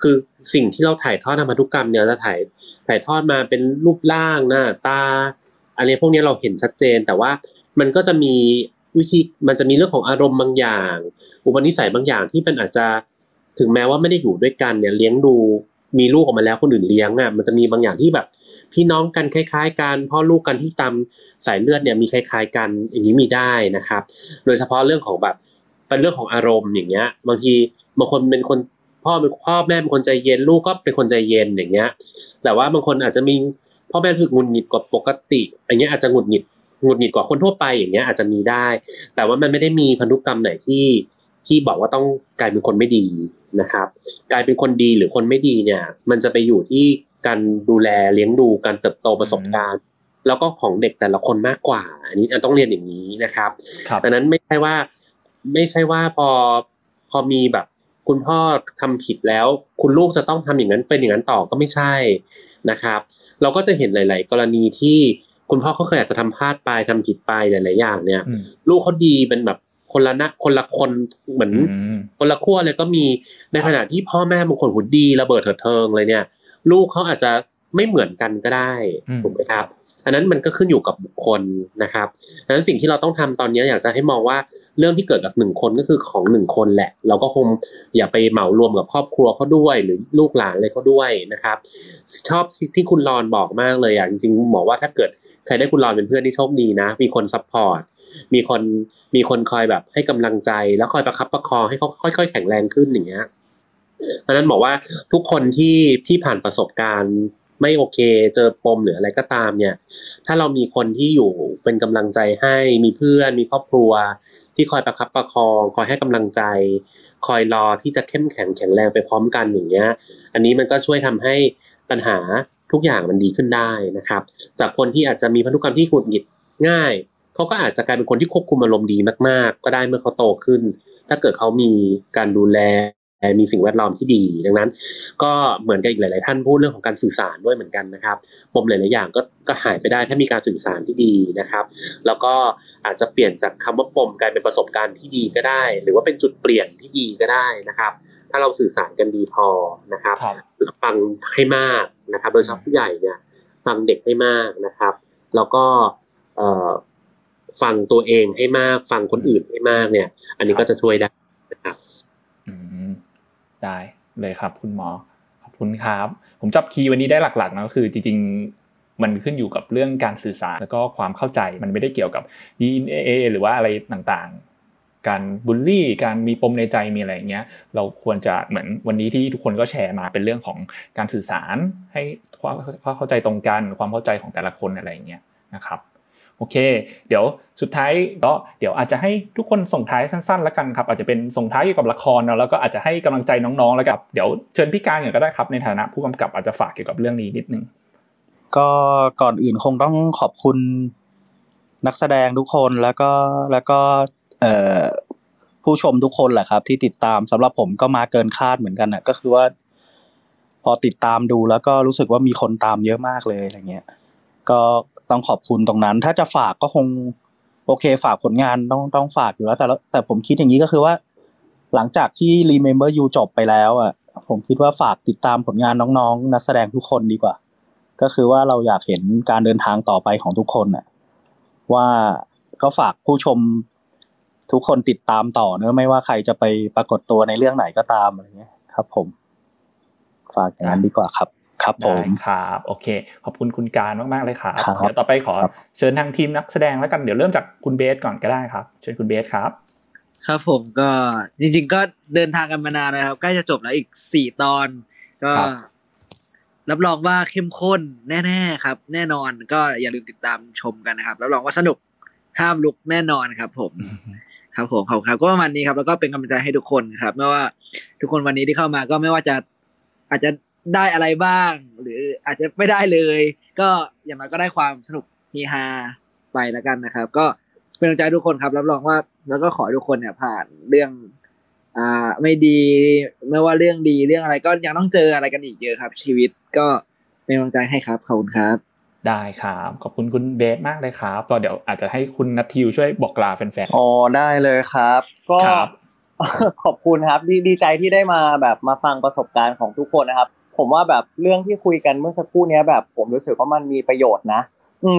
คือสิ่งที่เราถ่ายทอดทางพันธุกรรมเนี่ยเราถ่ายทอดมาเป็นรูปร่างหน้าตาอะไรพวกนี้เราเห็นชัดเจนแต่ว่ามันก็จะมีวิธีมันจะมีเรื่องของอารมณ์บางอย่างอุปนิสัยบางอย่างที่มันอาจจะถึงแม้ว่าไม่ได้อยู่ด้วยกันเนี่ยเลี้ยงดูมีลูกออกมาแล้วคนอื่นเลี้ยงอ่ะมันจะมีบางอย่างที่แบบพี่น้องกันคล้ายๆกันพ่อลูกกันที่ตามสายเลือดเนี่ยมีคล้ายๆกันอย่างนี้มีได้นะครับโดยเฉพาะเรื่องของแบบเป็นเรื่องของอารมณ์อย่างเงี้ยบางทีบางคนเป็นคนพ่อแม่เป็นคนใจเย็นลูกก็เป็นคนใจเย็นอย่างเงี้ยแต่ว่าบางคนอาจจะมีพ่อแม่หงุดหงิดกว่าปกติอย่างเงี้ยอาจจะหงุดหงิดกว่าคนทั่วไปอย่างเงี้ยอาจจะมีได้แต่ว่ามันไม่ได้มีพันธุกรรมไหนที่บอกว่าต้องกลายเป็นคนไม่ดีนะครับกลายเป็นคนดีหรือคนไม่ดีเนี่ยมันจะไปอยู่ที่การดูแลเลี้ยงดูการเติบโตประสบการณ์แล้วก็ของเด็กแต่ละคนมากกว่าอันนี้ต้องเรียนอย่างนี้นะครับดังนั้นไม่ใช่ว่าพอมีแบบคุณพ่อทำผิดแล้วคุณลูกจะต้องทำอย่างนั้นเป็นอย่างนั้นต่อก็ไม่ใช่นะครับเราก็จะเห็นหลายๆกรณีที่คุณพ่อเขาเคยอาจจะทำพลาดไปทำผิดไปหลายๆอย่างเนี่ยลูกเขาดีเป็นแบบคนละคนเหมือนคนละขั้วเลยก็มีในขณะที่พ่อแม่บางคนหุ่นดีระเบิดเถิดเทิงเลยเนี่ยลูกเขาอาจจะไม่เหมือนกันก็ได้ถูกไหมครับอันนั้นมันก็ขึ้นอยู่กับบุคคลนะครับดังนั้นสิ่งที่เราต้องทำตอนนี้อยากจะให้มองว่าเรื่องที่เกิดกับ1คนก็คือของ1คนแหละเราก็คงอย่าไปเหมารวมกับครอบครัวเขาด้วยหรือลูกหลานอะไรเขาด้วยนะครับชอบที่คุณรอนบอกมากเลยอ่ะจริงๆบอกว่าถ้าเกิดใครได้คุณรอนเป็นเพื่อนที่โชคดีนะมีคนซัพพอร์ตมีคนคอยแบบให้กำลังใจแล้วคอยประคับประคองให้เขาค่อยๆแข็งแรงขึ้นอย่างเงี้ยเพราะนั้นบอกว่าทุกคนที่ผ่านประสบการณ์ไม่โอเคเจอปมหรืออะไรก็ตามเนี่ยถ้าเรามีคนที่อยู่เป็นกำลังใจให้มีเพื่อนมีครอบครัวที่คอยประคับประคองคอยให้กำลังใจคอยรอที่จะเข้มแข็งแข็งแรงไปพร้อมกันอย่างเงี้ยอันนี้มันก็ช่วยทำให้ปัญหาทุกอย่างมันดีขึ้นได้นะครับจากคนที่อาจจะมีพันธุกรรมที่หงุดหงิดง่ายเขาก็อาจจะกลายเป็นคนที่ควบคุมอารมณ์ดีมากๆก็ได้เมื่อเขาโตขึ้นถ้าเกิดเขามีการดูแลมีสิ่งแวดล้อมที่ดีดังนั้นก็เหมือนกับอีกหลายๆท่านพูดเรื่องของการสื่อสารด้วยเหมือนกันนะครับปมหลายๆอย่างก็หายไปได้ถ้ามีการสื่อสารที่ดีนะครับแล้วก็อาจจะเปลี่ยนจากคำว่าปมกลายเป็นประสบการณ์ที่ดีก็ได้หรือว่าเป็นจุดเปลี่ยนที่ดีก็ได้นะครับถ้าเราสื่อสารกันดีพอนะครับฟังให้มากนะครับโดยเฉพาะผู้ใหญ่เนี่ยฟังเด็กให้มากนะครับแล้วก็ฟังตัวเองให้มากฟังคนอื่นให้มากเนี่ยอันนี้ก็จะช่วยได้นะครับได้เลยครับคุณหมอขอบคุณครับผมจับคีย์วันนี้ได้หลักๆนะก็คือจริงๆมันขึ้นอยู่กับเรื่องการสื่อสารแล้วก็ความเข้าใจมันไม่ได้เกี่ยวกับ DNA หรือว่าอะไรต่างๆการบูลลี่การมีปมในใจมีอะไรอย่างเงี้ยเราควรจะเหมือนวันนี้ที่ทุกคนก็แชร์มาเป็นเรื่องของการสื่อสารให้ความเข้าใจตรงกันความเข้าใจของแต่ละคนอะไรอย่างเงี้ยนะครับโอเคเดี๋ยวสุดท้ายก็เดี๋ยวอาจจะให้ทุกคนส่งท้ายสั้นๆแล้วกันครับอาจจะเป็นส่งท้ายเกี่ยวกับละครเนาะแล้วก็อาจจะให้กำลังใจน้องๆแล้วกันเดี๋ยวเชิญพี่การอย่างก็ได้ครับในฐานะผู้กำกับอาจจะฝากเกี่ยวกับเรื่องนี้นิดนึงก็ก่อนอื่นคงต้องขอบคุณนักแสดงทุกคนแล้วก็ผู้ชมทุกคนแหละครับที่ติดตามสำหรับผมก็มาเกินคาดเหมือนกันนะก็คือว่าพอติดตามดูแล้วก็รู้สึกว่ามีคนตามเยอะมากเลยอะไรเงี้ยก็ต้องขอบคุณตรงนั้นถ้าจะฝากก็คงโอเคฝากผลงานต้องฝากอยู่แล้วแต่ผมคิดอย่างนี้ก็คือว่าหลังจากที่ Remember You จบไปแล้วอ่ะผมคิดว่าฝากติดตามผลงานน้องๆนักแสดงทุกคนดีกว่าก็คือว่าเราอยากเห็นการเดินทางต่อไปของทุกคนน่ะว่าก็ฝากผู้ชมทุกคนติดตามต่อนะไม่ว่าใครจะไปปรากฏตัวในเรื่องไหนก็ตามอะไรเงี้ยครับผมฝากงานดีกว่าครับครับผมครับโอเคขอบคุณคุณการมากๆเลยครับเดี๋ยวต่อไปขอเชิญทางทีมนักแสดงแล้วกันเดี๋ยวเริ่มจากคุณเบสก่อนก็ได้ครับเชิญคุณเบสครับครับผมก็จริงๆก็เดินทางกันมานานแล้วครับใกล้จะจบแล้วอีก4ตอนก็รับรองว่าเข้มข้นแน่ๆครับแน่นอนก็อย่าลืมติดตามชมกันนะครับรับรองว่าสนุกห้ามลุกแน่นอนครับผมครับผมขอบคุณครับก็ประมาณนี้ครับแล้วก็เป็นกำลังใจให้ทุกคนครับไม่ว่าทุกคนวันนี้ที่เข้ามาก็ไม่ว่าจะอาจจะได้อะไรบ้างหรืออาจจะไม่ได้เลยก็อย่างน้อยก็ได้ความสนุกเฮฮาไปแล้วกันนะครับก็เป็นกำลังใจทุกคนครับรับรองว่าแล้วก็ขอให้ทุกคนเนี่ยผ่านเรื่องไม่ดีไม่ว่าเรื่องดีเรื่องอะไรก็ยังต้องเจออะไรกันอีกเยอะครับชีวิตก็เป็นกำลังใจให้ครับขอบคุณครับ ได้ครับขอบคุณคุณเบสมากเลยครับก็เดี๋ยวอาจจะให้คุณนัททิวช่วยบอกลาแฟนๆอ๋อได้เลยครับก็ขอบคุณครับดีใจที่ได้มาแบบมาฟังประสบการณ์ของทุกคนนะครับผมว่าแบบเรื่องที่คุยกันเมื่อสักครู่เนี้ยแบบผมรู้สึกว่ามันมีประโยชน์นะ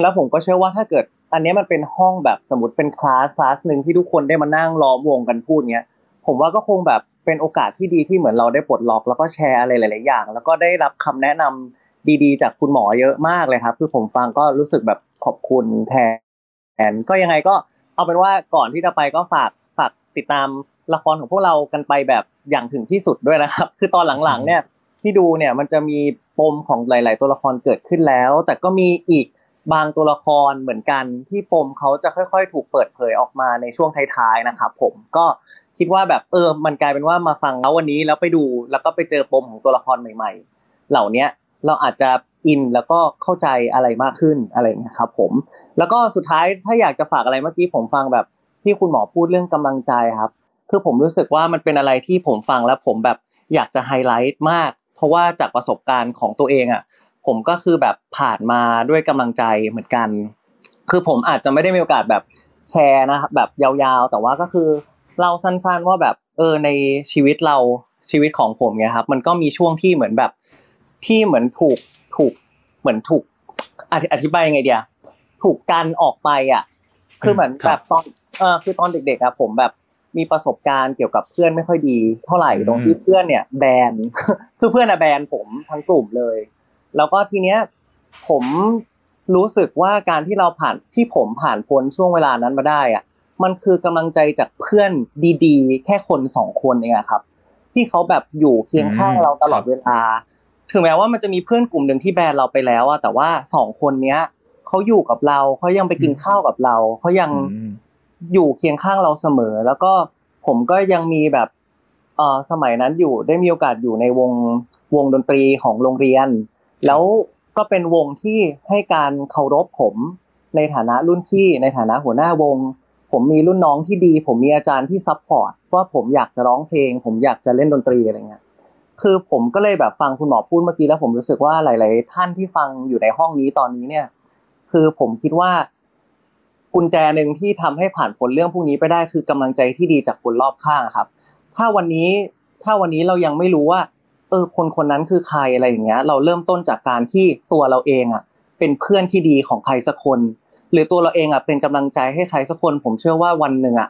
แล้วผมก็เชื่อว่าถ้าเกิดอันนี้มันเป็นห้องแบบสมมุติเป็นคลาสนึงที่ทุกคนได้มานั่งล้อมวงกันพูดเงี้ยผมว่าก็คงแบบเป็นโอกาสที่ดีที่เหมือนเราได้ปลดล็อกแล้วก็แชร์อะไรหลายๆอย่างแล้วก็ได้รับคำแนะนำดีๆจากคุณหมอเยอะมากเลยครับคือผมฟังก็รู้สึกแบบขอบคุณแทนก็ยังไงก็เอาเป็นว่าก่อนที่จะไปก็ฝากติดตามละครของพวกเรากันไปแบบอย่างถึงที่สุดด้วยนะครับคือตอนหลังๆเนี่ยที่ดูเนี่ยมันจะมีปมของหลายๆตัวละครเกิดขึ้นแล้วแต่ก็มีอีกบางตัวละครเหมือนกันที่ปมเขาจะค่อยๆถูกเปิดเผยออกมาในช่วงท้ายๆนะครับผมก็คิดว่าแบบมันกลายเป็นว่ามาฟังแล้ววันนี้แล้วไปดูแล้วก็ไปเจอปมของตัวละครใหม่ๆเหล่านี้เราอาจจะอินแล้วก็เข้าใจอะไรมากขึ้นอะไรอย่างเงี้ยครับผมแล้วก็สุดท้ายถ้าอยากจะฝากอะไรเมื่อกี้ผมฟังแบบที่คุณหมอพูดเรื่องกำลังใจครับคือผมรู้สึกว่ามันเป็นอะไรที่ผมฟังแล้วผมแบบอยากจะไฮไลท์มากเพราะว่าจากประสบการณ์ของตัวเองอ่ะผมก็คือแบบผ่านมาด้วยกำลังใจเหมือนกันคือผมอาจจะไม่ได้มีโอกาสแบบแชร์นะครับแบบยาวๆแต่ว่าก็คือเราสั้นๆว่าแบบในชีวิตของผมเนี่ยครับมันก็มีช่วงที่เหมือนแบบที่เหมือนถูกเหมือนถูกอธิบายยังไงเดียถูกกันออกไปอ่ะคือเหมือนแบบตอนคือตอนเด็กๆอ่ะผมแบบมีประสบการณ์เกี่ยวกับเพื่อนไม่ค่อยดีเท่าไหร่ตรงที่เพื่อนเนี่ยแบนคือเพื่อนอ่ะแบนผมทั้งกลุ่มเลยแล้วก็ทีเนี้ยผมรู้สึกว่าการที่เราผ่านที่ผมผ่านพ้นช่วงเวลานั้นมาได้อ่ะมันคือกำลังใจจากเพื่อนดีๆแค่คน2คนเองครับที่เขาแบบอยู่เคียงข้างเราตลอดเวลาถึงแม้ว่ามันจะมีเพื่อนกลุ่มนึงที่แบนเราไปแล้วอ่ะแต่ว่า2คนเนี้ยเขาอยู่กับเราเขายังไปกินข้าวกับเราเขายังอยู่เคียงข้างเราเสมอแล้วก็ผมก็ยังมีแบบสมัยนั้นอยู่ได้มีโอกาสอยู่ในวงดนตรีของโรงเรียนแล้วก็เป็นวงที่ให้การเคารพผมในฐานะรุ่นพี่ในฐานะหัวหน้าวงผมมีรุ่นน้องที่ดีผมมีอาจารย์ที่ซัพพอร์ตว่าผมอยากจะร้องเพลงผมอยากจะเล่นดนตรีอะไรเงี้ยคือผมก็เลยแบบฟังคุณหมอพูดเมื่อกี้แล้วผมรู้สึกว่าหลายๆท่านที่ฟังอยู่ในห้องนี้ตอนนี้เนี่ยคือผมคิดว่ากุญแจนึงที่ทำให้ผ่านพ้นเรื่องพวกนี้ไปได้คือกำลังใจที่ดีจากคนรอบข้างครับถ้าวันนี้เรายังไม่รู้ว่าคนนั้นคือใครอะไรอย่างเงี้ยเราเริ่มต้นจากการที่ตัวเราเองอ่ะเป็นเพื่อนที่ดีของใครสักคนหรือตัวเราเองอ่ะเป็นกำลังใจให้ใครสักคนผมเชื่อว่าวันนึงอ่ะ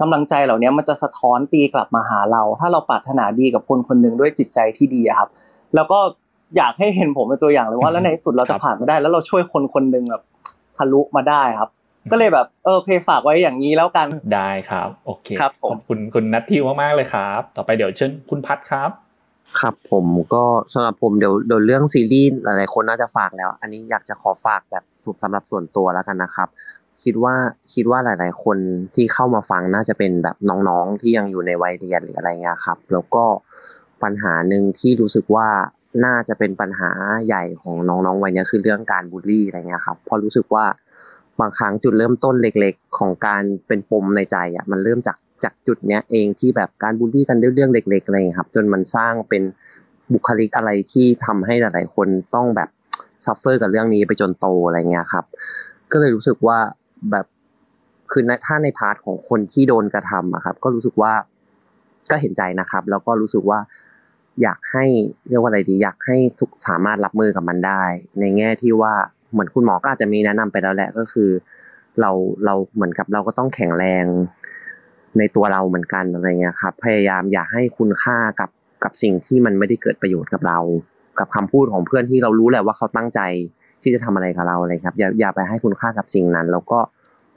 กำลังใจเหล่านี้มันจะสะท้อนตีกลับมาหาเราถ้าเราปรารถนาดีกับคนคนนึงด้วยจิตใจที่ดีครับแล้วก็อยากให้เห็นผมเป็นตัวอย่างเลยว่าแล้วในสุดเราจะผ่านมาได้แล้วเราช่วยคนคนนึงแบบทะลุมาได้ครับก็เลยแบบเพย์ฝากไว้อย่างนี้แล้วกันได้ครับโอเคขอบคุณคุณนัททิวมากๆเลยครับต่อไปเดี๋ยวเชิญคุณพัดครับครับผมก็สำหรับผมเดี๋ยวเรื่องซีรีส์หลายๆคนน่าจะฝากแล้วอันนี้อยากจะขอฝากแบบสำหรับส่วนตัวแล้วกันนะครับคิดว่าหลายๆคนที่เข้ามาฟังน่าจะเป็นแบบน้องๆที่ยังอยู่ในวัยเรียนหรืออะไรเงี้ยครับแล้วก็ปัญหานึงที่รู้สึกว่าน่าจะเป็นปัญหาใหญ่ของน้องๆวัยนี้คือเรื่องการบูลลี่อะไรเงี้ยครับเพราะรู้สึกว่าบางครั้งจุดเริ่มต้นเล็กๆของการเป็นปมในใจอ่ะมันเริ่มจากจุดเนี้ยเองที่แบบการบูลลี่กันด้วยเรื่องเล็กๆอะไรอย่างเงี้ยครับจนมันสร้างเป็นบุคลิกอะไรที่ทำให้หลายๆคนต้องแบบซัฟเฟอร์กับเรื่องนี้ไปจนโตอะไรเงี้ยครับก็เลยรู้สึกว่าแบบคือถ้าในพาร์ทของคนที่โดนกระทำอ่ะครับก็รู้สึกว่าก็เห็นใจนะครับแล้วก็รู้สึกว่าอยากให้เรียกว่าอะไรดีอยากให้ทุกสามารถรับมือกับมันได้ในแง่ที่ว่าเหมือนคุณหมอก็อาจจะมีแนะนำไปแล้วแหละก็คือเราเหมือนกับเราก็ต้องแข็งแรงในตัวเราเหมือนกันอะไรเงี้ยครับพยายามอย่าให้คุณค่ากับสิ่งที่มันไม่ได้เกิดประโยชน์กับเรากับคำพูดของเพื่อนที่เรารู้แหละว่าเขาตั้งใจที่จะทำอะไรกับเราอะไรครับอย่าไปให้คุณค่ากับสิ่งนั้นแล้วก็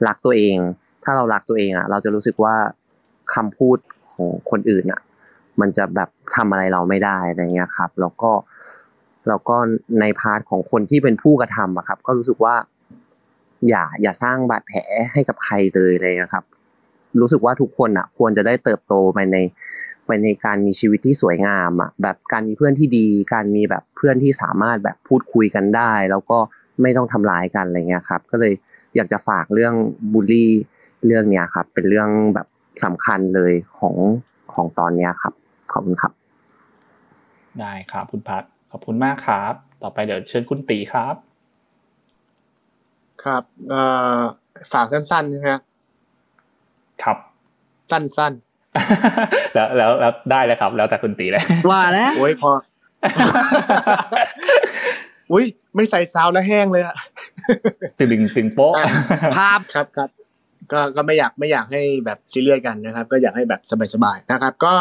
รักตัวเองถ้าเรารักตัวเองอ่ะเราจะรู้สึกว่าคำพูดของคนอื่นน่ะมันจะแบบทำอะไรเราไม่ได้อะไรเงี้ยครับแล้วก็ในพาร์ทของคนที่เป็นผู้กระทำอ่ะครับก็รู้สึกว่าอย่าสร้างบาดแผลให้กับใครเลยอะไรเงี้ยครับรู้สึกว่าทุกคนน่ะควรจะได้เติบโตไปในการมีชีวิตที่สวยงามอ่ะแบบการมีเพื่อนที่ดีการมีแบบเพื่อนที่สามารถแบบพูดคุยกันได้แล้วก็ไม่ต้องทำร้ายกันอะไรเงี้ยครับก็เลยอยากจะฝากเรื่องบูลลี่เรื่องเนี้ยครับเป็นเรื่องแบบสำคัญเลยของตอนเนี้ยครับขอบคุณครับได้ครับคุณพัดขอบคุณมากครับต่อไปเดี๋ยวเชิญคุณตีครับ ครับฝากสั้นๆใช่ไหมครับสั้นๆแล้วได้แล้วครับแล้วแต่คุณตีเลยว่าแล้วโอ้ยพออุ้ยไม่ใส่ซาวแล้วแห้งเลยอ่ะตึงโป๊ะภาพครับก็ไม่อยากให้แบบซีเรียสกันนะครับก็อยากให้แบบสบายๆนะครับก็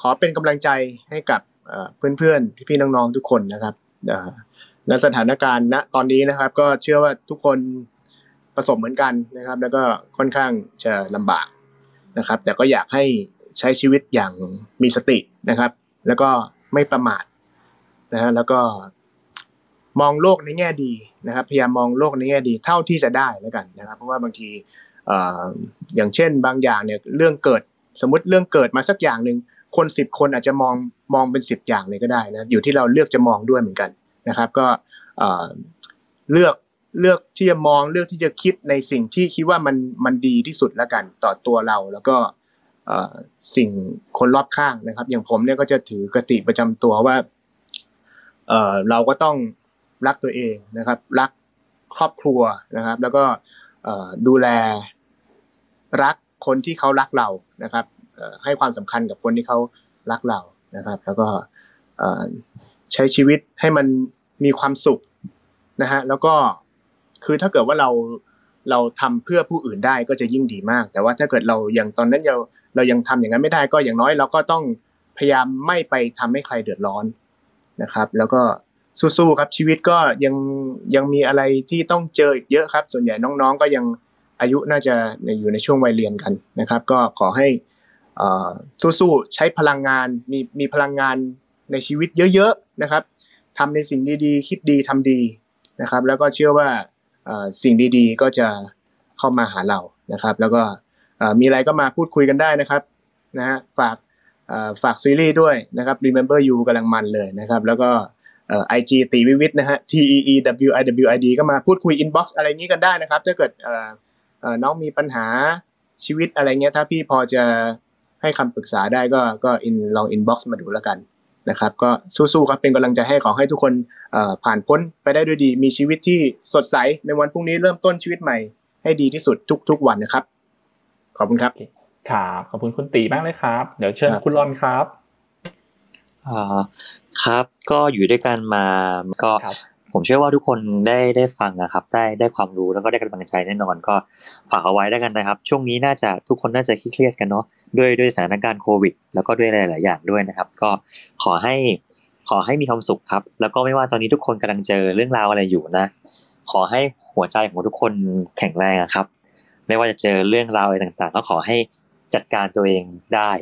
ขอเป็นกำลังใจให้กับเพื่อนๆพี่ๆน้องๆทุกคนนะครับในสถานการณ์ณตอนนี้นะครับก็เชื่อว่าทุกคนประสบเหมือนกันนะครับแล้วก็ค่อนข้างจะลำบากนะครับแต่ก็อยากให้ใช้ชีวิตอย่างมีสตินะครับแล้วก็ไม่ประมาทนะฮะแล้วก็มองโลกในแง่ดีนะครับพยายามมองโลกในแง่ดีเท่าที่จะได้แล้วกันนะครับเพราะว่าบางทีอย่างเช่นบางอย่างเนี่ยเรื่องเกิดสมมติเรื่องเกิดมาสักอย่างนึงคน10คนอาจจะมองเป็น10อย่างเลยก็ได้นะอยู่ที่เราเลือกจะมองด้วยเหมือนกันนะครับก็เลือกที่จะมองเลือกที่จะคิดในสิ่งที่คิดว่ามันดีที่สุดแล้วกันต่อตัวเราแล้วก็สิ่งคนรอบข้างนะครับอย่างผมเนี่ยก็จะถือกติประจำตัวว่าเราก็ต้องรักตัวเองนะครับรักครอบครัวนะครับแล้วก็ดูแลรักคนที่เขารักเรานะครับให้ความสำคัญกับคนที่เขารักเรานะครับแล้วก็ใช้ชีวิตให้มันมีความสุขนะฮะแล้วก็คือถ้าเกิดว่าเราทำเพื่อผู้อื่นได้ก็จะยิ่งดีมากแต่ว่าถ้าเกิดเราอย่างตอนนั้นเรายังทำอย่างนั้นไม่ได้ก็อย่างน้อยเราก็ต้องพยายามไม่ไปทำให้ใครเดือดร้อนนะครับแล้วก็สู้ๆครับชีวิตก็ยังมีอะไรที่ต้องเจออีกเยอะครับส่วนใหญ่น้องๆก็ยังอายุน่าจะอยู่ในช่วงวัยเรียนกันนะครับก็ขอให้สู้ๆใช้พลังงานมีพลังงานในชีวิตเยอะๆนะครับทำในสิ่งดีๆคิดดีทำดีนะครับแล้วก็เชื่อว่าสิ่งดีๆก็จะเข้ามาหาเรานะครับแล้วก็มีอะไรก็มาพูดคุยกันได้นะครับนะฮะฝากซีรีส์ด้วยนะครับ Remember You กำลังมันเลยนะครับแล้วก็IG ตีวิวิทนะฮะ TEEWIWID ก็มาพูดคุย inbox อะไรงี้กันได้นะครับถ้าเกิดน้องมีปัญหาชีวิตอะไรเงี้ยถ้าพี่พอจะให้คำปรึกษาได้ก็ลอง inbox มาดูแล้วกันนะครับก็สู้ๆครับเป็นกำลังใจให้ขอให้ทุกคนผ่านพ้นไปได้ด้วยดีมีชีวิตที่สดใสในวันพรุ่งนี้เริ่มต้นชีวิตใหม่ให้ดีที่สุดทุกๆวันนะครับขอบคุณครับครับขอบคุณคุณตีมากเลยครับเดี๋ยวเชิญคุณรอนครับครับก็อยู่ด้วยกันมาก็ผมเชื่อว่าทุกคนได้ฟังนะครับได้ความรู้แล้วก็ได้กำลังใจแน่นอนก็ฝากเอาไว้ด้วยกันนะครับช่วงนี้น่าจะทุกคนน่าจะเครียดกันเนาะด้วยสถานการณ์โควิดแล้วก็ด้วยหลายๆอย่างด้วยนะครับก็ขอให้มีความสุขครับแล้วก็ไม่ว่าตอนนี้ทุกคนกำลังเจอเรื่องราวอะไรอยู่นะขอให้หัวใจของทุกคนแข็งแรงครับไม่ว่าจะเจอเรื่องราวอะไรต่างๆก็ขอให้จัดการตัวเองได้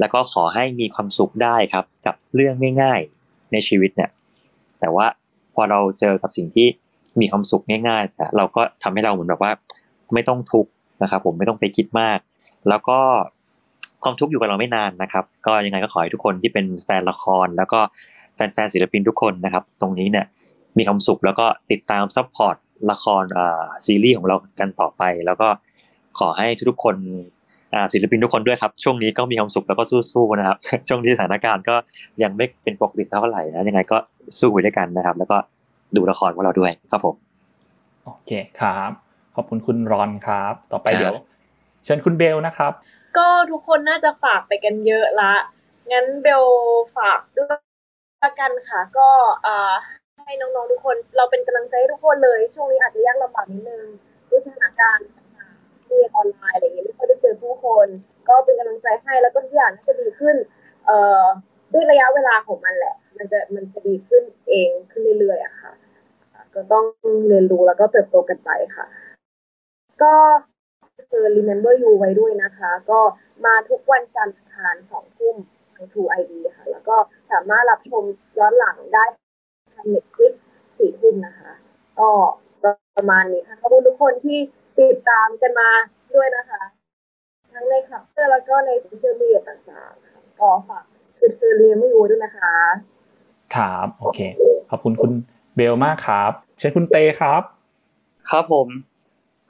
แล้วก็ขอให้มีความสุขได้ครับกับเรื่องง่ายๆในชีวิตเนี่ยแต่ว่าพอเราเจอกับสิ่งที่มีความสุขง่ายๆเราก็ทำให้เราเหมือนแบบว่าไม่ต้องทุกข์นะครับผมไม่ต้องไปคิดมากแล้วก็ความทุกข์อยู่กับเราไม่นานนะครับก็ยังไงก็ขอให้ทุกคนที่เป็นแฟนละครแล้วก็แฟนศิลปินทุกคนนะครับตรงนี้เนี่ยมีความสุขแล้วก็ติดตามซัพพอร์ตละครซีรีส์ของเรากันต่อไปแล้วก็ขอให้ทุกคนศิลปินทุกคนด้วยครับช่วงนี้ก็มีความสุขแล้วก็สู้ๆนะครับช่วงนี้สถานการณ์ก็ยังไม่เป็นปกติเท่าไหร่นะยังไงก็สู้ไปด้วยกันนะครับแล้วก็ดูละครของเราด้วยครับผมโอเคครับขอบคุณคุณรอนครับต่อไปเดี๋ยวเชิญคุณเบลนะครับก็ทุกคนน่าจะฝากไปกันเยอะละงั้นเบลฝากด้วยกันค่ะก็ให้น้องๆทุกคนเราเป็นกำลังใจให้ทุกคนเลยช่วงนี้อาจจะยากลำบากนิดนึงด้วยสถานการณ์เรียนออนไลน์อะไรอย่างเงี้ยไม่ค่อยได้เจอผู้คนก็เป็นกำลังใจให้แล้วก็ทุกอย่างน่าจะดีขึ้นด้วยระยะเวลาของมันแหละมันจะดีขึ้นเองขึ้นเรื่อยๆอะค่ะก็ต้องเรียนรู้แล้วก็เติบโตกันไปค่ะก็คือ Remember You ไว้ด้วยนะคะก็มาทุกวันจันทร์ทาน2ทุ่มทาง True ID ค่ะแล้วก็สามารถรับชมย้อนหลังได้ทาง Netflix 4ทุ่มนะคะก็ประมาณนี้ค่ะขอบคุณทุกคนที่ติดตามกันมาด้วยนะคะทั้งในครับแล้วก็ในโซเชียลมีเดียต่างๆก็ฝากคือเรียนไม่รู้ด้วยนะคะครับโอเคขอบคุณคุณเบลมากครับเชิญคุณเตครับครับผม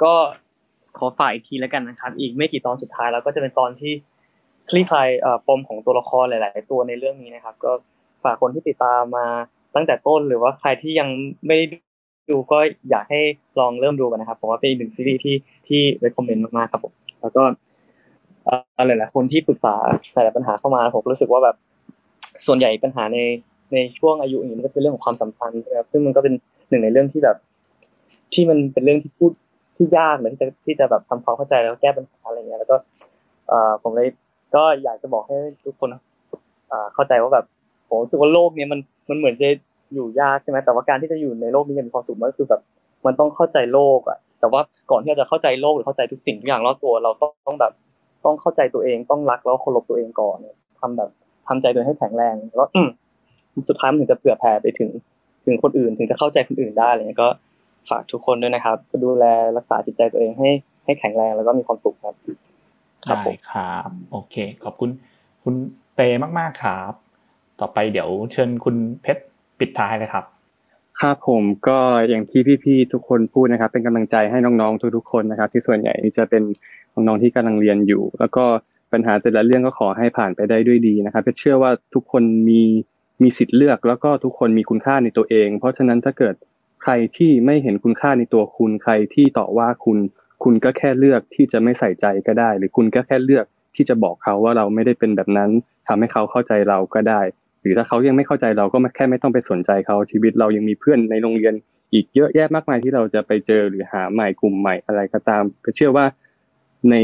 ก็ขอฝากอีกทีแล้วกันนะครับอีกไม่กี่ตอนสุดท้ายแล้วก็จะเป็นตอนที่คลี่คลายปมของตัวละครหลายๆตัวในเรื่องนี้นะครับก็ฝากคนที่ติดตามมาตั้งแต่ต้นหรือว่าใครที่ยังไม่ได้ ดูก็อยากให้ลองเริ่มดูกันนะครับเพราะว่าเป็นอีกหนึ่งซีรีส์ที่ recommend มากๆครับผมแล้วก็หลายๆคนที่ปรึกษาหลายๆปัญหาเข้ามาผมรู้สึกว่าแบบส่วนใหญ่ปัญหาในช่วงอายุนี้มันก็เป็นเรื่องของความสัมพันธ์นะครับซึ่งมันก็เป็นหนึ่งในเรื่องที่แบบที่มันเป็นเรื่องที่พูดที่ยากเลยที่จะแบบทำความเข้าใจแล้วแก้ปัญหาอะไรเงี้ยแล้วก็ผมเลยก็อยากจะบอกให้ทุกคนเข้าใจว่าแบบผมรู้สึกว่าโลกนี้มันเหมือนจะอยู่ยากใช่ไหมแต่ว่าการที่จะอยู่ในโลกนี้อย่างมีความสุขก็คือแบบมันต้องเข้าใจโลกอ่ะแต่ว่าก่อนที่จะเข้าใจโลกหรือเข้าใจทุกสิ่งทุกอย่างรอบตัวเราต้องแบบต้องเข้าใจตัวเองต้องรักแล้วเคารพตัวเองก่อนทำใจโดยให้แข็งแรงแล้วสุดท้ายมันถึงจะเผื่อแผ่ไปถึงคนอื่นถึงจะเข้าใจคนอื่นได้อะไรเงี้ยก็ฝากทุกคนด้วยนะครับดูแลรักษาจิตใจตัวเองให้แข็งแรงแล้วก็มีความสุขครับได้ครับโอเคขอบคุณคุณเตมากๆครับต่อไปเดี๋ยวเชิญคุณเพชรปิดท้ายเลยครับครับผมก็อย่างที่พี่ๆทุกคนพูดนะครับเป็นกำลังใจให้น้องๆทุกๆคนนะครับที่ส่วนใหญ่จะเป็นน้องๆที่กำลังเรียนอยู่แล้วก็ปัญหาแต่ละเรื่องก็ขอให้ผ่านไปได้ด้วยดีนะครับเพชรเชื่อว่าทุกคนมีสิทธิ์เลือกแล้วก็ทุกคนมีคุณค่าในตัวเองเพราะฉะนั้นถ้าเกิดใครที่ไม่เห็นคุณค่าในตัวคุณใครที่ต่อว่าคุณก็แค่เลือกที่จะไม่ใส่ใจก็ได้หรือคุณก็แค่เลือกที่จะบอกเขาว่าเราไม่ได้เป็นแบบนั้นทำให้เขาเข้าใจเราก็ได้หรือถ้าเขายังไม่เข้าใจเราก็แค่ไม่ต้องไปสนใจเขาชีวิตเรายังมีเพื่อนในโรงเรียนอีกเยอะแยะมากมายที่เราจะไปเจอหรือหาใหม่กลุ่มใหม่อะไรก็ตามเชื่อว่าใน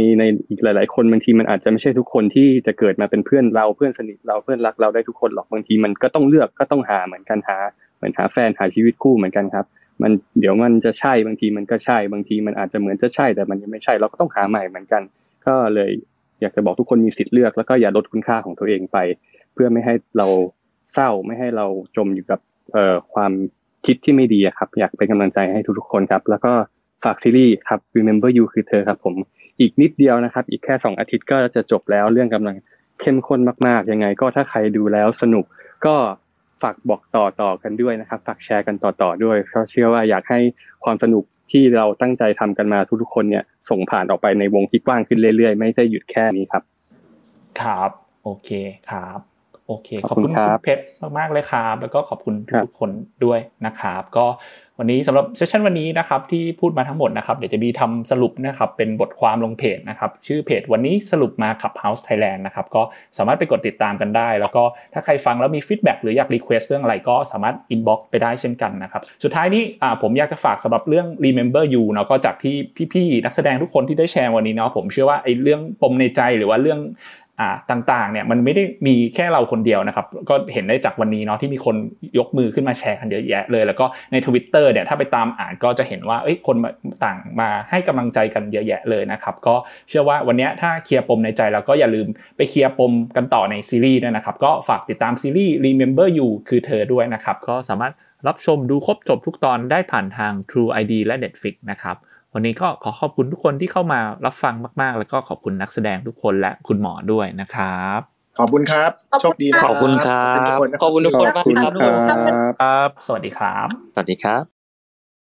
อีกหลายๆคนบางทีมันอาจจะไม่ใช่ทุกคนที่จะเกิดมาเป็นเพื่อนเราเพื่อนสนิทเราเพื่อนรักเราได้ทุกคนหรอกบางทีมันก็ต้องเลือกก็ต้องหาเหมือนกันหาแฟนหาชีวิตคู่เหมือนกันครับมันเดี๋ยวมันจะใช่บางทีมันก็ใช่บางทีมันอาจจะเหมือนจะใช่แต่มันยังไม่ใช่เราก็ต้องหาใหม่เหมือนกันก็เลยอยากจะบอกทุกคนมีสิทธิ์เลือกแล้วก็อย่าลดคุณค่าของตัวเองไปเพื่อไม่ให้เราเศร้าไม่ให้เราจมอยู่กับความคิดที่ไม่ดีครับอยากเป็นกำลังใจให้ทุกๆคนครับแล้วก็ฝากซีรีส์ครับ Remember You คือเธอครับผมอีกนิดเดียวนะครับอีกแค่2อาทิตย์ก็จะจบแล้วเรื่องกำลังเข้มข้นมากๆยังไงก็ถ้าใครดูแล้วสนุกก็ฝากบอกต่อกันด้วยนะครับฝากแชร์กันต่อด้วยเพราะเชื่อว่าอยากให้ความสนุกที่เราตั้งใจทำกันมาทุกๆคนเนี่ยส่งผ่านออกไปในวงที่กว้างขึ้นเรื่อยๆไม่ได้หยุดแค่นี้ครับครับโอเคครับโอเคขอบคุณคุณเพชรมากๆเลยครับแล้วก็ขอบคุณทุกคนด้วยนะครับก็วันนี้สำหรับเซสชั่นวันนี้นะครับที่พูดมาทั้งหมดนะครับเดี๋ยวจะมีทำสรุปนะครับเป็นบทความลงเพจนะครับชื่อเพจวันนี้สรุปมา Clubhouse Thailand นะครับก็สามารถไปกดติดตามกันได้แล้วก็ถ้าใครฟังแล้วมีฟีดแบ็กหรืออยากรีเควสเรื่องอะไรก็สามารถอินบ็อกซ์ไปได้เช่นกันนะครับสุดท้ายนี้ผมอยากจะฝากสำหรับเรื่อง Remember You เนาะก็จากที่พี่ๆนักแสดงทุกคนที่ได้แชร์วันนี้เนาะผมเชื่อว่าไอ้เรื่องปมในใจหรือว่าเรื่องต่างๆเนี่ยมันไม่ได้มีแค่เราคนเดียวนะครับก็เห็นได้จากวันนี้เนาะที่มีคนยกมือขึ้นมาแชร์กันเยอะแยะเลยแล้วก็ใน Twitter เนี่ยถ้าไปตามอ่านก็จะเห็นว่าเอ้ยคนต่างมาให้กำลังใจกันเยอะแยะเลยนะครับก็เชื่อว่าวันนี้ถ้าเคลียร์ปมในใจแล้วก็อย่าลืมไปเคลียร์ปมกันต่อในซีรีส์ด้วยนะครับก็ฝากติดตามซีรีส์ Remember You คือเธอด้วยนะครับก็สามารถรับชมดูครบจบทุกตอนได้ผ่านทาง True ID และ Netflix นะครับวันนี้ก็ขอขอบคุณทุกคนที่เข้ามารับฟังมากๆแล้วก็ขอบคุณนักแสดงทุกคนและคุณหมอด้วยนะครับขอบคุณครับโชคดีขอบคุณครับขอบคุณทุกคนมากครับสวัสดีครับสวัสดีครับ